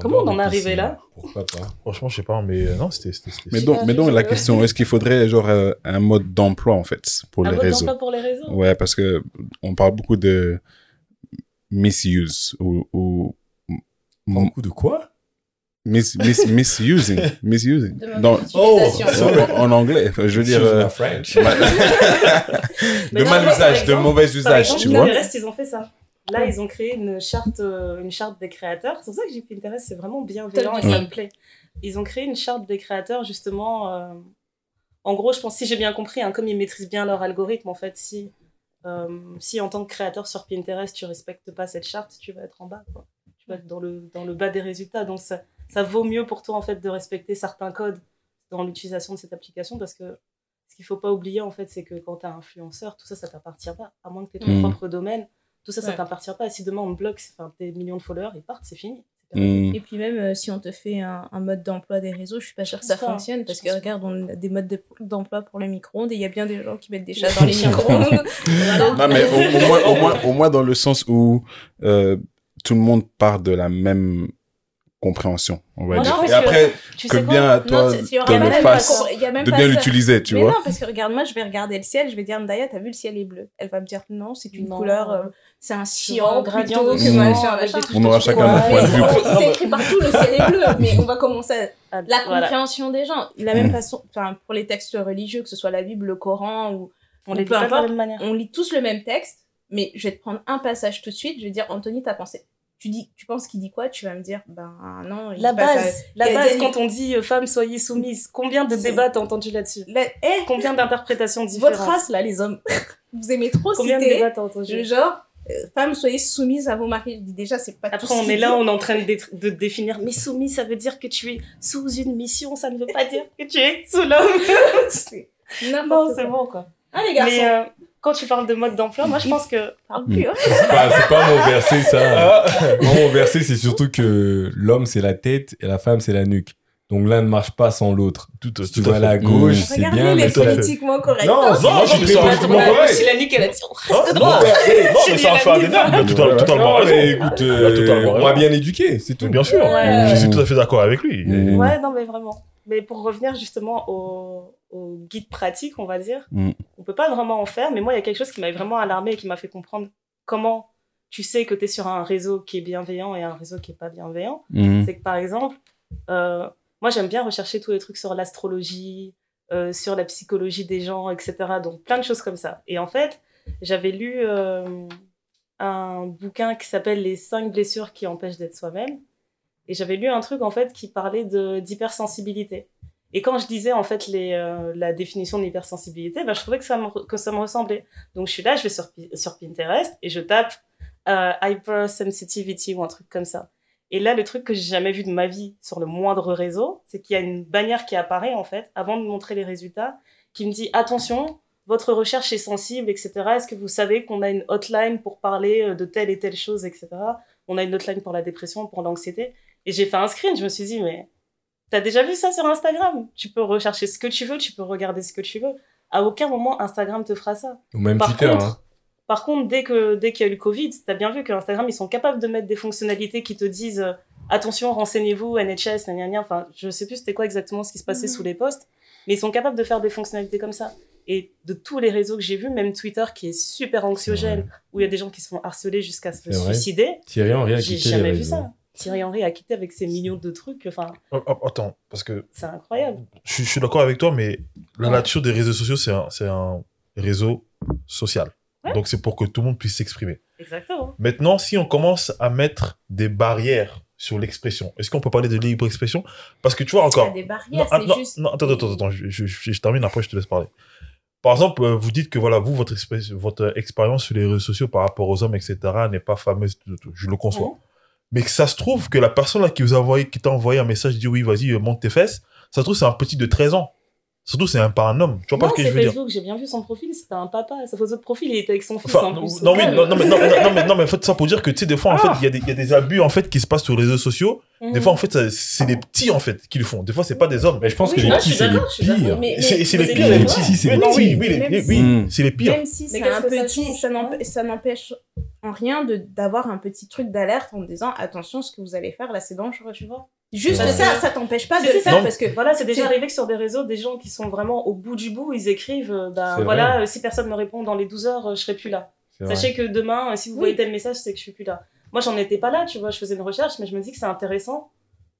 Comment on en est arrivé là ? Pourquoi pas ? Franchement, je sais pas, mais non, c'était... c'était, c'était... Mais donc, mais donc la question, est-ce qu'il faudrait genre euh, un mode d'emploi, en fait, pour un les réseaux ? Un mode d'emploi pour les réseaux ? Ouais, parce qu'on parle beaucoup de misuse ou... ou... Beaucoup de quoi ? Mis, mis, misusing. misusing. Dans, oh, en anglais, je veux dire... Euh, de mal non, usage, exemple, de mauvais usage, exemple, tu vois ? Là, le reste, ils ont fait ça. Là, ils ont créé une charte, euh, une charte des créateurs. C'est pour ça que j'ai pris Pinterest, c'est vraiment bienveillant et ça me plaît. Ils ont créé une charte des créateurs, justement. Euh... En gros, je pense, si j'ai bien compris, hein, comme ils maîtrisent bien leur algorithme, en fait, si, euh, si en tant que créateur sur Pinterest, tu ne respectes pas cette charte, tu vas être en bas, quoi. Tu vas être dans le, dans le bas des résultats. Donc, ça, ça vaut mieux pour toi, en fait, de respecter certains codes dans l'utilisation de cette application parce que ce qu'il ne faut pas oublier, en fait, c'est que quand tu es influenceur, tout ça, ça ne t'appartient pas, à moins que tu aies ton mmh. propre domaine. Tout ça, ça ne ouais. t'appartient pas. Et si demain, on te bloque, enfin, des millions de followers, ils partent, c'est fini. C'est mmh. Et puis même, euh, si on te fait un, un mode d'emploi des réseaux, je ne suis pas sûre que ça, ça fonctionne. Parce que regarde, on a des modes de, d'emploi pour les micro-ondes et il y a bien des gens qui mettent des chats dans les micro-ondes. Voilà. Non, mais au, au, moins, au, moins, au moins dans le sens où euh, tout le monde part de la même... compréhension, on va dire. Et après, que bien toi te le fasses, de bien l'utiliser, tu vois. Mais non, parce que regarde, moi, je vais regarder le ciel, je vais dire, Ndaya, t'as vu, le ciel est bleu. Elle va me dire, non, c'est une couleur, c'est un cyan, gradient, que machin. On aura chacun notre point de vue. C'est écrit partout, le ciel est bleu, mais on va commencer à la compréhension des gens. De la même façon, enfin, pour les textes religieux, que ce soit la Bible, le Coran, ou on les lit pas de la même manière. On lit tous le même texte, mais je vais te prendre un passage tout de suite, je vais dire, Anthony, t'as pensé. Tu, dis, tu penses qu'il dit quoi ? Tu vas me dire, ben non... Il la base, à... la base des... quand on dit « femmes, soyez soumises », combien de c'est... débats t'as entendu là-dessus ? la... eh, Combien d'interprétations différentes ? Votre race, là, les hommes, vous aimez trop combien citer de débats t'as entendu le genre euh, « femmes, soyez soumises à vos maris ». Je dis déjà, c'est pas après, tout. Après, on cité. Est là, on est en train de, dé- de définir « mais soumise, ça veut dire que tu es sous une mission, ça ne veut pas dire que tu es sous l'homme ». Non, c'est bon, quoi. Ah, les garçons. Mais euh, quand tu parles de mode d'emploi, moi je pense que... Parle plus, hein. C'est pas, c'est pas mon verset, ça. Moi, mon verset, c'est surtout que l'homme, c'est la tête et la femme, c'est la nuque. Donc l'un ne marche pas sans l'autre. Tout, tout, si tu vas à la gauche, mmh. c'est regardez bien... Regardez les politiquement corrects. Non, non, moi je suis politiquement correct. Si la nuque, elle a dit, on reste droit. Non, mais ça en fait un débat. Tout à l'heure, écoute, on m'a bien éduqué, c'est tout. Bien sûr, je suis tout à fait d'accord avec lui. Ouais, non, mais vraiment. Mais pour revenir justement au... au guide pratique, on va dire. Mm. On peut pas vraiment en faire, mais moi, il y a quelque chose qui m'a vraiment alarmée et qui m'a fait comprendre comment tu sais que tu es sur un réseau qui est bienveillant et un réseau qui est pas bienveillant. Mm. C'est que, par exemple, euh, moi, j'aime bien rechercher tous les trucs sur l'astrologie, euh, sur la psychologie des gens, et cetera. Donc, plein de choses comme ça. Et en fait, j'avais lu euh, un bouquin qui s'appelle « Les cinq blessures qui empêchent d'être soi-même ». Et j'avais lu un truc, en fait, qui parlait de, d'hypersensibilité. Et quand je disais, en fait, les, euh, la définition de l'hypersensibilité, ben, je trouvais que ça, me, que ça me ressemblait. Donc, je suis là, je vais sur, sur Pinterest et je tape euh, « hypersensitivity » ou un truc comme ça. Et là, le truc que j'ai jamais vu de ma vie sur le moindre réseau, c'est qu'il y a une bannière qui apparaît, en fait, avant de montrer les résultats, qui me dit « Attention, votre recherche est sensible, et cetera. Est-ce que vous savez qu'on a une hotline pour parler de telle et telle chose, et cetera. On a une hotline pour la dépression, pour l'anxiété. » Et j'ai fait un screen, je me suis dit « Mais... » T'as déjà vu ça sur Instagram ? Tu peux rechercher ce que tu veux, tu peux regarder ce que tu veux. À aucun moment, Instagram te fera ça. Ou même par Twitter. Contre, hein. Par contre, dès, que, dès qu'il y a eu le Covid, t'as bien vu que Instagram, ils sont capables de mettre des fonctionnalités qui te disent euh, « Attention, renseignez-vous, N H S, gna gna gna. » Enfin, je sais plus c'était quoi exactement ce qui se passait mmh. sous les posts, mais ils sont capables de faire des fonctionnalités comme ça. Et de tous les réseaux que j'ai vus, même Twitter qui est super anxiogène, où il y a des gens qui se font harceler jusqu'à se suicider, j'ai jamais vu ça. Thierry Henry a quitté avec ses millions de trucs. Enfin, attends, parce que c'est incroyable. Je, je suis d'accord avec toi, mais la nature des réseaux sociaux, c'est un, c'est un réseau social. Ouais. Donc c'est pour que tout le monde puisse s'exprimer. Exactement. Maintenant, si on commence à mettre des barrières sur l'expression, est-ce qu'on peut parler de libre expression? Parce que tu vois encore. Des barrières, non, c'est non, juste. Non, attends, attends, attends. Je, je, je, je termine après, je te laisse parler. Par exemple, vous dites que voilà, vous, votre, exp- votre expérience sur les réseaux sociaux par rapport aux hommes, et cetera, n'est pas fameuse. Je le conçois. Mmh. Mais que ça se trouve que la personne là qui vous a envoyé, qui t'a envoyé un message, dit oui, vas-y, monte tes fesses. Ça se trouve, c'est un petit de treize ans. Surtout, c'est un par un homme. Tu vois non, pas ce que je veux Facebook, dire. Non, c'est Facebook. J'ai bien vu son profil. C'était un papa. Sa photo de profil, il était avec son fils. Enfin, en plus, non, oui, non, non, mais, non, non, mais, non, mais en fait, ça pour dire que, tu sais, des fois, en ah. fait, il y, y a des abus, en fait, qui se passent sur les réseaux sociaux. Mmh. Des fois, en fait, ça, c'est les petits, en fait, qui le font. Des fois, c'est pas des hommes. Mais je pense oui, que les petits, c'est les pires. C'est les pires. Les petits, c'est les pires. Oui, c'est les pires. Même si c'est un petit, ça n'empêche en rien d'avoir un petit truc d'alerte en disant attention, ce que vous allez faire, là, c'est dangereux, tu vois. Juste ouais. ça, ça t'empêche pas c'est de le faire parce que voilà, c'est déjà c'est... arrivé que sur des réseaux, des gens qui sont vraiment au bout du bout, ils écrivent euh, ben voilà, euh, si personne me répond dans les douze heures, euh, je serai plus là. C'est Sachez vrai. que demain, euh, si vous oui. voyez tel message, c'est que je suis plus là. Moi, j'en étais pas là, tu vois, je faisais une recherche, mais je me dis que c'est intéressant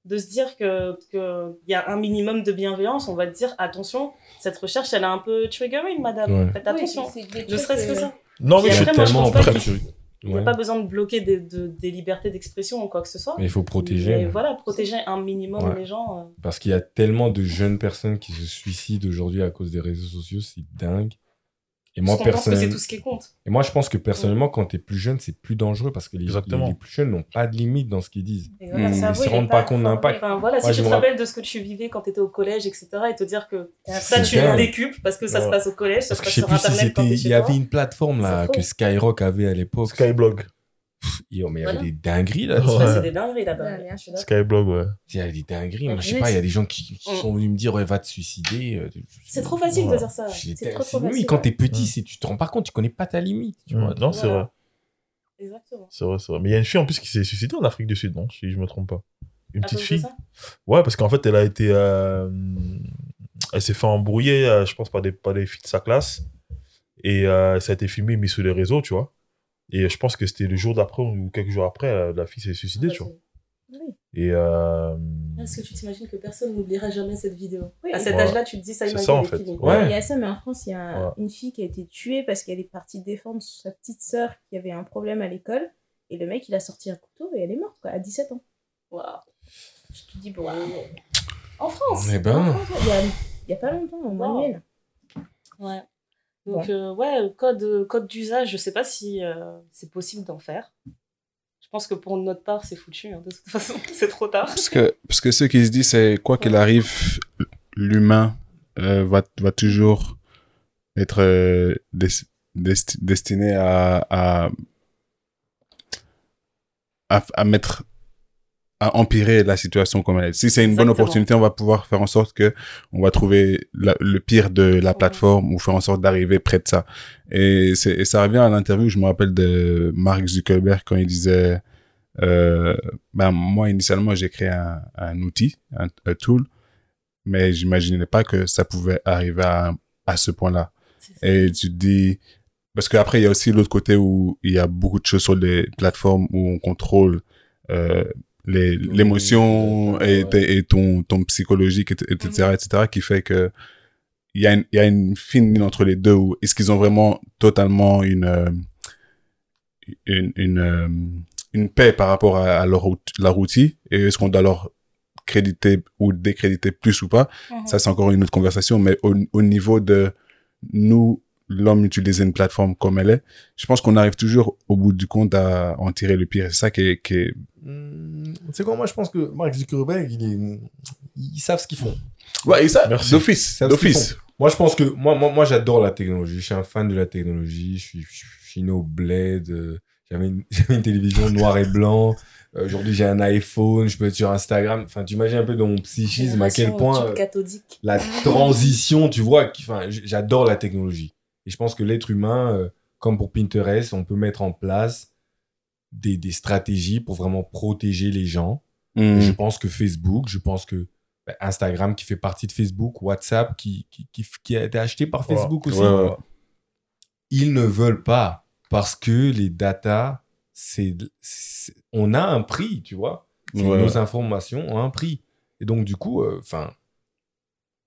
de se dire que que il y a un minimum de bienveillance, on va te dire attention, cette recherche, elle a un peu triggering, madame, ouais. faites attention. Oui, je serais que ça. Non, mais je suis tellement en précurité. Il n'y a ouais. pas besoin de bloquer des, de, des libertés d'expression ou quoi que ce soit. Mais il faut protéger. Mais voilà, protéger un minimum ouais. les gens. Euh... Parce qu'il y a tellement de jeunes personnes qui se suicident aujourd'hui à cause des réseaux sociaux, c'est dingue. Et moi, personne... pense que c'est tout ce qui compte. Et moi, je pense que personnellement, ouais. quand t'es plus jeune, c'est plus dangereux parce que les, les, les plus jeunes n'ont pas de limite dans ce qu'ils disent. Et voilà, mmh. Ils ne se rendent pas compte de l'impact. Enfin, voilà, moi, si tu te rappelles de ce que tu vivais quand t'étais au collège, et cetera, et te dire que c'est ça, tu le décupes parce que ça ouais. se passe au collège, ça parce se passe sur Internet. Si il y avait une plateforme là, que Skyrock avait à l'époque. Skyblog. Yo, mais il y avait voilà. des dingueries là-dedans. Ouais. C'est des dingueries là-bas. Ouais, là, Skyblog, ouais. Il y a des dingueries. Moi, je sais pas, il y a des gens qui, qui sont venus me dire ouais, va te suicider. C'est trop facile voilà. de dire ça. C'est, c'est trop, trop facile. Oui, quand t'es petit, ouais. c'est, tu te rends pas compte, tu connais pas ta limite. Tu vois, non, c'est voilà. vrai. Exactement. C'est vrai, c'est vrai. Mais il y a une fille en plus qui s'est suicidée en Afrique du Sud, non, si je me trompe pas. Une à petite fille. Ouais, parce qu'en fait, elle a été. Euh... Elle s'est fait embrouiller, euh, je pense, par des, par des filles de sa classe. Et euh, ça a été filmé, mis sur les réseaux, tu vois. Et je pense que c'était le jour d'après ou quelques jours après, la fille s'est suicidée, ah, tu vois. Oui. Et euh... Est-ce que tu t'imagines que personne n'oubliera jamais cette vidéo? Oui, à cet voilà. âge-là, tu te dis ça, il m'a en fait. Ouais. Il y a ça, mais en France, il y a voilà. une fille qui a été tuée parce qu'elle est partie défendre sa petite sœur qui avait un problème à l'école. Et le mec, il a sorti un couteau et elle est morte, quoi, à dix-sept ans. Waouh. Je te dis, bon, wow. en France. Eh ben. Il y a, il y a pas longtemps, en mois wow. de mai. Ouais. Donc, ouais, euh, ouais code, code d'usage, je sais pas si euh, c'est possible d'en faire. Je pense que pour notre part, c'est foutu. Hein. De toute façon, c'est trop tard. Parce que, parce que ce qui se dit, c'est quoi ouais. qu'il arrive, l'humain euh, va, va toujours être euh, des, des, destiné à, à, à, à mettre... à empirer la situation comme elle est. Si c'est une Exactement. bonne opportunité, on va pouvoir faire en sorte que on va trouver la, le pire de la plateforme ou faire en sorte d'arriver près de ça. Et, c'est, et ça revient à l'interview, je me rappelle de Mark Zuckerberg quand il disait euh, ben moi initialement j'ai créé un, un outil, un, un tool, mais j'imaginais pas que ça pouvait arriver à, à ce point-là. Et tu te dis parce qu'après il y a aussi l'autre côté où il y a beaucoup de choses sur les plateformes où on contrôle euh, Les, l'émotion et, et ton, ton psychologique, et cetera, et cetera, qui fait que il y a une, il y a une fine ligne entre les deux où est-ce qu'ils ont vraiment totalement une, une, une, une paix par rapport à, à leur, leur outil et est-ce qu'on doit leur créditer ou décréditer plus ou pas? Mm-hmm. Ça, c'est encore une autre conversation, mais au, au niveau de nous, l'homme utiliser une plateforme comme elle est, je pense qu'on arrive toujours au bout du compte à en tirer le pire. C'est ça qui est... Qui est... Mmh, tu sais quoi, moi je pense que Mark Zuckerberg, il est... ils savent ce qu'ils font. Ouais, ils savent, d'office, d'office. Moi je pense que, moi, moi, moi j'adore la technologie, je suis un fan de la technologie, je suis, je suis né au bled, euh, j'avais, une, j'avais une télévision noir et blanc, euh, aujourd'hui j'ai un iPhone, je peux être sur Instagram, enfin tu imagines un peu dans mon psychisme à quel point euh, la transition, tu vois, enfin j'adore la technologie. Et je pense que l'être humain, euh, comme pour Pinterest, on peut mettre en place des, des stratégies pour vraiment protéger les gens. Mmh. Je pense que Facebook, je pense que bah, Instagram qui fait partie de Facebook, WhatsApp qui, qui, qui, qui a été acheté par Facebook oh, aussi. Ouais, ouais. Ils ne veulent pas parce que les data, c'est, c'est, on a un prix, tu vois. C'est ouais. Nos informations ont un prix. Et donc, du coup, enfin, euh,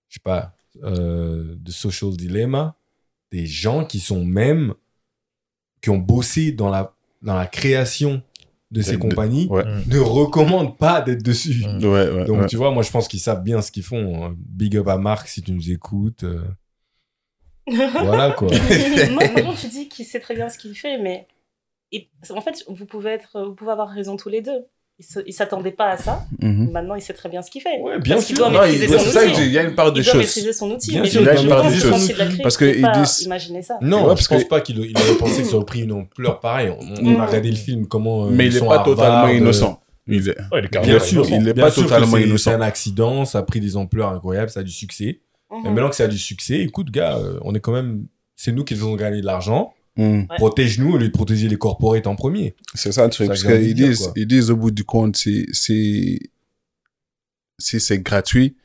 je sais pas, euh, The Social Dilemma, des gens qui sont même, qui ont bossé dans la, dans la création de ces de, compagnies, ouais. ne recommandent pas d'être dessus. Ouais, ouais, donc, ouais. tu vois, moi, je pense qu'ils savent bien ce qu'ils font. Big up à Marc, si tu nous écoutes. Euh... Voilà, quoi. Moi, moi, je dis qu'il sait très bien ce qu'il fait, mais et, en fait, vous pouvez, être, vous pouvez avoir raison tous les deux. Il ne s'attendait pas à ça. Mm-hmm. Maintenant, il sait très bien ce qu'il fait. Ouais, bien parce sûr. Doit non, il, c'est ça que il y a une part de choses. Il doit maîtriser son outil. Bien mais sûr, il y a une part de choses. Parce que il dit... imaginer ça. Non, ouais, je ne pense que... pas qu'il aurait pensé sur le prix une ampleur pareil. On, on a regardé le film, comment. Mais ils il n'est pas totalement de... innocent. Il est... Ouais, il est bien sûr, il n'est pas totalement innocent. C'est un accident, ça a pris des ampleurs incroyables, ça a du succès. Mm-hmm. Mais maintenant que ça a du succès, écoute, gars, on est quand même. C'est nous qui avons gagné de l'argent. Mmh. Ouais. Protège-nous au lieu de protéger les corporates en premier. C'est ça le truc. Parce qu'ils disent, ils disent au bout du compte, si c'est, c'est, c'est gratuit,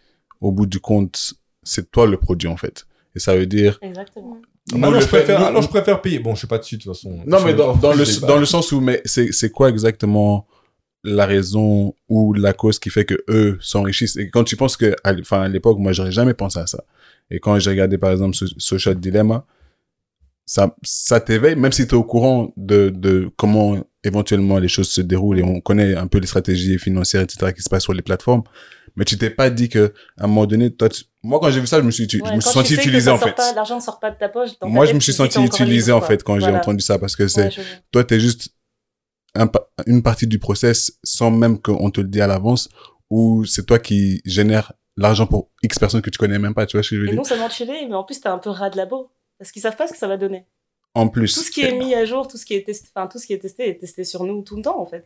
au bout du compte, c'est toi le produit en fait. Et ça veut dire. Exactement. Moi, alors, je préfère, nous, alors je préfère payer. Bon, je suis pas dessus de toute façon. Non, mais dans, dans, le, dans le sens où, mais c'est, c'est quoi exactement la raison ou la cause qui fait que eux s'enrichissent? Et quand tu penses que, enfin, à, à l'époque, moi, j'aurais jamais pensé à ça. Et quand j'ai regardé par exemple ce, Social Dilemma, ça, ça t'éveille, même si t'es au courant de, de comment éventuellement les choses se déroulent et on connaît un peu les stratégies financières, et cetera qui se passent sur les plateformes. Mais tu t'es pas dit que, à un moment donné, toi, tu... moi, quand j'ai vu ça, je me suis, tu... ouais, je me suis senti utilisé, en fait. Pas, l'argent sort pas de ta poche. Moi, je me suis senti utilisé, en fait, quand voilà. j'ai entendu ça, parce que c'est, ouais, je... toi, t'es juste un, une partie du process sans même qu'on te le dise à l'avance, où c'est toi qui génère l'argent pour X personnes que tu connais même pas, tu vois ce que je veux dire? Et non seulement tu l'es, mais en plus, t'es un peu ras de labo. Parce qu'ils savent pas ce que ça va donner. En plus. Tout ce qui est mis à jour, tout ce qui est testé, enfin, tout ce qui est testé est testé sur nous tout le temps, en fait.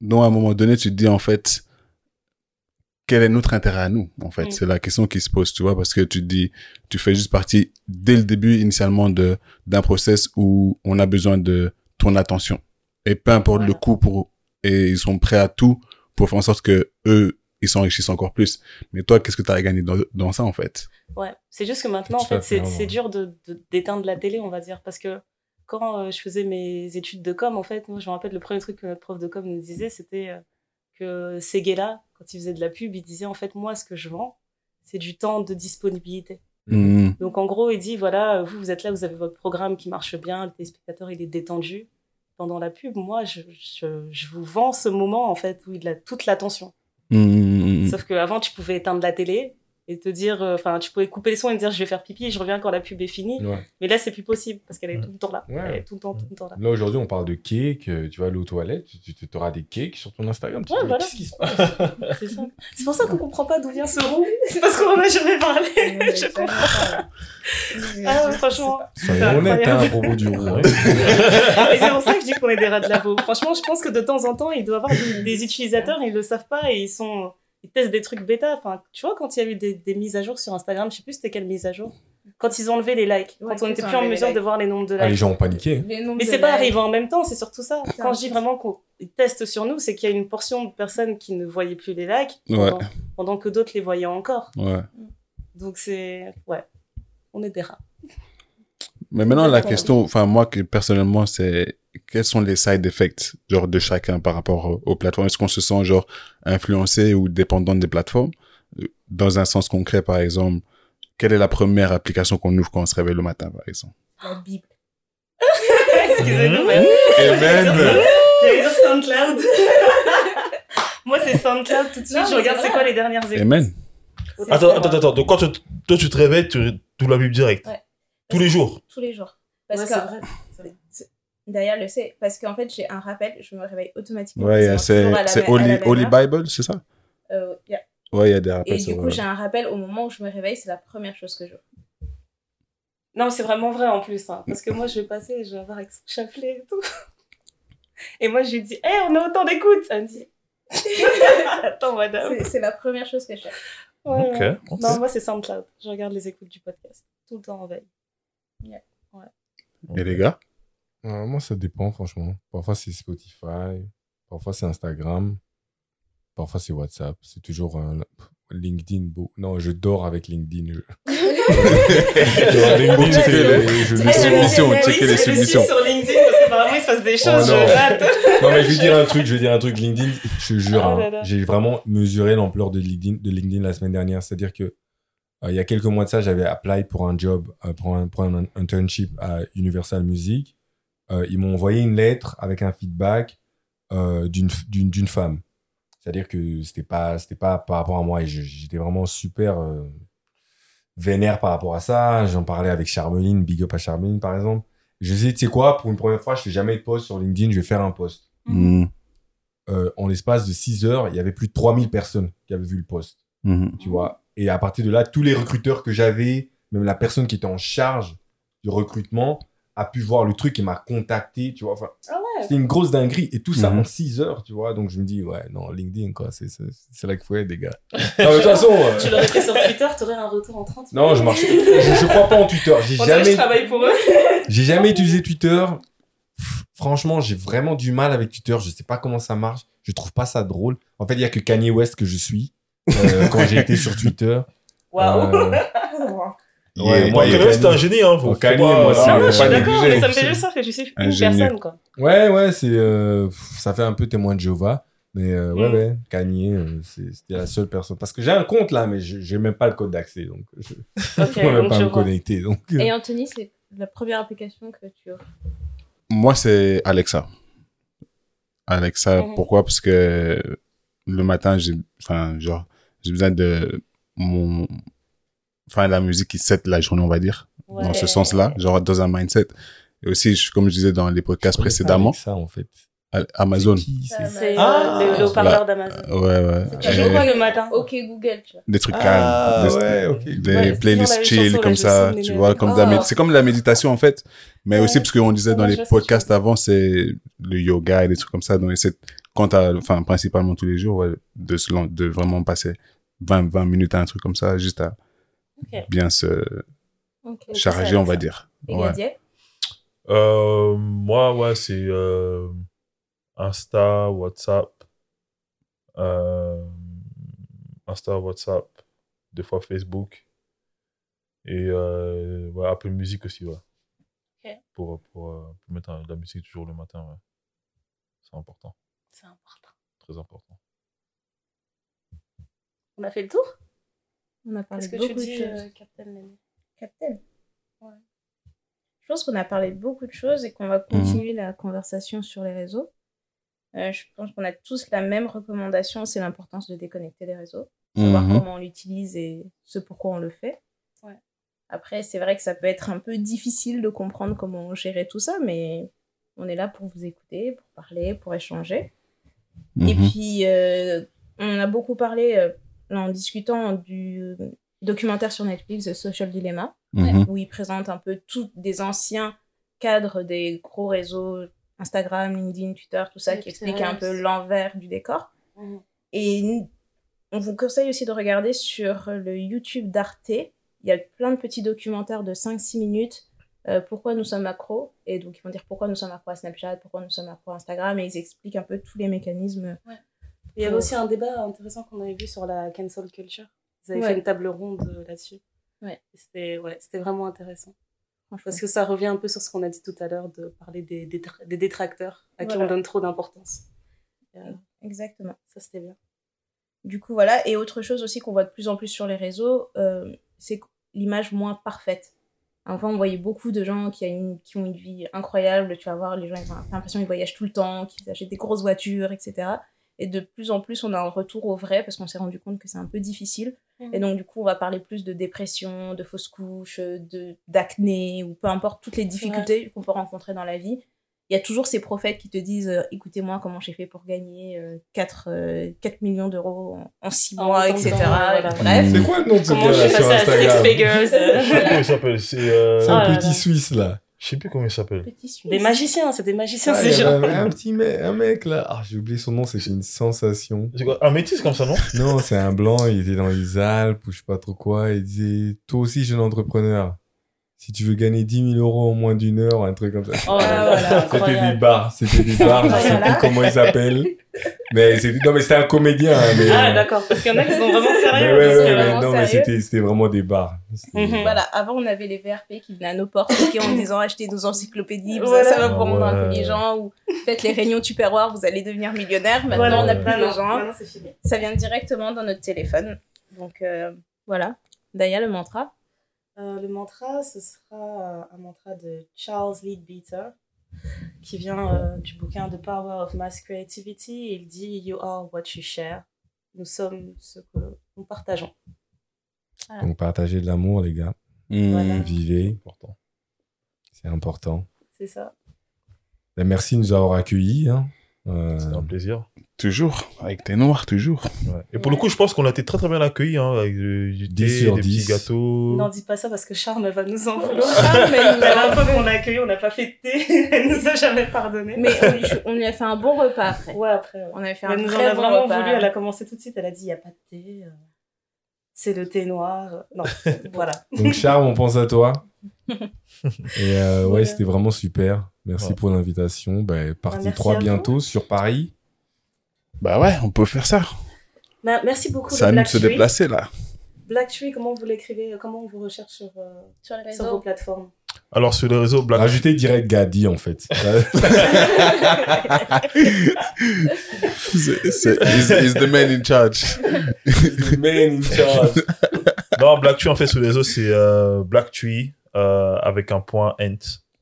Donc, à un moment donné, tu te dis, en fait, quel est notre intérêt à nous, en fait? Mm. C'est la question qui se pose, tu vois, parce que tu te dis, tu fais juste partie, dès le début, initialement, de, d'un process où on a besoin de ton attention. Et peu importe voilà. le coût pour, et ils sont prêts à tout pour faire en sorte que eux, ils s'enrichissent encore plus. Mais toi, qu'est-ce que tu as gagné dans, dans ça, en fait? Ouais, c'est juste que maintenant, en fait, c'est, c'est dur de, de, d'éteindre la télé, on va dire. Parce que quand euh, je faisais mes études de com, en fait, moi, je me rappelle, le premier truc que notre prof de com nous disait, c'était que Seguela, quand il faisait de la pub, il disait, en fait, moi, ce que je vends, c'est du temps de disponibilité. Mmh. Donc, en gros, il dit, voilà, vous, vous êtes là, vous avez votre programme qui marche bien, le téléspectateur, il est détendu. Pendant la pub, moi, je, je, je vous vends ce moment, en fait, où il a toute l'attention. Mmh. Sauf qu'avant tu pouvais éteindre la télé et te dire, enfin euh, tu pouvais couper les sons et te dire je vais faire pipi et je reviens quand la pub est finie, ouais. mais là c'est plus possible parce qu'elle est ouais. tout le temps là, ouais. elle est tout le temps, tout le temps là. Là aujourd'hui on parle de cake, tu vas aller aux toilettes, tu, tu auras des cakes sur ton Instagram, tu ouais, voilà. qu'est-ce qui se passe? C'est ça. C'est pour ça qu'on comprend pas d'où vient ce roux, c'est parce qu'on en a jamais parlé. Je comprends pas. Ah ouais, franchement. Soyons honnêtes hein, à propos du roux. Hein. Et c'est pour ça que je dis qu'on est des rats de labo. Franchement je pense que de temps en temps il doit y avoir des, des utilisateurs et ils le savent pas et ils sont... Ils testent des trucs bêta. Enfin, tu vois, quand il y a eu des, des mises à jour sur Instagram, je sais plus c'était quelle mise à jour. Quand ils ont enlevé les likes, ouais, quand on n'était plus en mesure de voir les nombres de likes. Ah, les gens ont paniqué. Mais c'est pas arrivé en même temps, c'est surtout ça. C'est quand je dis vraiment qu'ils testent sur nous, c'est qu'il y a une portion de personnes qui ne voyaient plus les likes pendant, ouais. pendant que d'autres les voyaient encore. Ouais. Donc c'est... Ouais. On est des rats. Mais maintenant, la question... Enfin, moi, que, personnellement, c'est... Quels sont les side effects, genre, de chacun par rapport aux plateformes? Est-ce qu'on se sent, genre, influencé ou dépendant des plateformes? Dans un sens concret, par exemple, quelle est la première application qu'on ouvre quand on se réveille le matin, par exemple? La Bible. Excusez-nous, mais... Et même... J'allais dire SoundCloud. Moi, c'est SoundCloud, tout de suite, non, je regarde c'est quoi les dernières écoutes. Amen. Attends, attends, attends. Donc, quand tu, toi, tu te réveilles, tu ouvres la Bible direct? Ouais. Tous les jours? Tous les jours. Parce ouais, que... c'est vrai. C'est vrai. C'est... D'ailleurs, le sait, parce qu'en fait, j'ai un rappel, je me réveille automatiquement. Ouais, c'est, c'est Holy, Holy Bible, c'est ça? euh, yeah. Ouais, il y a des rappels. Et du coup, vrai. J'ai un rappel au moment où je me réveille, c'est la première chose que j'ouvre. Non, c'est vraiment vrai en plus, hein, parce que moi, je vais passer et je vais avoir avec son chapelet et tout. Et moi, je lui dis, hé, hey, on a autant d'écoutes! Elle me dit, attends, madame. C'est, c'est la première chose que je fais. Ouais, okay. Ouais. Okay. Non, moi, c'est SoundCloud. Je regarde les écoutes du podcast, tout le temps en veille. Yeah. Ouais. Et les gars? Euh, moi, ça dépend, franchement. Parfois, c'est Spotify. Parfois, c'est Instagram. Parfois, c'est WhatsApp. C'est toujours un... LinkedIn. Beau. Non, je dors avec LinkedIn. Je... LinkedIn, c'est les, je... les submissions. Checker les submissions. Sur LinkedIn, parce qu'apparemment, il se passe des choses. Oh, non. Je rate. Non, mais je vais dire un truc. Je vais dire un truc. LinkedIn, je te jure. Oh, là, là. Hein, j'ai vraiment mesuré l'ampleur de LinkedIn, de LinkedIn la semaine dernière. C'est-à-dire que euh, il y a quelques mois de ça, j'avais apply pour un job, euh, pour un, pour un internship à Universal Music. Euh, ils m'ont envoyé une lettre avec un feedback euh, d'une, d'une, d'une femme. C'est-à-dire que c'était pas, c'était pas par rapport à moi. Et je, j'étais vraiment super euh, vénère par rapport à ça. J'en parlais avec Charmeline, big up à Charmeline, par exemple. Je disais, tu sais quoi, pour une première fois, je fais jamais de post sur LinkedIn, je vais faire un post. Mmh. Euh, en l'espace de six heures, il y avait plus de trois mille personnes qui avaient vu le post. Mmh. Tu vois. Et à partir de là, tous les recruteurs que j'avais, même la personne qui était en charge du recrutement, a pu voir le truc et m'a contacté, tu vois. Enfin, ah ouais. C'était une grosse dinguerie. Et tout ça mm-hmm. en six heures, tu vois. Donc, je me dis, ouais, non, LinkedIn, quoi. C'est, c'est, c'est là qu'il faut être, des gars. Non, mais de toute façon... Euh... Tu l'aurais fait sur Twitter, t'aurais un retour en trente minutes. Non, je marche... je, je crois pas en Twitter. J'ai on jamais... Je travaille pour eux. J'ai jamais utilisé Twitter. Pff, franchement, j'ai vraiment du mal avec Twitter. Je sais pas comment ça marche. Je trouve pas ça drôle. En fait, il y a que Kanye West que je suis euh, quand j'ai été sur Twitter. Waouh wow. Ouais, moi, Kanye West, c'est un génie, hein. Faut Kanye, moi, c'est un génie. Je suis d'accord, mais ça me fait juste sortir que je suis une personne, quoi. Ouais, ouais, c'est, euh, ça fait un peu témoin de Jéhovah. Mais, euh, mm. ouais, ouais, Kanye, euh, c'est, c'était la seule personne. Parce que j'ai un compte, là, mais je, j'ai même pas le code d'accès, donc je, okay, je peux même pas me connecter, donc. Et Anthony, c'est la première application que tu as? Moi, c'est Alexa. Alexa, mm-hmm. pourquoi? Parce que le matin, j'ai, enfin, genre, j'ai besoin de mon, enfin, la musique qui set la journée, on va dire, ouais. dans ce sens-là, genre dans un mindset. Et aussi, je, comme je disais dans les podcasts précédemment, ça, en fait. à, Amazon. C'est, qui, c'est... c'est ah, le, le haut-parleur d'Amazon. Ouais, ouais. C'est toujours quoi le matin? Ok, Google, tu vois. Des trucs ah, calmes. Des, ouais, okay. des ouais, playlists chill, chansons, comme ça, tu vois. Comme oh. la, c'est comme la méditation, en fait. Mais ouais. aussi, parce qu'on disait ouais, dans les podcasts avant, c'est le yoga et des trucs comme ça. Donc, c'est quand t'as, enfin, principalement tous les jours, ouais, de, se, de vraiment passer vingt, vingt minutes à un truc comme ça, juste à... Okay. bien se okay, charger, on va dire. Et ouais. euh, moi, ouais, c'est euh, Insta, WhatsApp, euh, Insta, WhatsApp, des fois Facebook et euh, ouais, Apple Music aussi, ouais. Okay. Pour, pour, euh, pour mettre de la musique toujours le matin, ouais. C'est important. C'est important. Très important. On a fait le tour? On a parlé Est-ce de que beaucoup tu dis, de choses. Euh, Captain, Captain. Ouais. Je pense qu'on a parlé de beaucoup de choses et qu'on va continuer mmh. la conversation sur les réseaux. Euh, je pense qu'on a tous la même recommandation, c'est l'importance de déconnecter les réseaux, mmh. voir comment on l'utilise et ce pourquoi on le fait. Ouais. Après, c'est vrai que ça peut être un peu difficile de comprendre comment gérer tout ça, mais on est là pour vous écouter, pour parler, pour échanger. Mmh. Et puis, euh, on a beaucoup parlé... Euh, en discutant du documentaire sur Netflix, The Social Dilemma, mm-hmm. où ils présentent un peu tous des anciens cadres des gros réseaux Instagram, LinkedIn, Twitter, tout ça, c'est qui explique un peu l'envers du décor. Mm-hmm. Et on vous conseille aussi de regarder sur le YouTube d'Arte. Il y a plein de petits documentaires de cinq six minutes. Euh, pourquoi nous sommes accros. Et donc, ils vont dire pourquoi nous sommes accros à Snapchat, pourquoi nous sommes accros à Instagram. Et ils expliquent un peu tous les mécanismes. Ouais. Il y avait aussi un débat intéressant qu'on avait vu sur la cancel culture. Ils avaient ouais. fait une table ronde là-dessus. Ouais. C'était, ouais, c'était vraiment intéressant. Parce que ça revient un peu sur ce qu'on a dit tout à l'heure, de parler des, des, des détracteurs à voilà. qui on donne trop d'importance. Euh, Exactement. Ça, c'était bien. Du coup, voilà. Et autre chose aussi qu'on voit de plus en plus sur les réseaux, euh, c'est l'image moins parfaite. Enfin, on voyait beaucoup de gens qui, a une, qui ont une vie incroyable. Tu vas voir, les gens, ils ont l'impression qu'ils voyagent tout le temps, qu'ils achètent des grosses voitures, et cetera Et de plus en plus, on a un retour au vrai parce qu'on s'est rendu compte que c'est un peu difficile. Mmh. Et donc, du coup, on va parler plus de dépression, de fausses couches, de, d'acné ou peu importe, toutes les difficultés ouais. qu'on peut rencontrer dans la vie. Il y a toujours ces prophètes qui te disent euh, « Écoutez-moi comment j'ai fait pour gagner euh, quatre, euh, quatre millions d'euros en six mois, en et cetera » voilà. Bref. C'est quoi le nom de cette gars sur Instagram? Je sais pas comment il s'appelle. C'est, euh... c'est un ah, petit là. Suisse, là. Je sais plus comment il s'appelle. Des magiciens, c'est des magiciens, ah, ces gens. Un, un petit mec, un mec là. Ah, j'ai oublié son nom, c'est une sensation. C'est quoi, un métis comme ça, non? Non, c'est un blanc, il était dans les Alpes ou je sais pas trop quoi. Il disait, toi aussi, jeune entrepreneur, si tu veux gagner dix mille euros en moins d'une heure, un truc comme ça. Oh, voilà, c'était incroyable. des bars, c'était des bars, je sais plus comment ils s'appellent. Mais c'était, non, mais c'était un comédien. Hein, mais, ah, d'accord, parce qu'il y en a qui sont vraiment sérieux. Mais ouais, ouais, mais non, sérieux. Mais c'était, c'était vraiment des bars. Mm-hmm. Voilà, avant, on avait les V R P qui venaient à nos portes en disant achetez nos encyclopédies, voilà. Ça va vous rendre voilà. intelligent, ou faites les réunions tupperware, vous allez devenir millionnaire. Maintenant, voilà. on n'a plus les gens. Maintenant, c'est fini. Ça vient directement dans notre téléphone. Donc, euh, voilà. Daya, le mantra euh, Le mantra, ce sera un mantra de Charles Leadbeater, qui vient euh, du bouquin The Power of Mass Creativity. Il dit « You are what you share ». Nous sommes ce que nous partageons. Voilà. Donc, partagez de l'amour, les gars. Mmh. Voilà. Vivez. C'est important. C'est important. C'est ça. Ben, merci de nous avoir accueillis. Hein. Euh... C'était un plaisir. Toujours, avec Thé Noir, toujours. Ouais. Et pour ouais. le coup, je pense qu'on a été très très bien accueillis, hein, avec du thé, des petits gâteaux. N'en dis pas ça parce que Charme va nous en vouloir. Charme, elle, la dernière fois qu'on l'a accueillie, on n'a pas fait de thé, elle nous a jamais pardonné. Mais on, on lui a fait un bon repas après. Ouais, après. Ouais. On a fait mais un très bon repas. Elle nous en a vraiment repas. voulu, elle a commencé tout de suite, elle a dit, il n'y a pas de thé, euh, c'est le thé noir. Non, voilà. Donc Charme, on pense à toi. Et euh, ouais, ouais, c'était vraiment super. Merci ouais. pour l'invitation. Bah, partie bah, trois bientôt vous. Sur Paris. Bah ouais, on peut faire ça. Bah, merci beaucoup. Ça nous se déplacer là. Black Tree, comment vous l'écrivez? Comment on vous recherche sur, euh, sur, les sur vos plateformes? Alors sur le réseau Black. Rajoutez direct Gadi en fait. c'est, c'est, he's, he's the man in charge. He's the man in charge. Non, Black Tree en fait sur les réseaux c'est euh, Black Tree euh, avec un point ent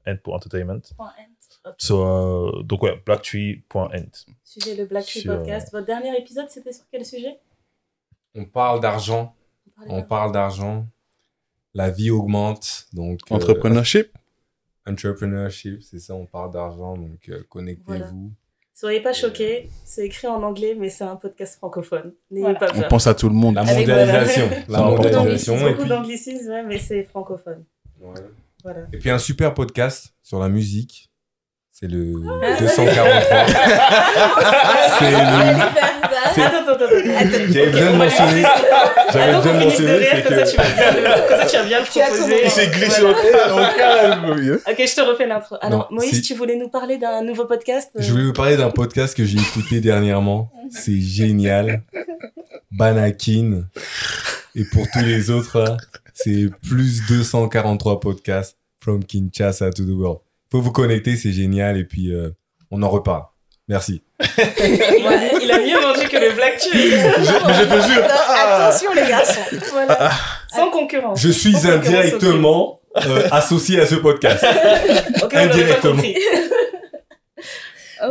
ent pour entertainment. Point ent. Okay. So, euh, donc ouais, Black Tree point ent. Sujet le Black Tree sur... Podcast. Votre dernier épisode, c'était sur quel sujet? On parle d'argent. On parle, on parle d'argent. La vie augmente. Donc, entrepreneurship. Euh, entrepreneurship, c'est ça, on parle d'argent. Donc, euh, connectez-vous. Voilà. Soyez pas choqués. Euh... C'est écrit en anglais, mais c'est un podcast francophone. N'ayez voilà. pas peur. On pense à tout le monde. La mondialisation. La mondialisation. C'est beaucoup puis... d'anglicisme, ouais, mais c'est francophone. Ouais. Voilà. Et puis, un super podcast sur la musique. C'est le deux cent quarante-trois. C'est le... C'est... Attends, attends, attends. J'avais besoin de mentionner. J'avais besoin de mentionner. C'est que... Comme ça, tu vas bien le proposer. Il s'est glissé au calme. Ok, je te refais l'intro. Alors, non, Moïse, c'est... tu voulais nous parler d'un nouveau podcast euh... Je voulais vous parler d'un podcast que j'ai écouté dernièrement. C'est génial. Banakin. Et pour tous les autres, là, c'est plus deux cent quarante-trois podcasts. From Kinshasa to the world. Faut vous connecter, c'est génial. Et puis, euh, on en repart. Merci. Voilà, il a mieux vendu que le Black Tube. Je te jure. Ah. Attention, les garçons. Voilà. Ah. Sans concurrence. Je suis Sans indirectement euh, associé à ce podcast. Okay, indirectement. Okay.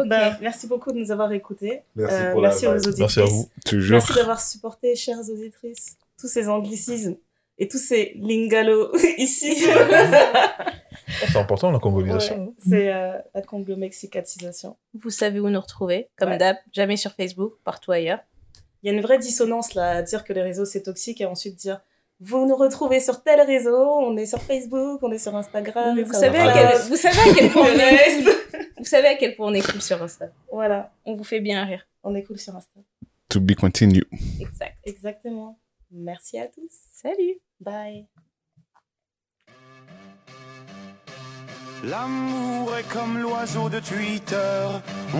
Ben, merci beaucoup de nous avoir écoutés. Merci, euh, pour merci la aux auditrices. Merci à vous. Toujours. Merci d'avoir supporté, chères auditrices, tous ces anglicismes et tous ces lingalos ici. C'est important, la conglomérisation. Ouais, c'est euh, la conglomexicatisation. Vous savez où nous retrouver, comme ouais. d'hab, jamais sur Facebook, partout ailleurs. Il y a une vraie dissonance là, à dire que les réseaux c'est toxique et ensuite dire vous nous retrouvez sur tel réseau, on est sur Facebook, on est sur Instagram. Mais vous, savez à quel, vous savez à quel point on est Vous savez à quel point on est cool sur Insta. Voilà. On vous fait bien rire. On est cool sur Insta. To be continued. Exact. Exactement. Merci à tous. Salut. Bye. L'amour est comme l'oiseau de Twitter,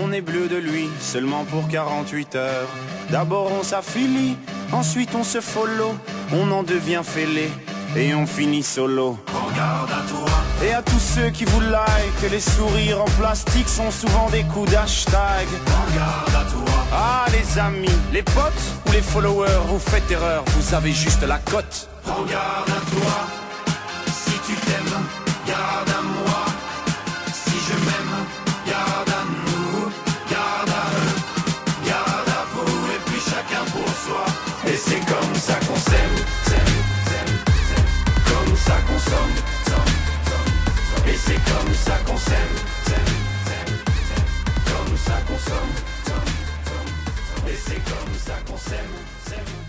on est bleu de lui seulement pour quarante-huit heures. D'abord on s'affilie, ensuite on se follow, on en devient fêlé et on finit solo. Regarde à toi. Et à tous ceux qui vous like, les sourires en plastique sont souvent des coups d'hashtag. Regarde à toi. Ah les amis, les potes ou les followers, vous faites erreur, vous avez juste la cote. Regarde à toi, si tu t'aimes, garde à moi. Garde à nous, garde à eux, garde à vous, et puis chacun pour soi. Et c'est comme ça qu'on s'aime, s'aime, s'aime, s'aime. Comme ça qu'on somme, somme, somme. Et c'est comme ça qu'on s'aime, s'aime, s'aime, s'aime. Comme ça qu'on somme, somme, somme. Et c'est comme ça qu'on s'aime, s'aime.